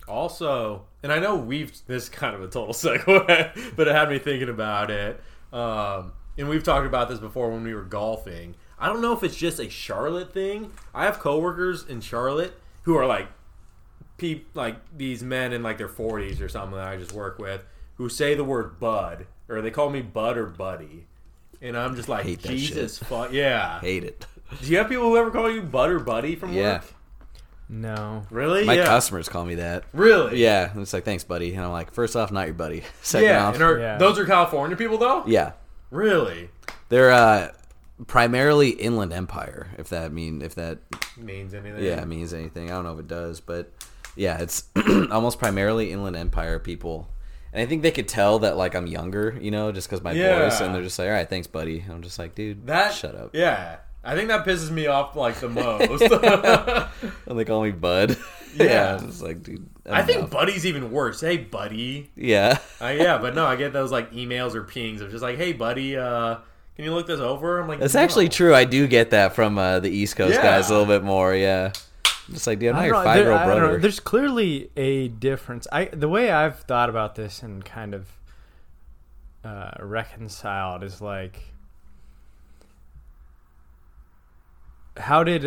Also, and I know this is kind of a total segue, but it had me thinking about it. And we've talked about this before when we were golfing. I don't know if it's just a Charlotte thing. I have coworkers in Charlotte who are like, like these men in like their 40s or something that I just work with who say the word bud, or they call me bud or buddy, and I'm just like, hate Jesus fuck, yeah, hate it. Do you have people who ever call you bud or buddy from work? No, really? My customers call me that. Really? Yeah, and it's like, thanks buddy, and I'm like, first off, not your buddy. Second off, and those are California people though. Yeah, really? They're primarily Inland Empire, if that means anything. Yeah, it means anything. I don't know if it does, but. Yeah, it's almost primarily Inland Empire people. And I think they could tell that, like, I'm younger, you know, just because my voice. And they're just like, all right, thanks, buddy. And I'm just like, dude, shut up. Yeah. I think that pisses me off, like, the most. And they call me bud. Yeah. I'm just like, dude. I think buddy's even worse. Hey, buddy. Yeah. Yeah, but no, I get those, like, emails or pings of just like, hey, buddy, can you look this over? I'm like, that's actually true. I do get that from the East Coast guys a little bit more, yeah. It's like, dude, I'm not your 5-year-old brother. There's clearly a difference. The way I've thought about this and kind of reconciled is like, how did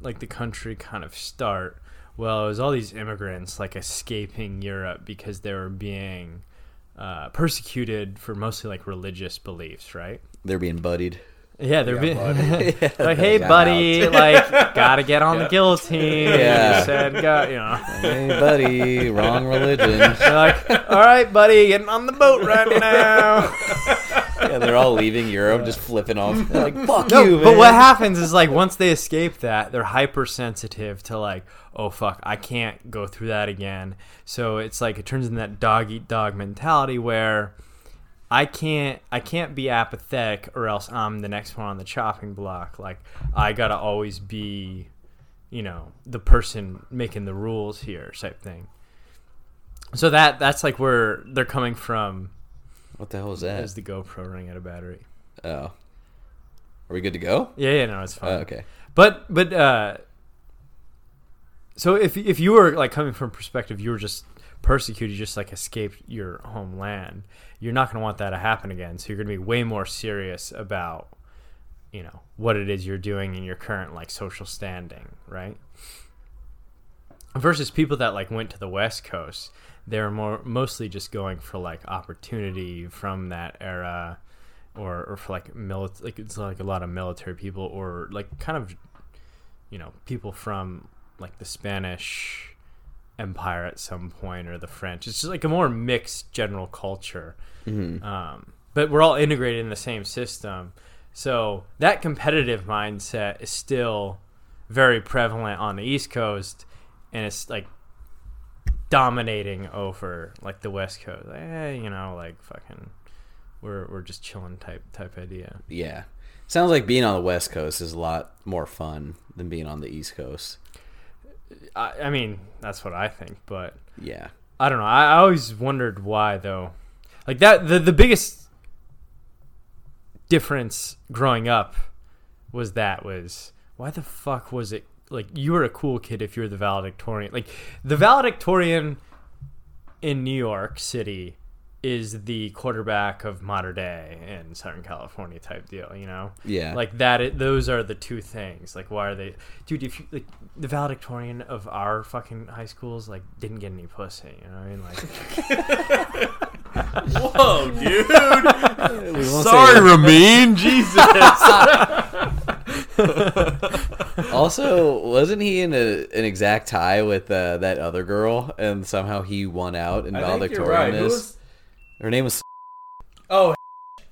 like the country kind of start? Well, it was all these immigrants like escaping Europe because they were being persecuted for mostly like religious beliefs, right? They're being buddied. Yeah, they're being like, hey, buddy, like, gotta get on the guillotine. Yeah. You said, you know. Hey, buddy, wrong religion. They're like, all right, buddy, getting on the boat right now. Yeah, they're all leaving Europe, just flipping off. They're like, fuck you, man. But what happens is, like, once they escape that, they're hypersensitive to, like, oh, fuck, I can't go through that again. So it's like it turns into that dog-eat-dog mentality where I can't be apathetic or else I'm the next one on the chopping block. Like, I gotta always be, you know, the person making the rules here type thing. So that's like where they're coming from. What the hell is that? Is the GoPro running out of battery? Oh, are we good to go? Yeah, no, it's fine. Okay, but so if you were like coming from a perspective, you were just persecuted, just like escaped your homeland, you're not going to want that to happen again, so you're going to be way more serious about, you know, what it is you're doing in your current like social standing, right? Versus people that like went to the West Coast, they're mostly just going for like opportunity from that era, or for like like it's like a lot of military people, or like kind of, you know, people from like the Spanish Empire at some point, or the French. It's just like a more mixed general culture. Mm-hmm. But we're all integrated in the same system, so that competitive mindset is still very prevalent on the East Coast, and it's like dominating over like the West Coast. You know, like fucking we're just chilling type idea. Yeah, sounds like being on the West Coast is a lot more fun than being on the East Coast. I mean, that's what I think, but yeah, I don't know. I always wondered why, though. Like that, the biggest difference growing up was why the fuck was it? Like, you were a cool kid if you were the valedictorian. Like, the valedictorian in New York City is the quarterback of modern day in Southern California type deal, you know? Yeah. Like, those are the two things. Like, why are they... Dude, if you, like, the valedictorian of our fucking high schools, like, didn't get any pussy, you know what I mean? Like... Whoa, dude! Sorry, Ramin! Jesus! Also, wasn't he in an exact tie with that other girl, and somehow he won out in valedictorianness? Right. Her name was... Oh,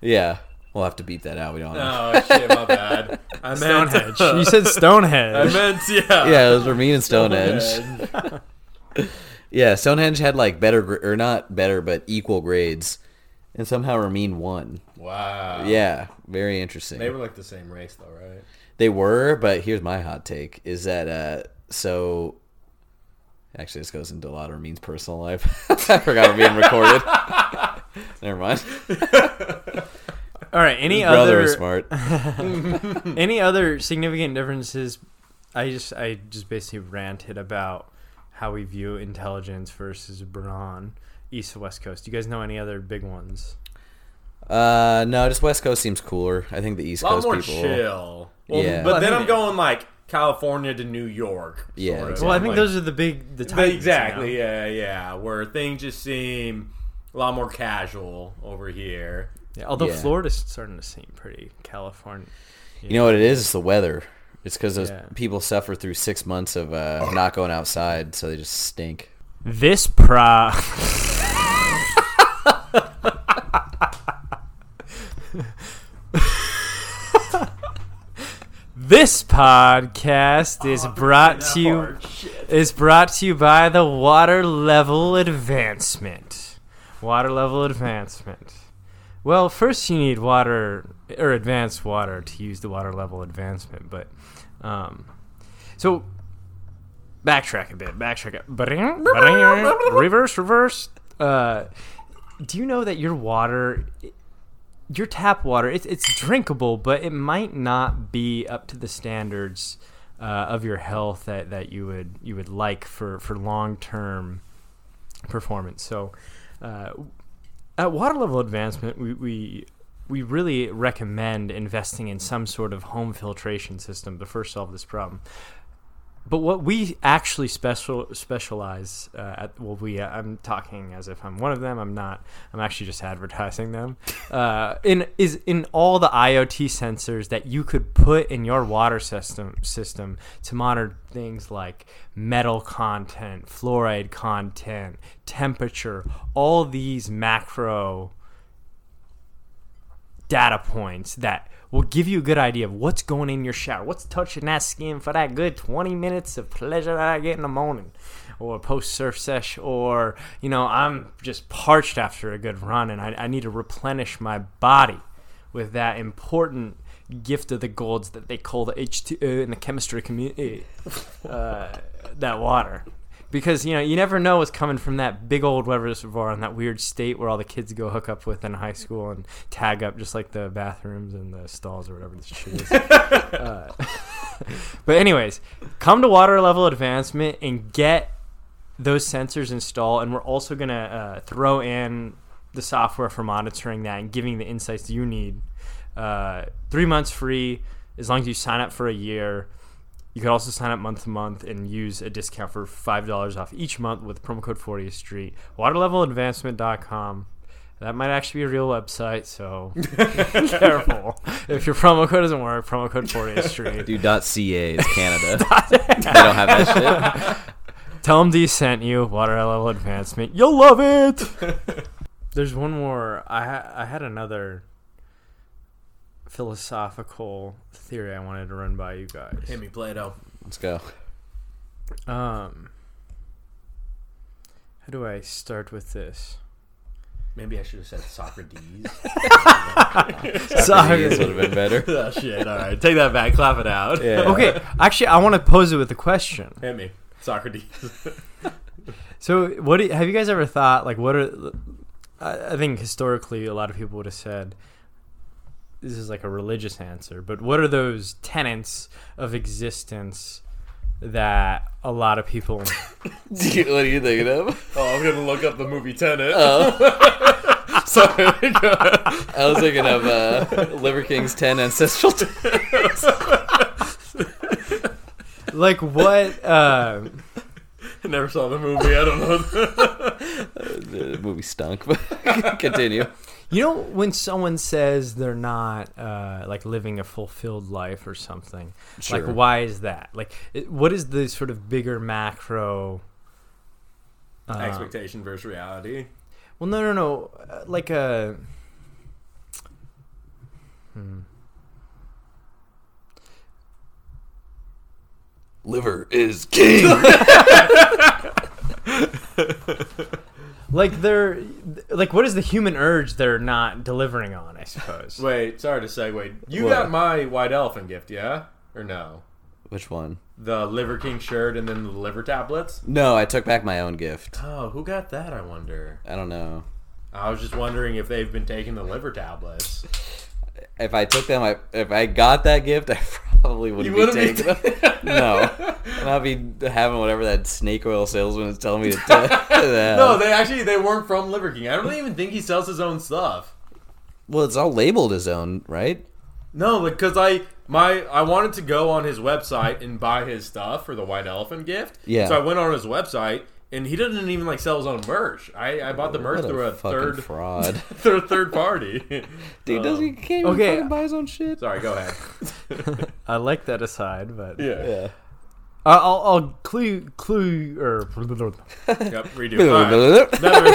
Yeah. We'll have to beep that out. We don't know. Oh, shit, my bad. I meant Stonehenge. You said Stonehenge. I meant, yeah. Yeah, it was Ramin and Stonehenge. Yeah, Stonehenge had, like, better, or not better, but equal grades. And somehow Ramin won. Wow. Yeah, very interesting. They were, like, the same race, though, right? They were, but here's my hot take, is that, so... Actually, this goes into a lot of Ramin's personal life. I forgot we're being recorded. Never mind. All right. Any other smart? Any other significant differences? I just basically ranted about how we view intelligence versus brawn, East to West Coast. Do you guys know any other big ones? No, just West Coast seems cooler. I think the East Coast people. A lot more chill. Well, yeah. But then I'm going like California to New York. Yeah. Exactly. Well, I think like, those are the titans. Exactly. You know? Yeah. Where things just seem a lot more casual over here. Yeah, although Florida's starting to seem pretty California. You know what it is? It's the weather. It's because those people suffer through 6 months of not going outside, so they just stink. This podcast is brought to you by the Water Level Advancement. Water Level Advancement. Well, first you need water or advanced water to use the water level advancement. But so backtrack a bit. Reverse. Do you know that your water, your tap water, it's drinkable, but it might not be up to the standards of your health that you would like for long-term performance. So. At Water Level Advancement, we really recommend investing in some sort of home filtration system to first solve this problem. But what we actually specialize I'm talking as if I'm one of them. I'm not. I'm actually just advertising them. In all the IoT sensors that you could put in your water system to monitor things like metal content, fluoride content, temperature, all these macro data points that will give you a good idea of what's going in your shower, what's touching that skin for that good 20 minutes of pleasure that I get in the morning or post-surf sesh, or, you know, I'm just parched after a good run and I need to replenish my body with that important gift of the golds that they call the H2O in the chemistry community, that water. Because, you know, you never know what's coming from that big old weather reservoir in that weird state where all the kids go hook up with in high school and tag up just like the bathrooms and the stalls or whatever this shit is. But anyways, come to Water Level Advancement and get those sensors installed. And we're also going to throw in the software for monitoring that and giving the insights you need. 3 months free as long as you sign up for a year. You can also sign up month to month and use a discount for $5 off each month with promo code 40th Street. Waterleveladvancement.com. That might actually be a real website, so be careful. If your promo code doesn't work, promo code 40th Street. Dude, .ca is Canada. They don't have that shit. Tell them D sent you, Water Level Advancement. You'll love it! There's one more. I had another philosophical theory I wanted to run by you guys. Hit me, Plato. Let's go. How do I start with this? Maybe I should have said Socrates. Socrates would have been better. Oh, shit. All right. Take that back. Clap it out. Yeah. Okay. Actually, I want to pose it with a question. Hit me, Socrates. So, have you guys ever thought, like, what are... I think historically a lot of people would have said... This is like a religious answer, but what are those tenets of existence that a lot of people... What are you thinking of? Oh, I'm going to look up the movie Tenet. Oh. Sorry. I was thinking of Liver King's 10 ancestral tenets. Like what... I never saw the movie. I don't know. The movie stunk, but continue. You know, when someone says they're not like living a fulfilled life or something, sure. Like why is that? Like, what is the sort of bigger macro expectation versus reality? Well, no. Like Liver is king. Like, what is the human urge they're not delivering on, I suppose? Wait, sorry to segue. You got my white elephant gift, yeah? Or no? Which one? The Liver King shirt and then the liver tablets? No, I took back my own gift. Oh, who got that, I wonder? I don't know. I was just wondering if they've been taking the liver tablets. If I took them, if I got that gift, I probably wouldn't be taking them. No. And I'll be having whatever that snake oil salesman is telling me to tell. No, they weren't from Liver King. I don't even think he sells his own stuff. Well, it's all labeled his own, right? No, because I wanted to go on his website and buy his stuff for the white elephant gift. Yeah. So I went on his website. And he doesn't even sell his own merch. I bought the merch through a third fraud, third party. Dude, can't even buy his own shit. Sorry, go ahead. I like that aside, but yeah. I'll clue or yep, redo. Right. Another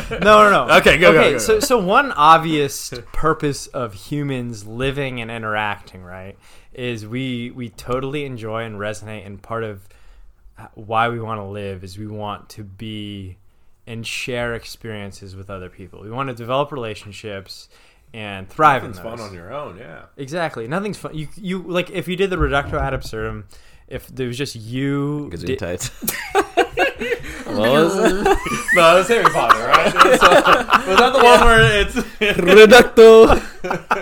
aside. No. Okay, go. So one obvious purpose of humans living and interacting, right, is we totally enjoy and resonate, and part of why we want to live is we want to be and share experiences with other people. We want to develop relationships and thrive in those. Nothing's fun on your own, yeah. Exactly. Nothing's fun. You like, if you did the reducto ad absurdum, if there was just you... Gesundheit. No, that's Harry Potter, right? Was that the one where it's...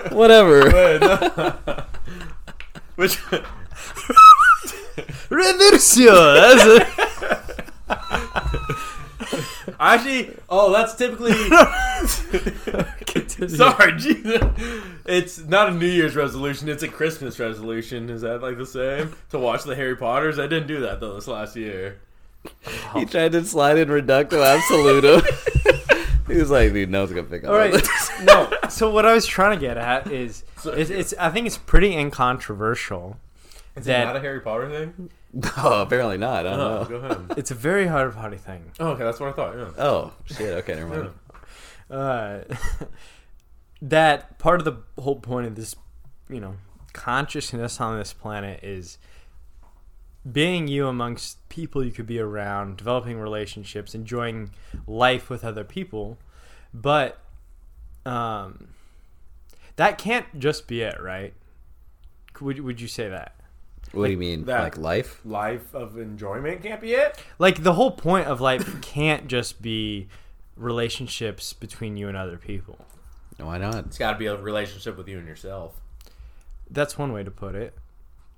reducto... whatever. Wait, no. Which... Reversio. Actually, that's typically. Sorry, Jesus. It's not a New Year's resolution; it's a Christmas resolution. Is that like the same? To watch the Harry Potters? I didn't do that though this last year. Oh. He tried to slide in reducto absolutum. He was like, "Dude, no one's gonna pick up." All right, no. So what I was trying to get at is, I think it's pretty incontroversial. Is it not a Harry Potter thing? No, apparently not. I don't know. Go ahead. It's a very Harry Potter thing. Oh, okay. That's what I thought. Yeah. Oh, shit. Okay, never mind. That part of the whole point of this, consciousness on this planet is being you amongst people you could be around, developing relationships, enjoying life with other people. But that can't just be it, right? Would you say that? What do you mean? Like life? Life of enjoyment can't be it? Like the whole point of life can't just be relationships between you and other people. Why not? It's got to be a relationship with you and yourself. That's one way to put it.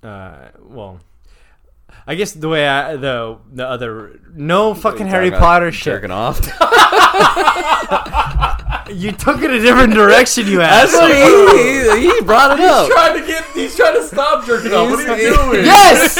Well, I guess the way the other... No fucking Harry Potter shit. Jerking off. You took it a different direction, you asshole. He brought it up. He's trying to stop jerking off. What are you doing? Yes!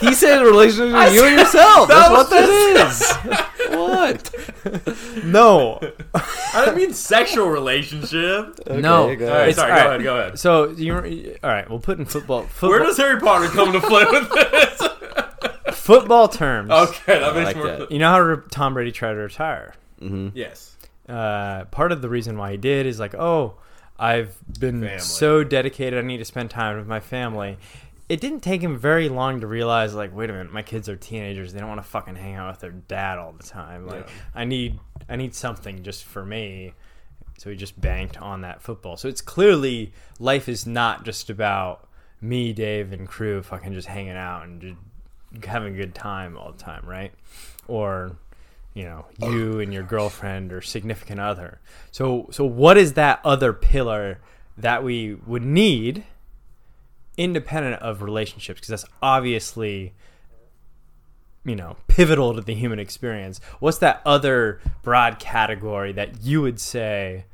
He said a relationship with you and yourself. That's what that is. What? No. I didn't mean sexual relationship. Okay, no. All right, sorry, go ahead. So, all right, we'll put in football. Where does Harry Potter come to play with this? Football terms. Okay, that makes more sense. You know how Tom Brady tried to retire? Mm-hmm. Yes. Part of the reason why he did is like, I've been so dedicated, I need to spend time with my family. It didn't take him very long to realize, like, wait a minute, my kids are teenagers, they don't want to fucking hang out with their dad all the time. Like, I need something just for me. So he just banked on that football. So it's clearly life is not just about me, Dave, and crew fucking just hanging out and just having a good time all the time, right? Or you and your girlfriend or significant other. So what is that other pillar that we would need independent of relationships? Because that's obviously, pivotal to the human experience. What's that other broad category that you would say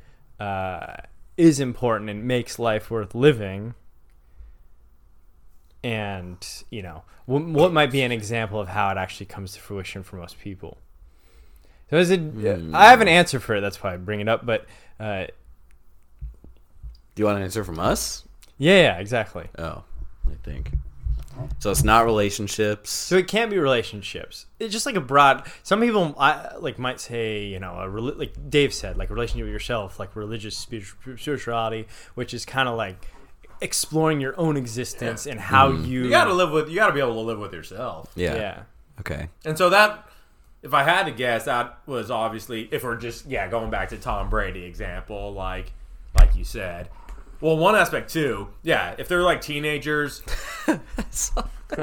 is important and makes life worth living? And, what might be an example of how it actually comes to fruition for most people? So I have an answer for it. That's why I bring it up. But do you want an answer from us? Yeah, exactly. Oh, I think So it's not relationships. So it can't be relationships. It's just like a broad. Some people might say, you know, like Dave said, like relationship with yourself, like religious spirituality, which is kind of like exploring your own existence and how you got to be able to live with yourself. Yeah. Yeah. Okay. And so that, if I had to guess, that was obviously, if we're just going back to Tom Brady example, like you said. Well, one aspect, too, if they're, like, teenagers. What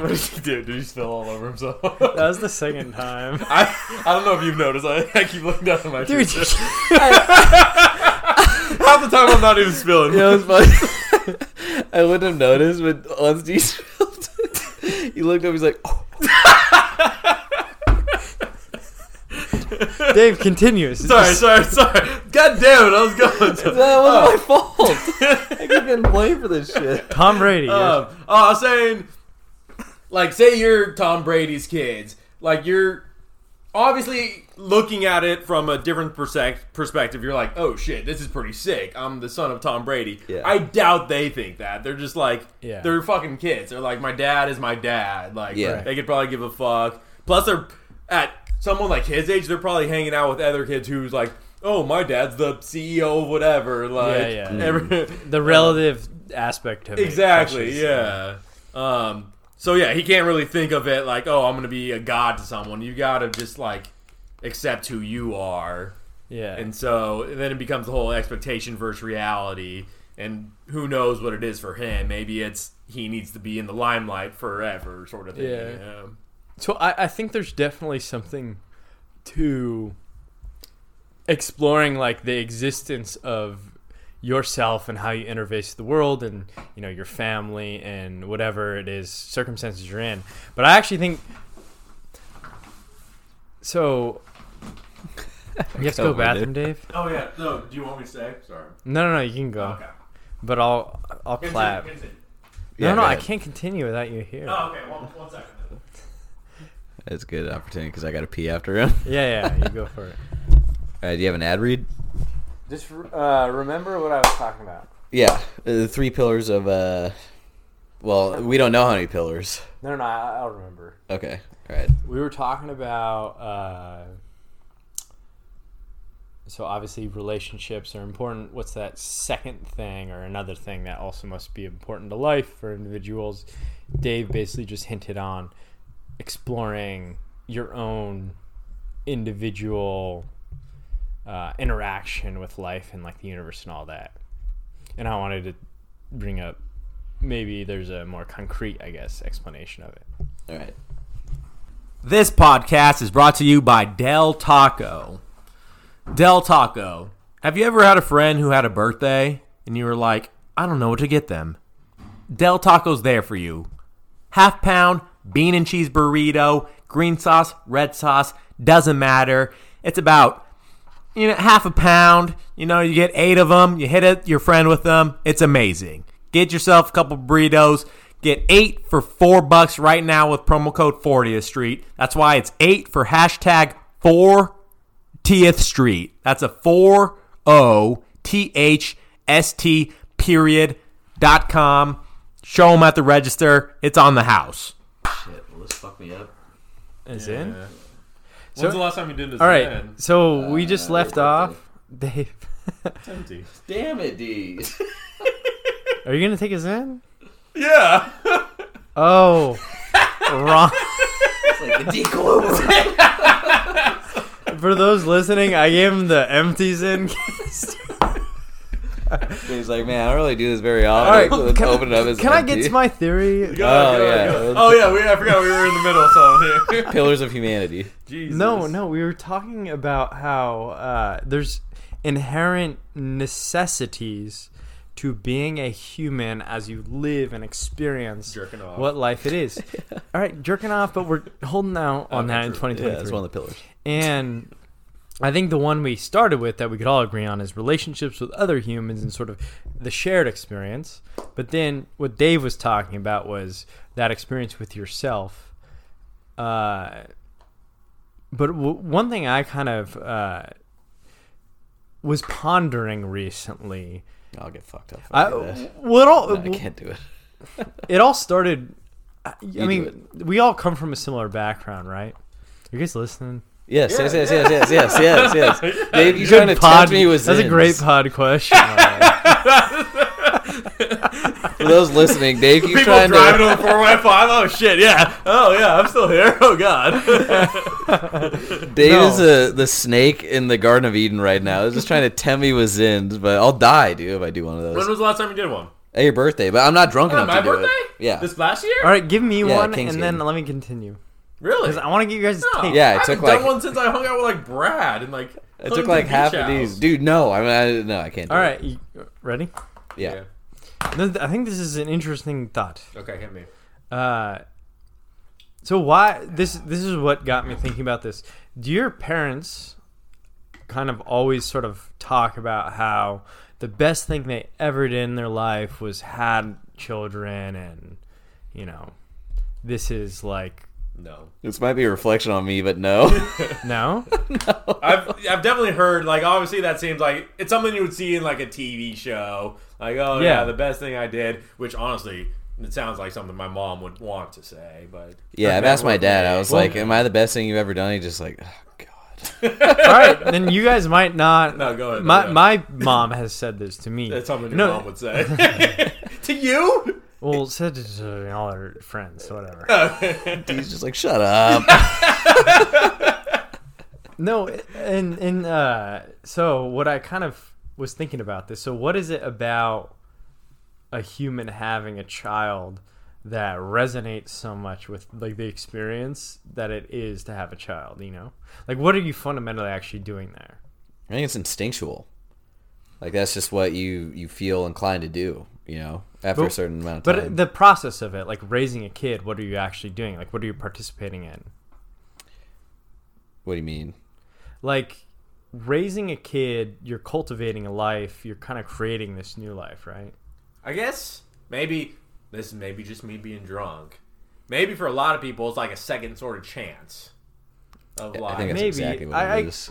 did he do? Did he spill all over himself? That was the second time. I don't know if you've noticed. I keep looking down at my shoes. Dude, half the time I'm not even spilling. Yeah, it was funny. I wouldn't have noticed, but once he spilled it, he looked up, he's like, oh. Dave continues. Sorry. God damn it, I was going to. That was my fault. I couldn't blame for this shit. Tom Brady. I was saying, like, say you're Tom Brady's kids. Like, you're obviously looking at it from a different perspective. You're like, oh, shit, this is pretty sick. I'm the son of Tom Brady. Yeah. I doubt they think that. They're just like, they're fucking kids. They're like, my dad is my dad. Like, they could probably give a fuck. Plus, they're at... Someone like his age, they're probably hanging out with other kids who's like, oh, my dad's the CEO of whatever. Like, the relative aspect of it. Exactly, yeah. He can't really think of it like, oh, I'm going to be a god to someone. You got to just, like, accept who you are. Yeah. And so and then it becomes the whole expectation versus reality. And who knows what it is for him. Maybe it's he needs to be in the limelight forever sort of thing. Yeah. You know? So I think there's definitely something to exploring, like, the existence of yourself and how you interface the world and, you know, your family and whatever it is, circumstances you're in. But I actually think... So... You have to go to the bathroom, Dave? Oh, yeah. No, do you want me to stay? Sorry. No, you can go. Okay. But I'll clap. Continue. No, I can't continue without you here. Oh, okay. One second. It's a good opportunity because I got to pee after him. Yeah, you go for it. All right, do you have an ad read? Just remember what I was talking about. Yeah, the three pillars of, well, we don't know how many pillars. No, I'll remember. Okay, all right. We were talking about, so obviously relationships are important. What's that second thing or another thing that also must be important to life for individuals? Dave basically just hinted on exploring your own individual interaction with life and like the universe and all that. And I wanted to bring up maybe there's a more concrete, I guess, explanation of it. All right. This podcast is brought to you by Del Taco. Del Taco. Have you ever had a friend who had a birthday and you were like, I don't know what to get them? Del Taco's there for you. Half pound, bean and cheese burrito, green sauce, red sauce, doesn't matter. It's about, you know, half a pound. You know, you get 8 of them. You hit it, your friend with them. It's amazing. Get yourself a couple burritos. Get 8 for $4 right now with promo code 40th Street. That's why it's 8 for hashtag 40th Street. That's a 40THST .com. Show them at the register. It's on the house. Shit, will this fuck me up? As in? So, when's the last time you did this? All right, man? So we just left off. Dave. It's empty. Damn it, D. Are you going to take us in? Yeah. Oh. Wrong. It's like the D. For those listening, I gave him the empties in cast. He's like, man, I don't really do this very often. All right, let's open it up as. Can empty. I get to my theory? I forgot we were in the middle. So here, pillars of humanity. Jesus. No, we were talking about how there's inherent necessities to being a human as you live and experience jerking off. What life it is. Yeah. All right, jerking off, but we're holding out on that in 2023. Yeah, that's one of the pillars. And I think the one we started with that we could all agree on is relationships with other humans and sort of the shared experience. But then what Dave was talking about was that experience with yourself. But one thing I kind of was pondering recently. I'll get fucked up. I can't do it. It all started... I mean, we all come from a similar background, right? You guys listening? Yes. Dave, you're trying to tempt me with That's a great pod question. For those listening, Dave, you trying to... People driving on 4x5? Oh, shit, yeah. Oh, yeah, I'm still here. Oh, God. Dave is the snake in the Garden of Eden right now. He's just trying to tempt me with Zins, but I'll die, dude, if I do one of those. When was the last time you did one? At your birthday, but I'm not drunk enough to do it. My birthday? Yeah. This last year? All right, give me one, and then let me continue. Really? Because I want to give you guys a take. Yeah, I haven't done one since I hung out with, like, Brad. And like it took, like, half of these. Dude, no. I can't do it. All right. You ready? Yeah. I think this is an interesting thought. Okay, hit me. So why... This is what got me thinking about this. Do your parents kind of always sort of talk about how the best thing they ever did in their life was had children and, you know, this is, like... No. This might be a reflection on me, but no. No? No. I've definitely heard, like, obviously that seems like it's something you would see in, like, a TV show. Like, oh, yeah, the best thing I did, which, honestly, it sounds like something my mom would want to say, but... Yeah, I've asked my dad. I was like, am I the best thing you've ever done? He's just like, oh, God. All right, then you guys might not... No, go ahead. My mom has said this to me. That's something your mom would say. To you? Well, said to all our friends, whatever. He's just like, shut up. No, and so what I kind of was thinking about this. So what is it about a human having a child that resonates so much with, like, the experience that it is to have a child? You know, like, what are you fundamentally actually doing there? I think it's instinctual. Like, that's just what you feel inclined to do, you know, after a certain amount of time. But the process of it, like raising a kid, what are you actually doing? Like, what are you participating in? What do you mean? Like, raising a kid, you're cultivating a life, you're kind of creating this new life, right? I guess maybe, this is maybe just me being drunk. Maybe for a lot of people, it's like a second sort of chance of life. I think that's exactly what it is.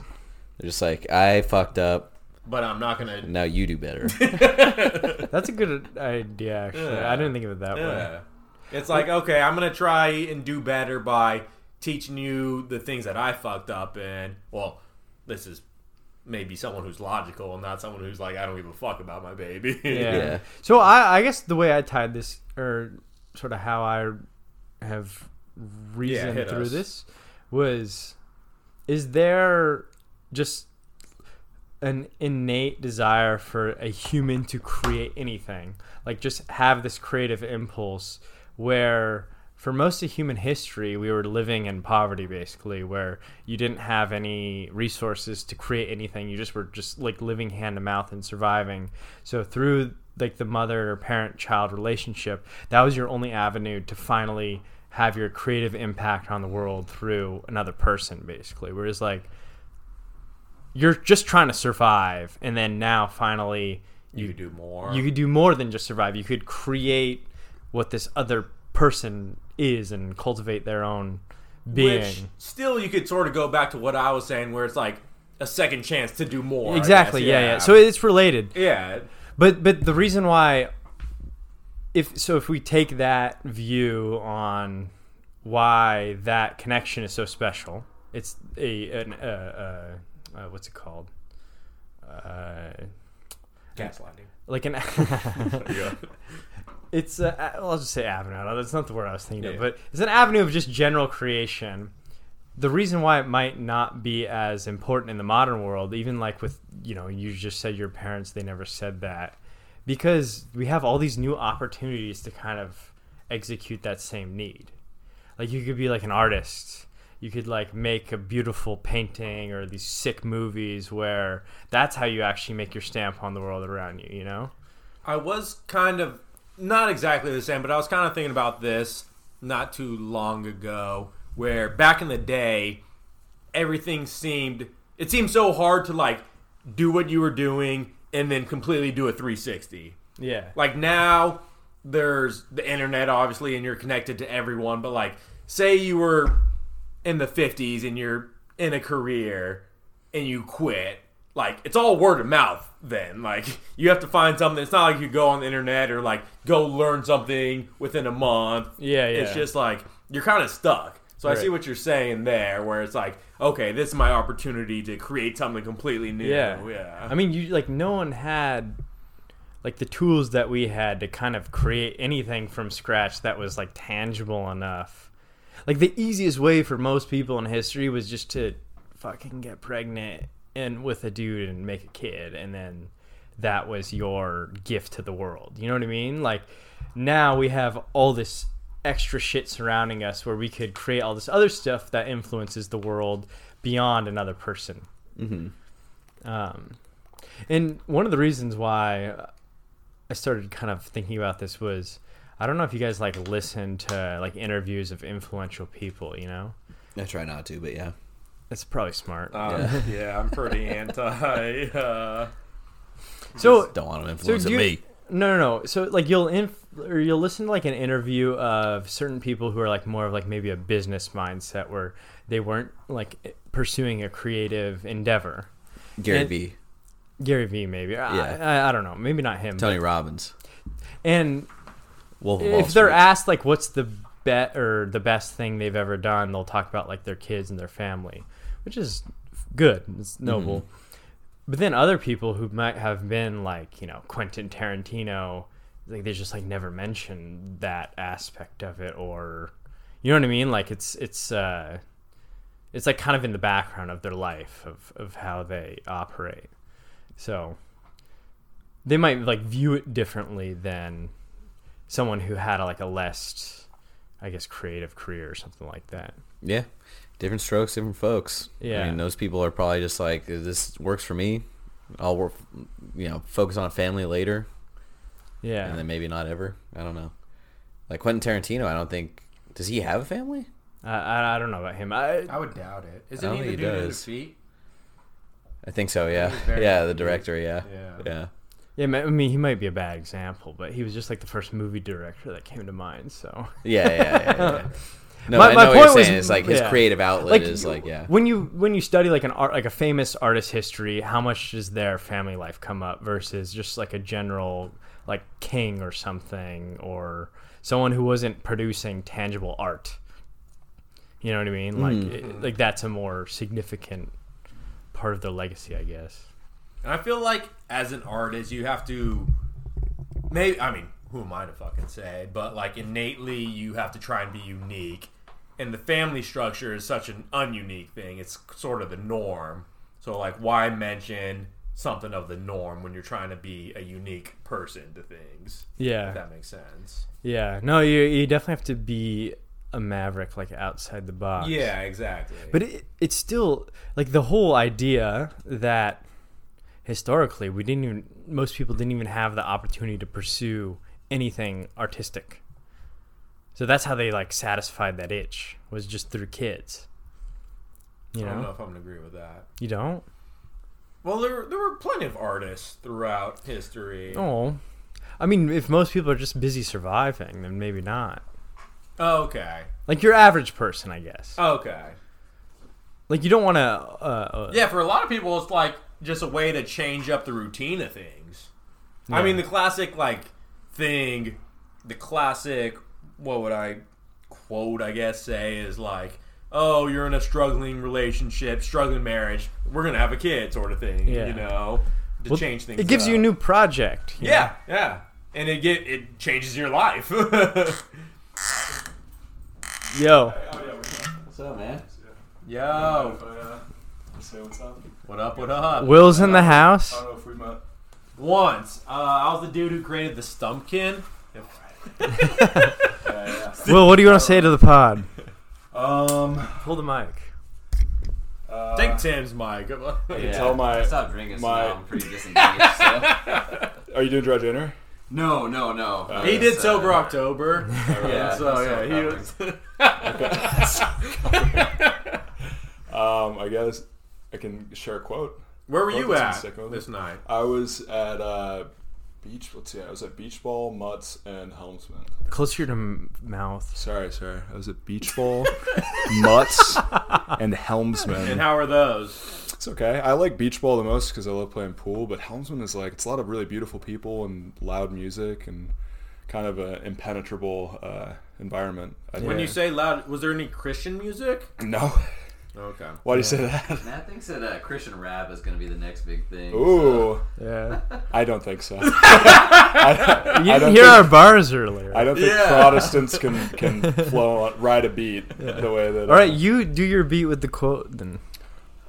They're just like, I fucked up. But I'm not going to... Now you do better. That's a good idea, actually. Yeah. I didn't think of it that way. It's like, okay, I'm going to try and do better by teaching you the things that I fucked up in. Well, this is maybe someone who's logical and not someone who's like, I don't give a fuck about my baby. Yeah. So I guess the way I tied this, or sort of how I have reasoned through this, was, is there just... an innate desire for a human to create anything, like just have this creative impulse, where for most of human history we were living in poverty, basically, where you didn't have any resources to create anything. You just were just like living hand to mouth and surviving. So through like the mother or parent child relationship, that was your only avenue to finally have your creative impact on the world through another person, basically. Whereas like you're just trying to survive, and then now finally you could do more. You could do more than just survive. You could create what this other person is and cultivate their own being. Which still, you could sort of go back to what I was saying, where it's like a second chance to do more. Exactly. Yeah. So it's related. Yeah. But the reason why, if we take that view on why that connection is so special, it's what's it called? Gaslighting. Like an... Yeah. It's... I'll just say avenue. That's not the word I was thinking of. But it's an avenue of just general creation. The reason why it might not be as important in the modern world, even like with, you know, you just said your parents, they never said that. Because we have all these new opportunities to kind of execute that same need. Like, you could be like an artist... You could like make a beautiful painting or these sick movies, where that's how you actually make your stamp on the world around you, you know? I was kind of, not exactly the same, but I was kind of thinking about this not too long ago, where back in the day, it seemed so hard to like do what you were doing and then completely do a 360. Yeah. Like now there's the internet, obviously, and you're connected to everyone, but like say you were... in the 50s and you're in a career and you quit, like, it's all word of mouth then. Like, you have to find something. It's not like you go on the internet or, like, go learn something within a month. Yeah, yeah. It's just, like, you're kind of stuck. So right. I see what you're saying there, where it's like, okay, this is my opportunity to create something completely new. Yeah. Yeah. I mean, you like, no one had, like, the tools that we had to kind of create anything from scratch that was, like, tangible enough. Like, the easiest way for most people in history was just to fucking get pregnant and with a dude and make a kid, and then that was your gift to the world. You know what I mean? Like, now we have all this extra shit surrounding us where we could create all this other stuff that influences the world beyond another person. Mm-hmm. And one of the reasons why I started kind of thinking about this was, I don't know if you guys like listen to like interviews of influential people, you know? I try not to, but yeah. That's probably smart. Yeah, I'm pretty anti. So don't want them influencing me. No. So like you'll listen to like an interview of certain people who are like more of like maybe a business mindset where they weren't like pursuing a creative endeavor. Gary Vee, maybe. Yeah. I don't know. Maybe not him. Tony Robbins. And Wolf of Wall Street. If they're asked like what's the best thing they've ever done, they'll talk about like their kids and their family, which is good. It's noble. Mm-hmm. But then other people who might have been like, you know, Quentin Tarantino, like they just like never mention that aspect of it, or you know what I mean? Like it's like kind of in the background of their life of how they operate. So they might like view it differently than someone who had like a less, I guess, creative career or something like that. Yeah. Different strokes, different folks. Yeah. I mean, those people are probably just like, this works for me. I'll work, you know, focus on a family later. Yeah. And then maybe not ever. I don't know. Like Quentin Tarantino, I don't think, does he have a family? I don't know about him. I would doubt it. Isn't he the dude in Defeat? I think so, yeah. Yeah, the director, yeah. Yeah. Yeah, I mean, he might be a bad example, but he was just like the first movie director that came to mind, so. Yeah. No, my point was, it's like his creative outlet like, is like, yeah. When you study like an art, like a famous artist's history, how much does their family life come up versus just like a general like king or something, or someone who wasn't producing tangible art? You know what I mean? Like, like that's a more significant part of their legacy, I guess. And I feel like as an artist, you have to who am I to fucking say? But like innately, you have to try and be unique. And the family structure is such an ununique thing. It's sort of the norm. So, like, why mention something of the norm when you're trying to be a unique person to things? Yeah. If that makes sense. Yeah. No, you definitely have to be a maverick, like, outside the box. Yeah, exactly. But it's still, like, the whole idea that historically most people didn't even have the opportunity to pursue anything artistic. So that's how they like satisfied that itch, was just through kids. I don't know if I'm gonna agree with that. You don't? Well, there were plenty of artists throughout history. Oh, I mean, if most people are just busy surviving, then maybe not. Oh, okay. Like your average person, I guess. Oh, okay. Like you don't want to. Yeah, for a lot of people, it's like just a way to change up the routine of things. Yeah. I mean, the classic like thing, the classic. What would I quote, I guess, say is like, oh, you're in a struggling relationship, struggling marriage, we're going to have a kid sort of thing, you know, to change things It gives up. You a new project. Yeah. And it changes your life. Yo. What's up, man? Yo. Say what's up. What up? Will's in the house. I don't know if we met. Once. I was the dude who created the Stumpkin. Will, what do you want to say to the pod? Pull the mic. Take Tim's mic. I can tell my. I stopped drinking, so I'm pretty disengaged. So. Are you doing dry dinner? No. He did Sober October. I guess I can share a quote. Where were you at this night? I was at. I was at Beach Ball, Mutts, and Helmsman. Closer to mouth. Sorry. I was at Beach Ball, Mutts, and Helmsman. And how are those? It's okay. I like beach ball the most because I love playing pool, but Helmsman is like, it's a lot of really beautiful people and loud music and kind of an impenetrable environment. When you say loud, was there any Christian music? No. Okay. Why do you say that? Matt thinks that Christian rap is going to be the next big thing. Ooh. So. Yeah. I don't think so. I don't hear our bars earlier. I don't think Protestants can flow ride a beat the way that... All right, you do your beat with the quote then.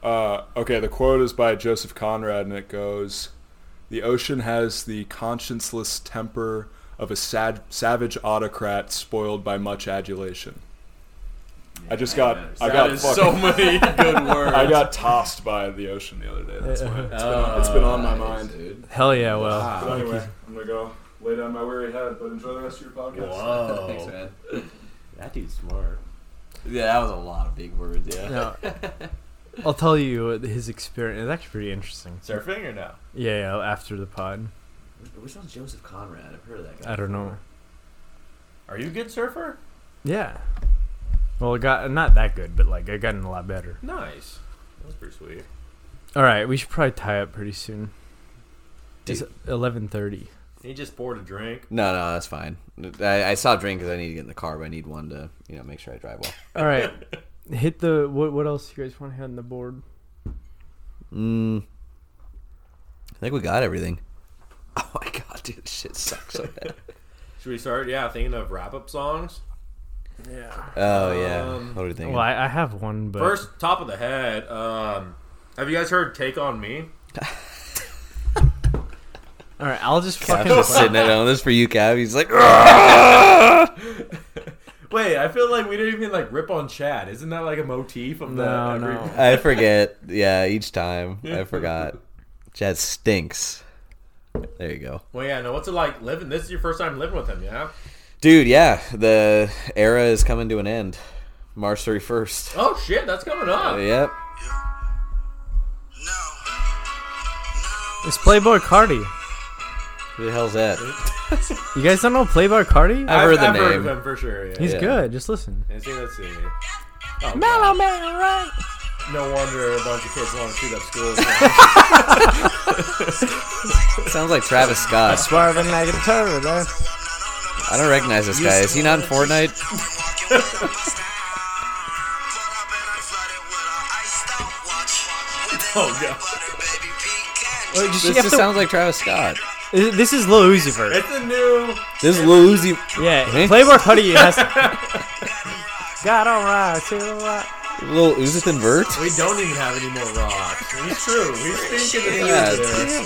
Okay, the quote is by Joseph Conrad, and it goes, "The ocean has the conscienceless temper of a savage autocrat spoiled by much adulation." I just got... so many good words. I got tossed by the ocean the other day. That's why it's been on my mind, dude. Hell yeah, well. But anyway, I'm going to go lay down my weary head, but enjoy the rest of your podcast. Wow. Thanks, man. That dude's smart. Yeah, that was a lot of big words, yeah. No, I'll tell you his experience. It's actually pretty interesting. Surfing or no? Yeah, after the pod. Which one's Joseph Conrad? I've heard of that guy. I don't know. Are you a good surfer? Yeah. Well, it got not that good, but like it gotten a lot better. Nice. That was pretty sweet. All right, we should probably tie up pretty soon. Dude. It's 11:30. You just poured a drink. No, that's fine. I stopped drinking because I need to get in the car, but I need one to make sure I drive well. All right, hit the what else you guys want to have on the board? I think we got everything. Oh my god, dude, this shit sucks so bad. Should we start? Yeah, thinking of wrap up songs. Yeah. Oh yeah. What are you thinking? Well, I have one, but first, top of the head. Have you guys heard "Take on Me"? All right, I'll just fucking. Cav's just sitting at home. This is for you, Cav. He's like, wait. I feel like we didn't even like rip on Chad. Isn't that like a motif of that? No. I forget. Yeah, each time I forgot. Chad stinks. There you go. Well, yeah. No, what's it like living? This is your first time living with him, yeah. Dude, yeah, the era is coming to an end. March 31st. Oh, shit, that's coming up. Yep. No. It's Playboi Carti. Who the hell's that? You guys don't know Playboi Carti? I've heard the name. Heard of him for sure, yeah. He's good, just listen. Let's see. Oh, Mellow Man, right? No wonder a bunch of kids want to shoot up schools. Sounds like Travis Scott. Swerving like a turtle, man. I don't recognize this guy. Is he not in Fortnite? Oh, God. Wait, this just sounds like Travis Scott. This is Lil Uzi Vert. This is Lil Uzi. Yeah, Playboi Carti has to... God, all right, too. Lil Uzi Vert? We don't even have any more rocks. It's true. We think it's damn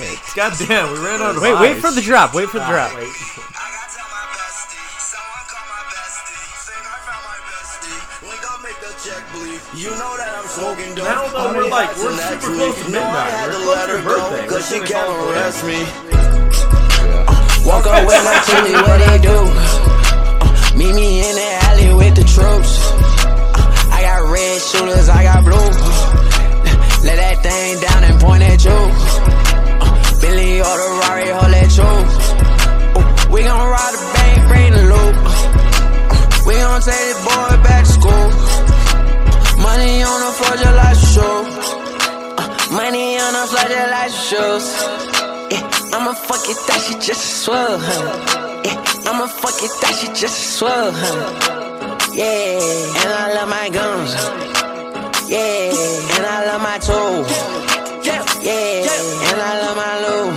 it. God damn, we ran out of rocks. Wait for the drop. Wait for the drop. You know that I'm smoking dope. Now though we're super close to midnight. We're close to her birthday. Cause she can't arrest me. Walk away like Chili, what they do? Meet me in the alley with the troops. I got red shooters, I got blue. Let that thing down and point at you. Billy or the Rari, hold that truth. We gon' ride the bank, bring the loop. We gon' take this boy back to school. Money on the floor just like shoes. Money on the floor just like shoes. Yeah, I'ma fuck it, that she just a swirl, huh? Yeah, I'ma fuck it, that she just a swirl, huh? Yeah, and I love my guns. Yeah, and I love my toes. Yeah, and I love my loot.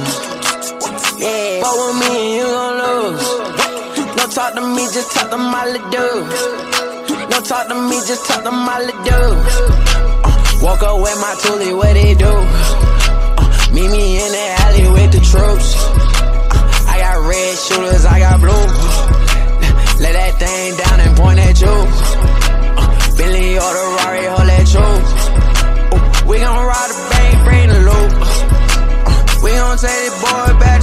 Yeah, fuck with me and you gon' lose. Don't talk to me, just talk to my little dude. Don't talk to me, just talk to my little dude. Walk away, my toolie, what they do? Meet me in the alley with the troops. I got red shooters, I got blue. Let that thing down and point at you. Billy or the Rari, hold that truth. We gon' ride the bank, bring the loop. We gon' take this boy back.